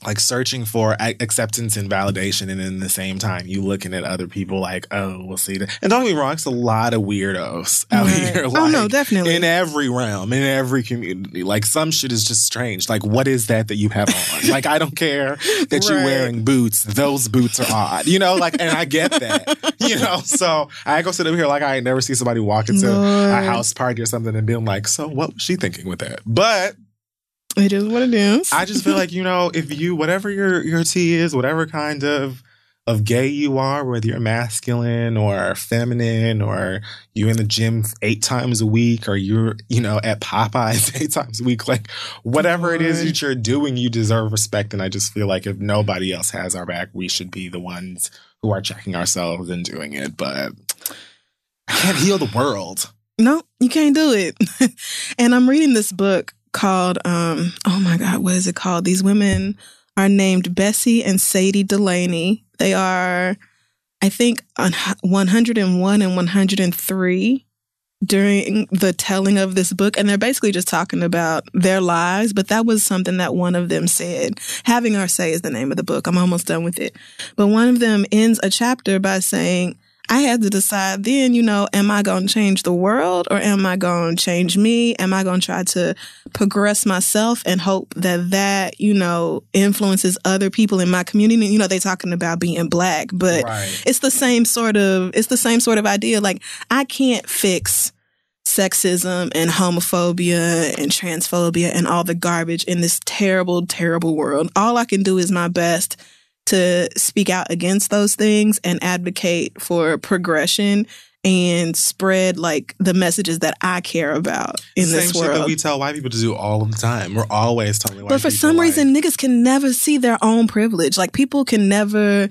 like searching for acceptance and validation, and in the same time, you looking at other people like, oh, we'll see that. And don't get me wrong, it's a lot of weirdos out right. here. Like, oh, no, definitely. In every realm, in every community. Like, some shit is just strange. Like, what is that that you have on? Like, I don't care that right. you're wearing boots. Those boots are odd. You know, like, and I get that. You know, so I go sit up here like I ain't never see somebody walk into Lord. a house party or something and being like, so what was she thinking with that? But it is what it is. I just feel like, you know, if you, whatever your, your tea is, whatever kind of of gay you are, whether you're masculine or feminine, or you're in the gym eight times a week, or you're, you know, at Popeyes eight times a week, like, whatever Lord. it is that you're doing, you deserve respect. And I just feel like if nobody else has our back, we should be the ones who are checking ourselves and doing it. But I can't heal the world. No, you can't do it. And I'm reading this book called, um, oh my God, what is it called? These women are named Bessie and Sadie Delaney. They are, I think, on one hundred one and one hundred three during the telling of this book. And they're basically just talking about their lives. But that was something that one of them said. Having Our Say is the name of the book. I'm almost done with it. But one of them ends a chapter by saying, I had to decide then, you know, am I going to change the world, or am I going to change me? Am I going to try to progress myself and hope that that, you know, influences other people in my community? You know, they talking about being black, but right. it's the same sort of it's the same sort of idea. Like, I can't fix sexism and homophobia and transphobia and all the garbage in this terrible, terrible world. All I can do is my best to speak out against those things and advocate for progression and spread, like, the messages that I care about in Same this world. Same shit that we tell white people to do all of the time. We're always telling white people. But for people some like, reason, niggas can never see their own privilege. Like, people can never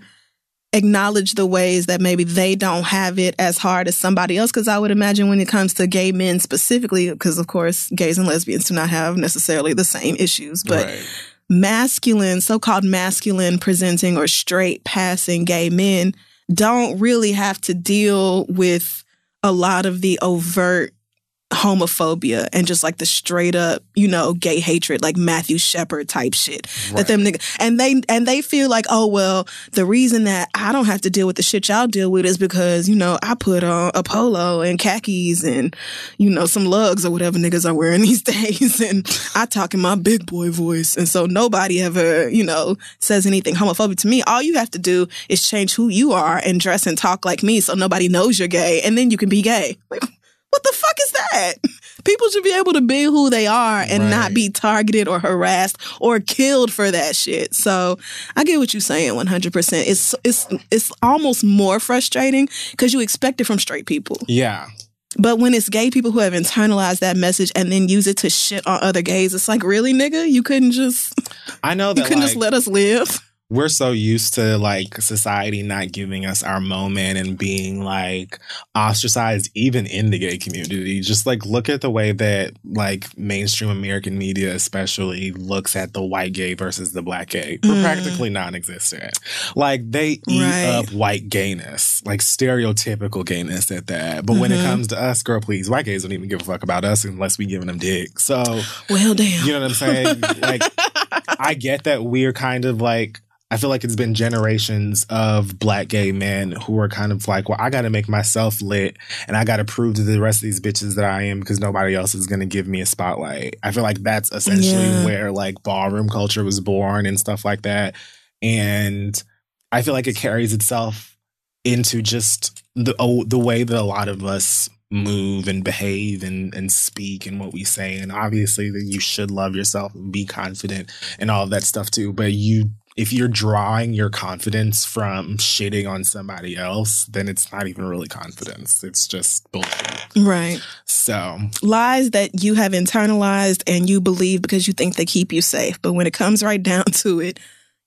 acknowledge the ways that maybe they don't have it as hard as somebody else. Because I would imagine when it comes to gay men specifically, because, of course, gays and lesbians do not have necessarily the same issues. But right. masculine, so-called masculine presenting or straight passing gay men don't really have to deal with a lot of the overt homophobia and just like the straight up, you know, gay hatred, like Matthew Shepard type shit. Right. That them niggas, and they and they feel like, oh well, the reason that I don't have to deal with the shit y'all deal with is because, you know, I put on a polo and khakis and, you know, some lugs or whatever niggas are wearing these days, and I talk in my big boy voice, and so nobody ever, you know, says anything homophobic to me. All you have to do is change who you are and dress and talk like me, so nobody knows you're gay, and then you can be gay. Like, what the fuck is that? People should be able to be who they are and right. not be targeted or harassed or killed for that shit. So I get what you're saying one hundred percent. It's it's it's almost more frustrating because you expect it from straight people. Yeah. But when it's gay people who have internalized that message and then use it to shit on other gays, it's like, really, nigga? You couldn't just, I know that, you couldn't like, just let us live? We're so used to, like, society not giving us our moment and being, like, ostracized even in the gay community. Just, like, look at the way that, like, mainstream American media especially looks at the white gay versus the black gay. We're mm. practically non-existent. Like, they eat right. up white gayness, like, stereotypical gayness at that. But mm-hmm. when it comes to us, girl, please, white gays don't even give a fuck about us unless we giving them dick. So, well, damn. You know what I'm saying? Like, I get that we're kind of, like, I feel like it's been generations of black gay men who are kind of like, well, I got to make myself lit and I got to prove to the rest of these bitches that I am because nobody else is going to give me a spotlight. I feel like that's essentially yeah. where like ballroom culture was born and stuff like that. And I feel like it carries itself into just the oh, the way that a lot of us move and behave and, and speak and what we say. And obviously that you should love yourself and be confident and all that stuff too. But you if you're drawing your confidence from shitting on somebody else, then it's not even really confidence. It's just bullshit. Right. So. Lies that you have internalized and you believe because you think they keep you safe. But when it comes right down to it,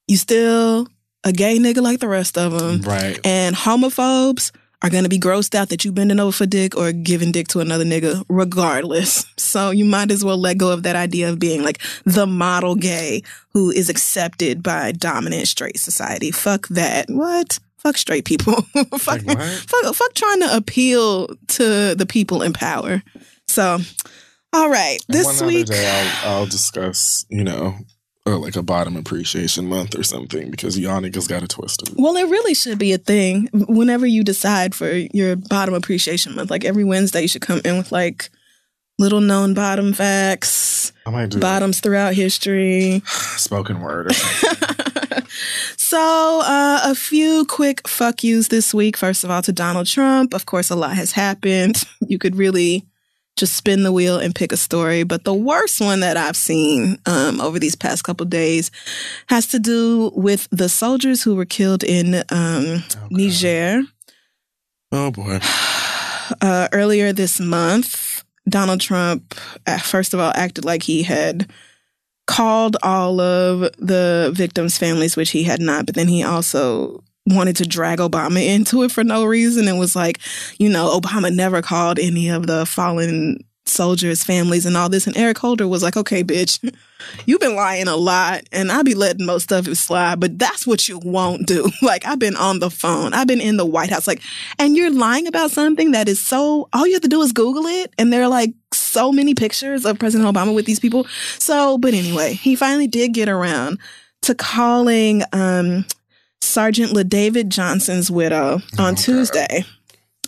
you still a gay nigga like the rest of them. Right. And homophobes are going to be grossed out that you bending over for dick or giving dick to another nigga regardless. So you might as well let go of that idea of being like the model gay who is accepted by dominant straight society. Fuck that. What? Fuck straight people. fuck, like fuck, fuck trying to appeal to the people in power. So, all right. This one week. Other day I'll, I'll discuss, you know, or like a bottom appreciation month or something because y'all niggas got a twist. Well, it really should be a thing. Whenever you decide for your bottom appreciation month, like every Wednesday, you should come in with like little known bottom facts, I might do bottoms that. Throughout history, spoken word. Or something. So uh, a few quick fuck yous this week. First of all, to Donald Trump. Of course, a lot has happened. You could really just spin the wheel and pick a story. But the worst one that I've seen um, over these past couple days has to do with the soldiers who were killed in um, oh, Niger. Oh, boy. Uh, earlier this month, Donald Trump, first of all, acted like he had called all of the victims' families, which he had not. But then he also wanted to drag Obama into it for no reason and was like, you know, Obama never called any of the fallen soldiers' families and all this. And Eric Holder was like, okay, bitch, you've been lying a lot and I be letting most of it slide, but that's what you won't do. Like, I've been on the phone. I've been in the White House. Like, and you're lying about something that is so, all you have to do is Google it. And there are like so many pictures of President Obama with these people. So, but anyway, he finally did get around to calling, um, Sergeant LaDavid Johnson's widow on okay. Tuesday.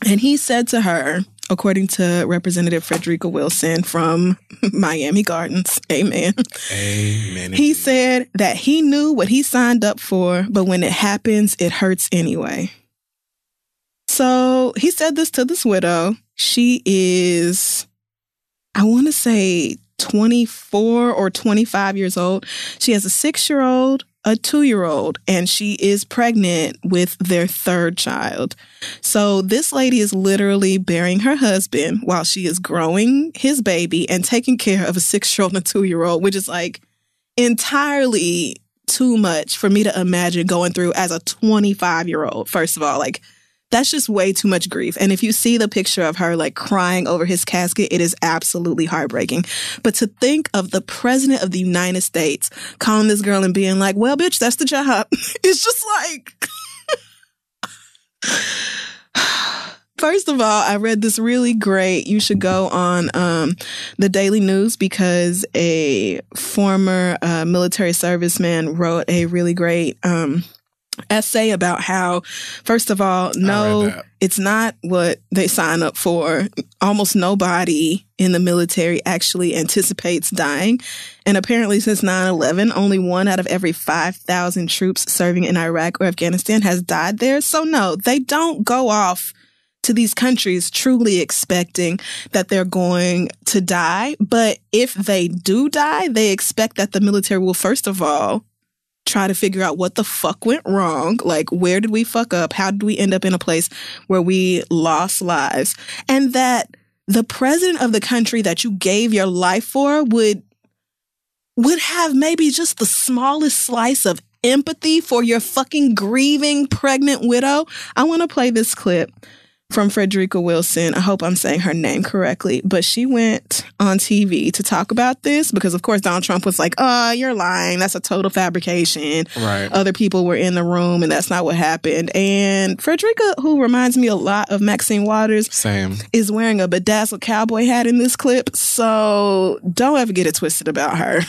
And he said to her, according to Representative Frederica Wilson from Miami Gardens, amen. Amen. He said that he knew what he signed up for, but when it happens, it hurts anyway. So he said this to this widow. She is, I want to say twenty-four or twenty-five years old. She has a six-year-old, a two-year-old, and she is pregnant with their third child. So this lady is literally bearing her husband while she is growing his baby and taking care of a six-year-old and a two-year-old, which is like entirely too much for me to imagine going through as a twenty-five-year-old. First of all, like, that's just way too much grief. And if you see the picture of her like crying over his casket, it is absolutely heartbreaking. But to think of the president of the United States calling this girl and being like, well, bitch, that's the job. It's just like, First of all, I read this really great, you should go on um, the Daily News, because a former uh, military serviceman wrote a really great um, essay about how, first of all, no, it's not what they sign up for. Almost nobody in the military actually anticipates dying. And apparently since nine eleven, only one out of every five thousand troops serving in Iraq or Afghanistan has died there. So no, they don't go off to these countries truly expecting that they're going to die. But if they do die, they expect that the military will, first of all, try to figure out what the fuck went wrong. Like, where did we fuck up? How did we end up in a place where we lost lives? And that the president of the country that you gave your life for would would have maybe just the smallest slice of empathy for your fucking grieving pregnant widow. I want to play this clip from Frederica Wilson. I hope I'm saying her name correctly, but she went on T V to talk about this because, of course, Donald Trump was like, oh, you're lying. That's a total fabrication. Right. Other people were in the room and that's not what happened. And Frederica, who reminds me a lot of Maxine Waters, same, is wearing a bedazzled cowboy hat in this clip. So don't ever get it twisted about her.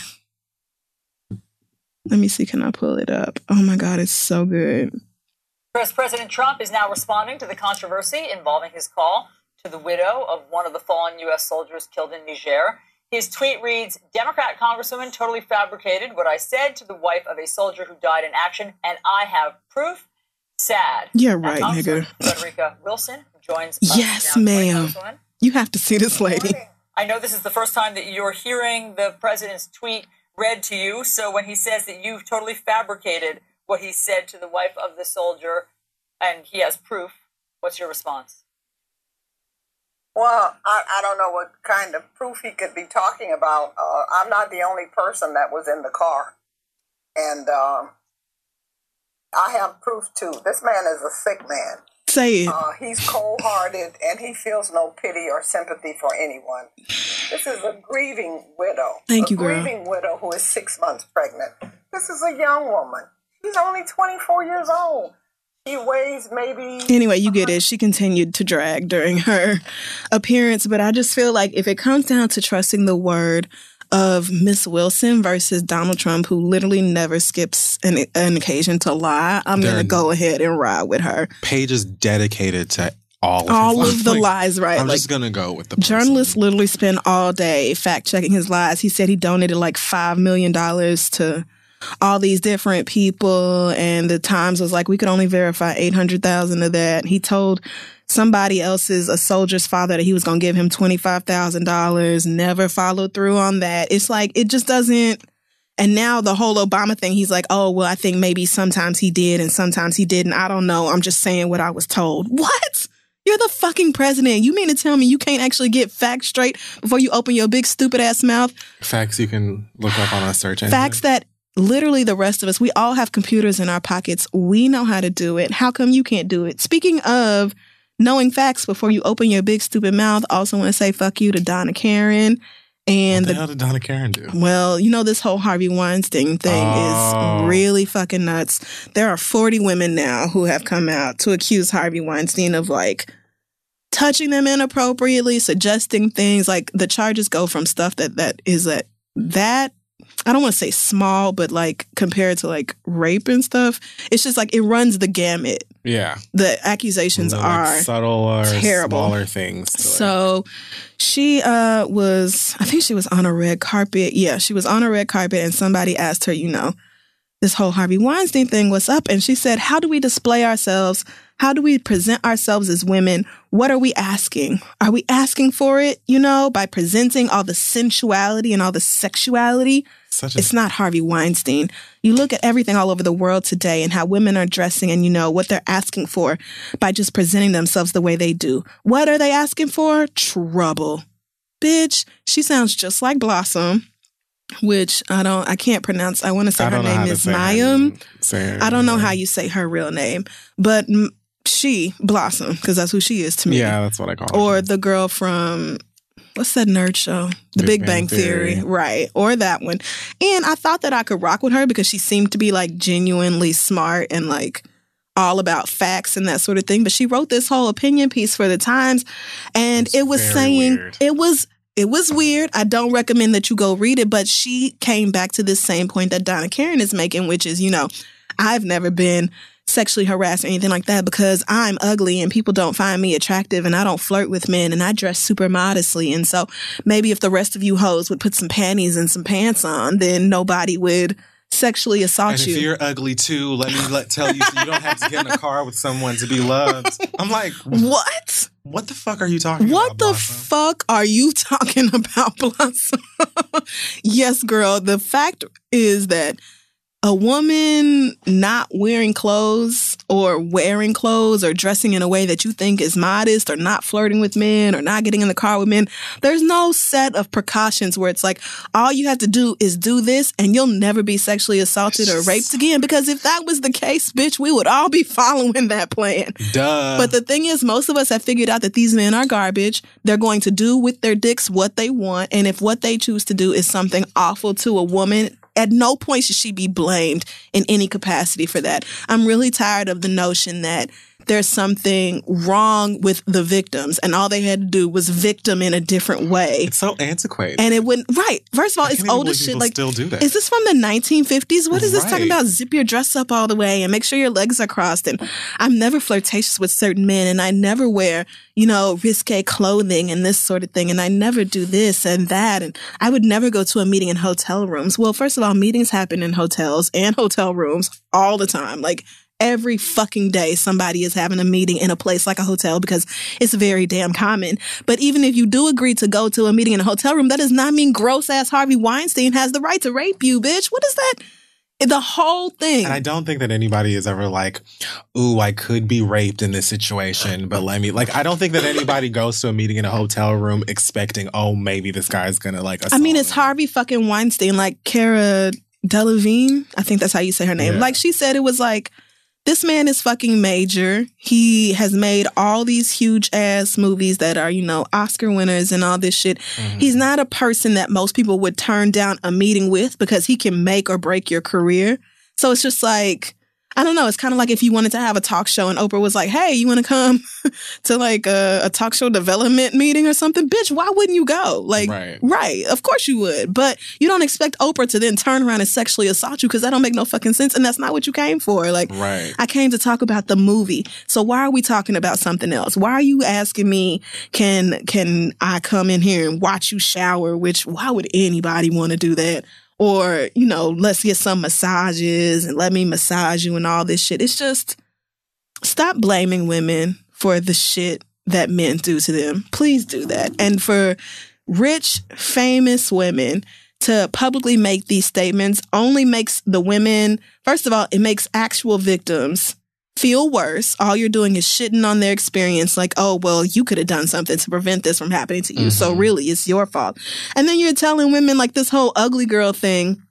Let me see. Can I pull it up? Oh, my God. It's so good. U S President Trump is now responding to the controversy involving his call to the widow of one of the fallen U S soldiers killed in Niger. His tweet reads, Democrat Congresswoman totally fabricated what I said to the wife of a soldier who died in action, and I have proof. Sad. Yeah, right, nigga. Frederica Wilson joins us. Yes, ma'am. You have to see this lady. I know this is the first time that you're hearing the president's tweet read to you, so when he says that you've totally fabricated what he said to the wife of the soldier, and he has proof, what's your response? Well, I, I don't know what kind of proof he could be talking about. Uh, I'm not the only person that was in the car. And um, I have proof, too. This man is a sick man. Say it. Uh, he's cold-hearted, and he feels no pity or sympathy for anyone. This is a grieving widow. Thank you, girl. A grieving widow who is six months pregnant. This is a young woman. She's only twenty-four years old. She weighs maybe... Anyway, you get it. She continued to drag during her appearance. But I just feel like if it comes down to trusting the word of Miss Wilson versus Donald Trump, who literally never skips an, an occasion to lie, I'm going to go ahead and ride with her. Page is dedicated to all of, all of the like, lies, right? I'm like, just going to go with the person. Journalists literally spend all day fact-checking his lies. He said he donated like five million dollars to... all these different people, and the Times was like, we could only verify eight hundred thousand of that. He told somebody else's, a soldier's father, that he was going to give him twenty-five thousand dollars, never followed through on that. It's like, it just doesn't. And now the whole Obama thing, he's like, oh, well, I think maybe sometimes he did and sometimes he didn't. I don't know. I'm just saying what I was told. What? You're the fucking president. You mean to tell me you can't actually get facts straight before you open your big stupid ass mouth? Facts you can look up on a search engine. Facts that literally the rest of us, we all have computers in our pockets. We know how to do it. How come you can't do it? Speaking of knowing facts before you open your big stupid mouth, I also want to say fuck you to Donna Karan. And what the, the hell did Donna Karan do? Well, you know, this whole Harvey Weinstein thing oh. is really fucking nuts. There are forty women now who have come out to accuse Harvey Weinstein of like touching them inappropriately, suggesting things. Like the charges go from stuff that that is that that. I don't want to say small, but like compared to like rape and stuff, it's just like it runs the gamut. Yeah. The accusations the, are like, subtle or terrible. Smaller things. To, like, so she uh, was, I think she was on a red carpet. Yeah, she was on a red carpet and somebody asked her, you know, this whole Harvey Weinstein thing, what's up? And she said, how do we display ourselves? How do we present ourselves as women? What are we asking? Are we asking for it, you know, by presenting all the sensuality and all the sexuality? Such a- it's not Harvey Weinstein. You look at everything all over the world today and how women are dressing and, you know, what they're asking for by just presenting themselves the way they do. What are they asking for? Trouble. Bitch, she sounds just like Blossom. Which I don't, I can't pronounce. I want to say her name is Mayim. I don't know how you say her real name, but she, Blossom, because that's who she is to me. Yeah, that's what I call her. Or the girl from, what's that nerd show? The Big Bang Theory. Right. Or that one. And I thought that I could rock with her because she seemed to be like genuinely smart and like all about facts and that sort of thing. But she wrote this whole opinion piece for The Times, and it's it was saying weird. it was it was weird. I don't recommend that you go read it, but she came back to this same point that Donna Karan is making, which is, you know, I've never been sexually harassed or anything like that because I'm ugly and people don't find me attractive and I don't flirt with men and I dress super modestly. And so maybe if the rest of you hoes would put some panties and some pants on, then nobody would sexually assault and you. And if you're ugly too, let me let, tell you, so you don't have to get in a car with someone to be loved. I'm like, what? What the fuck are you talking what about, What the Blossom? fuck are you talking about, Blossom? Yes, girl. The fact is that a woman not wearing clothes or wearing clothes or dressing in a way that you think is modest or not flirting with men or not getting in the car with men, there's no set of precautions where it's like all you have to do is do this and you'll never be sexually assaulted or raped again. Because if that was the case, bitch, we would all be following that plan. Duh. But the thing is, most of us have figured out that these men are garbage. They're going to do with their dicks what they want. And if what they choose to do is something awful to a woman, at no point should she be blamed in any capacity for that. I'm really tired of the notion that there's something wrong with the victims and all they had to do was victim in a different way. It's so antiquated. And it wouldn't, right. First of all, I it's old as shit. Like, still do that. Is this from the nineteen fifties? What is right. this talking about? Zip your dress up all the way and make sure your legs are crossed. And I'm never flirtatious with certain men and I never wear, you know, risque clothing and this sort of thing. And I never do this and that. And I would never go to a meeting in hotel rooms. Well, first of all, meetings happen in hotels and hotel rooms all the time. Like, every fucking day somebody is having a meeting in a place like a hotel because it's very damn common. But even if you do agree to go to a meeting in a hotel room, that does not mean gross-ass Harvey Weinstein has the right to rape you, bitch. What is that? The whole thing. And I don't think that anybody is ever like, ooh, I could be raped in this situation, but let me, like, I don't think that anybody goes to a meeting in a hotel room expecting, oh, maybe this guy's gonna, like, assault I mean, it's me. Harvey fucking Weinstein, like, Cara Delevingne, I think that's how you say her name. Yeah. Like, she said it was like, this man is fucking major. He has made all these huge ass movies that are, you know, Oscar winners and all this shit. Mm-hmm. He's not a person that most people would turn down a meeting with because he can make or break your career. So it's just like, I don't know. It's kind of like if you wanted to have a talk show and Oprah was like, hey, you want to come to like a, a talk show development meeting or something? Bitch, why wouldn't you go? Like, right. right. Of course you would. But you don't expect Oprah to then turn around and sexually assault you because that don't make no fucking sense. And that's not what you came for. Like, right. I came to talk about the movie. So why are we talking about something else? Why are you asking me, can, can I come in here and watch you shower? Which, why would anybody want to do that? Or, you know, let's get some massages and let me massage you and all this shit. It's just, stop blaming women for the shit that men do to them. Please do that. And for rich, famous women to publicly make these statements only makes the women, first of all, it makes actual victims feel worse. All you're doing is shitting on their experience, like, oh, well, you could have done something to prevent this from happening to you. Mm-hmm. So really, it's your fault. And then you're telling women, like, this whole ugly girl thing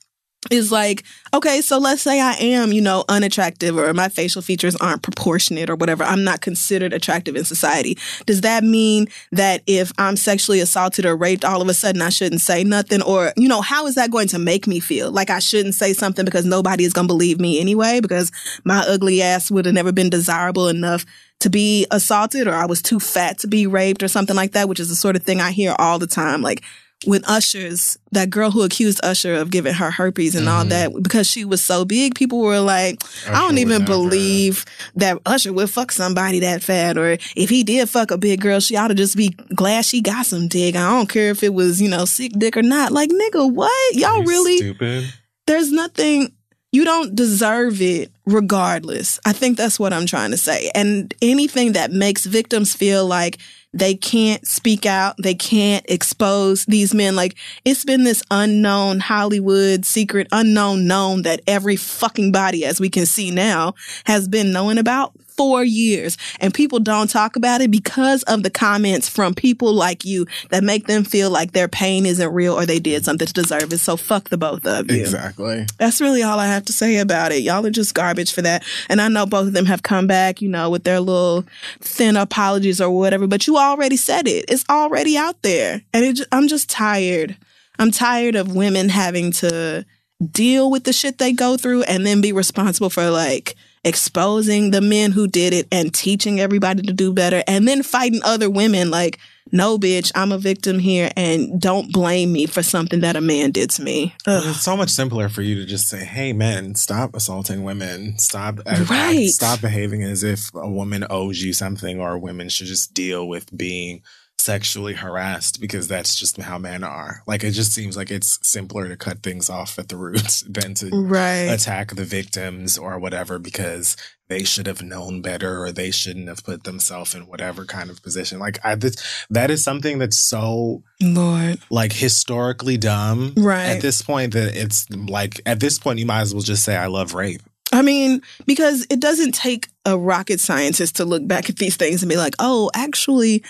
is like, okay, so let's say I am, you know, unattractive or my facial features aren't proportionate or whatever. I'm not considered attractive in society. Does that mean that if I'm sexually assaulted or raped, all of a sudden I shouldn't say nothing? Or, you know, how is that going to make me feel? Like I shouldn't say something because nobody is going to believe me anyway because my ugly ass would have never been desirable enough to be assaulted or I was too fat to be raped or something like that, which is the sort of thing I hear all the time. Like, when Usher's, that girl who accused Usher of giving her herpes and mm-hmm. all that, because she was so big, people were like, Usher I don't even believe that Usher would fuck somebody that fat. Or if he did fuck a big girl, she ought to just be glad she got some dick. I don't care if it was, you know, sick dick or not. Like, nigga, what? Y'all You're really? Stupid. There's nothing. You don't deserve it regardless. I think that's what I'm trying to say. And anything that makes victims feel like they can't speak out. They can't expose these men. Like, it's been this unknown Hollywood secret, unknown known that every fucking body, as we can see now, has been known about for years. And people don't talk about it because of the comments from people like you that make them feel like their pain isn't real or they did something to deserve it. So fuck the both of you. Exactly. That's really all I have to say about it. Y'all are just garbage for that. And I know both of them have come back, you know, with their little thin apologies or whatever, but you all already said it. It's already out there. And it, I'm just tired. I'm tired of women having to deal with the shit they go through and then be responsible for, like, exposing the men who did it and teaching everybody to do better, and then fighting other women like, no, bitch, I'm a victim here, and don't blame me for something that a man did to me. Ugh. It's so much simpler for you to just say, hey, men, stop assaulting women. Stop right. Stop behaving as if a woman owes you something, or women should just deal with being sexually harassed, because that's just how men are. Like, it just seems like it's simpler to cut things off at the roots than to right. attack the victims or whatever, because they should have known better, or they shouldn't have put themselves in whatever kind of position. Like, I, this, that is something that's so, Lord, like, historically dumb right. at this point, that it's like, at this point, you might as well just say, I love rape. I mean, because it doesn't take a rocket scientist to look back at these things and be like, oh, actually,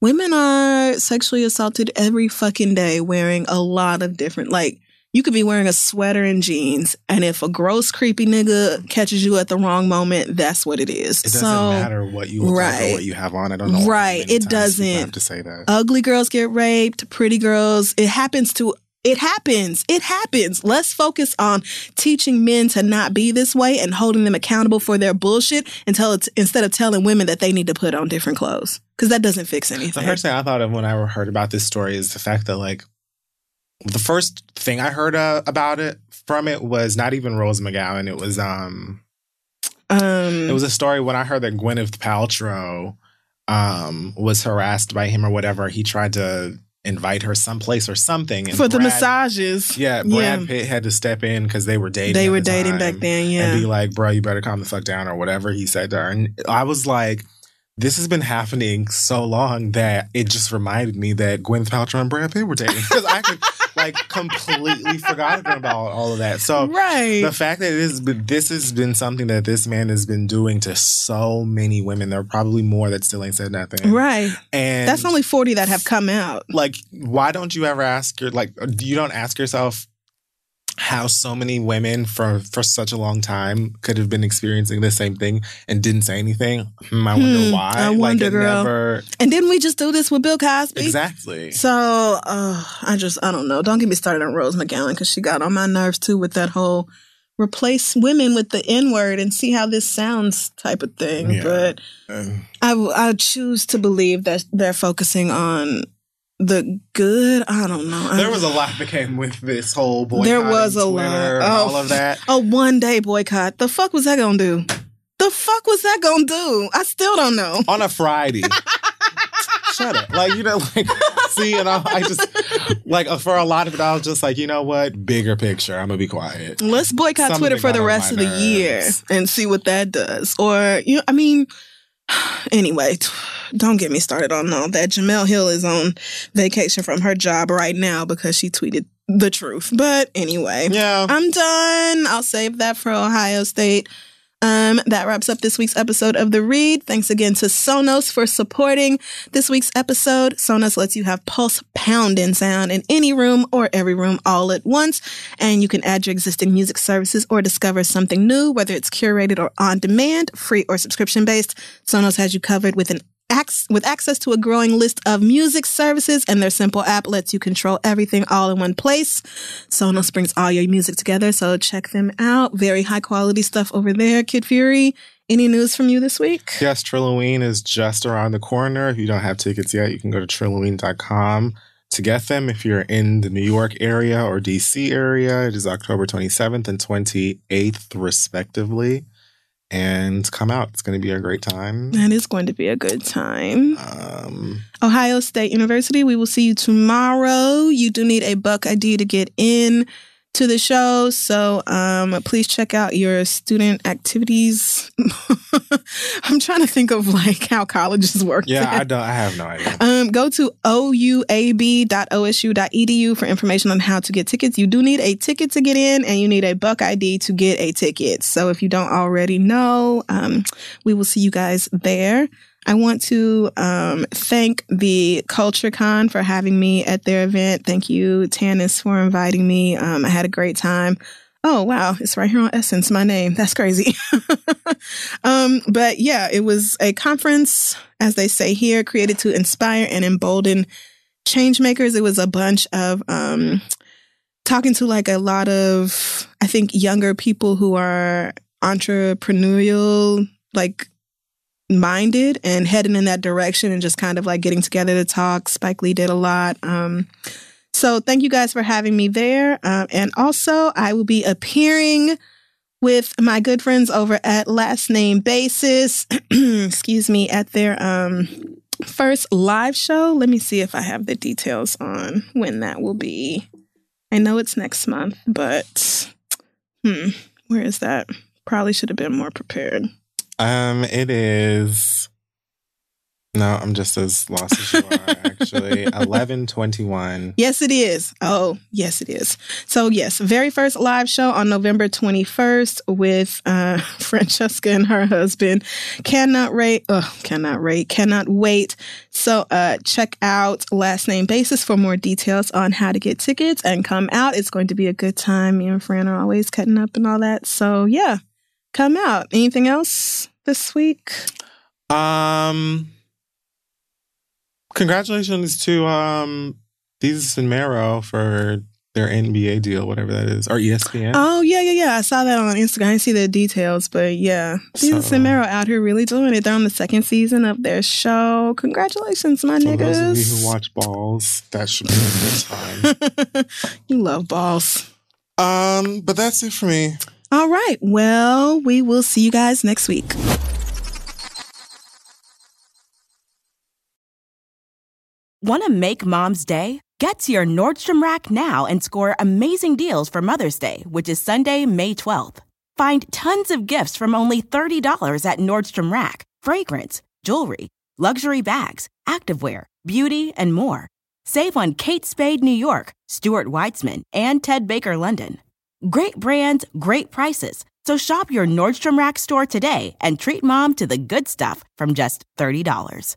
women are sexually assaulted every fucking day, wearing a lot of different, like, you could be wearing a sweater and jeans, and if a gross, creepy nigga catches you at the wrong moment, that's what it is. It doesn't so, matter what you look right. like or what you have on. I don't know. Right. It doesn't. You have to say that. Ugly girls get raped. Pretty girls. It happens to. It happens. It happens. Let's focus on teaching men to not be this way and holding them accountable for their bullshit until it's, instead of telling women that they need to put on different clothes, because that doesn't fix anything. The first thing I thought of when I heard about this story is the fact that, like, the first thing I heard uh, about it from it was not even Rose McGowan. It was um, um, it was a story when I heard that Gwyneth Paltrow um was harassed by him or whatever. He tried to invite her someplace or something, and for Brad, the massages. Yeah, Brad yeah. Pitt had to step in because they were dating. They were the dating back then. Yeah, and be like, bro, you better calm the fuck down or whatever he said to her. And I was like, this has been happening so long that it just reminded me that Gwyneth Paltrow and Brad Pitt were dating, because I could. Like, completely forgot about all of that. So right. the fact that it is, this has been something that this man has been doing to so many women. There are probably more that still ain't said nothing. Right. And that's only forty that have come out. Like, why don't you ever ask your, like, you don't ask yourself how so many women for, for such a long time could have been experiencing the same thing and didn't say anything. Hmm, I wonder hmm, why. I wonder, like, girl. Never... And didn't we just do this with Bill Cosby? Exactly. So, uh, I just, I don't know. Don't get me started on Rose McGowan, because she got on my nerves too with that whole replace women with the N-word and see how this sounds type of thing. Yeah. But um, I, I choose to believe that they're focusing on the good, I don't know. There was a lot that came with this whole boycott. There was a lot. Oh, and all of that. A one-day boycott. The fuck was that gonna do? The fuck was that gonna do? I still don't know. On a Friday. Shut up. Like, you know, like, see, and I, I just, like, for a lot of it, I was just like, you know what? Bigger picture. I'm gonna be quiet. Let's boycott Something Twitter for the rest of the nerves. year and see what that does. Or, you know, I mean, anyway, don't get me started on all that. Jamel Hill is on vacation from her job right now because she tweeted the truth. But anyway, yeah. I'm done. I'll save that for Ohio State. Um, that wraps up this week's episode of The Read. Thanks again to Sonos for supporting this week's episode. Sonos lets you have pulse pounding sound in any room or every room all at once. And you can add your existing music services or discover something new, whether it's curated or on demand, free or subscription based. Sonos has you covered with an With access to a growing list of music services, and their simple app lets you control everything all in one place. Sonos brings all your music together, so check them out. Very high quality stuff over there. Kid Fury, any news from you this week? Yes, Trilloween is just around the corner. If you don't have tickets yet, you can go to trilloween dot com to get them. If you're in the New York area or D C area, it is October twenty-seventh and twenty-eighth, respectively. And come out. It's going to be a great time. That is going to be a good time. Um, Ohio State University, we will see you tomorrow. You do need a Buck I D to get in to the show. So um, please check out your student activities. I'm trying to think of, like, how colleges work. Yeah, I, don't, I have no idea. Um, go to O U A B dot O S U dot E D U for information on how to get tickets. You do need a ticket to get in, and you need a Buck I D to get a ticket. So if you don't already know, um, we will see you guys there. I want to um, thank the CultureCon for having me at their event. Thank you, Tannis, for inviting me. Um, I had a great time. Oh, wow. It's right here on Essence, my name. That's crazy. um, but yeah, it was a conference, as they say here, created to inspire and embolden changemakers. It was a bunch of um, talking to, like, a lot of, I think, younger people who are entrepreneurial, like, minded and heading in that direction and just kind of like getting together to talk. Spike Lee did a lot. Um, so thank you guys for having me there. Um, and also I will be appearing with my good friends over at Last Name Basis, excuse me, at their um, first live show. Let me see if I have the details on when that will be. I know it's next month, but hmm, where is that? Probably should have been more prepared. Um, it is. No, I'm just as lost as you are, actually. eleven twenty-one. Yes, it is. Oh, yes, it is. So, yes, very first live show on November twenty-first with uh, Francesca and her husband. Cannot rate. Oh, cannot rate. Cannot wait. So, uh, check out Last Name Basis for more details on how to get tickets and come out. It's going to be a good time. Me and Fran are always cutting up and all that. So, yeah, come out. Anything else this week? Um... Congratulations to um, Desus and Mero for their N B A deal, whatever that is, or E S P N. Oh, yeah, yeah, yeah. I saw that on Instagram. I didn't see the details, but yeah. Desus so, and Mero out here really doing it. They're on the second season of their show. Congratulations, my for niggas. For those of you who watch balls, that should be a good time. You love balls. Um, But that's it for me. All right. Well, we will see you guys next week. Want to make Mom's day? Get to your Nordstrom Rack now and score amazing deals for Mother's Day, which is Sunday, May twelfth. Find tons of gifts from only thirty dollars at Nordstrom Rack. Fragrance, jewelry, luxury bags, activewear, beauty, and more. Save on Kate Spade New York, Stuart Weitzman, and Ted Baker London. Great brands, great prices. So shop your Nordstrom Rack store today and treat Mom to the good stuff from just thirty dollars.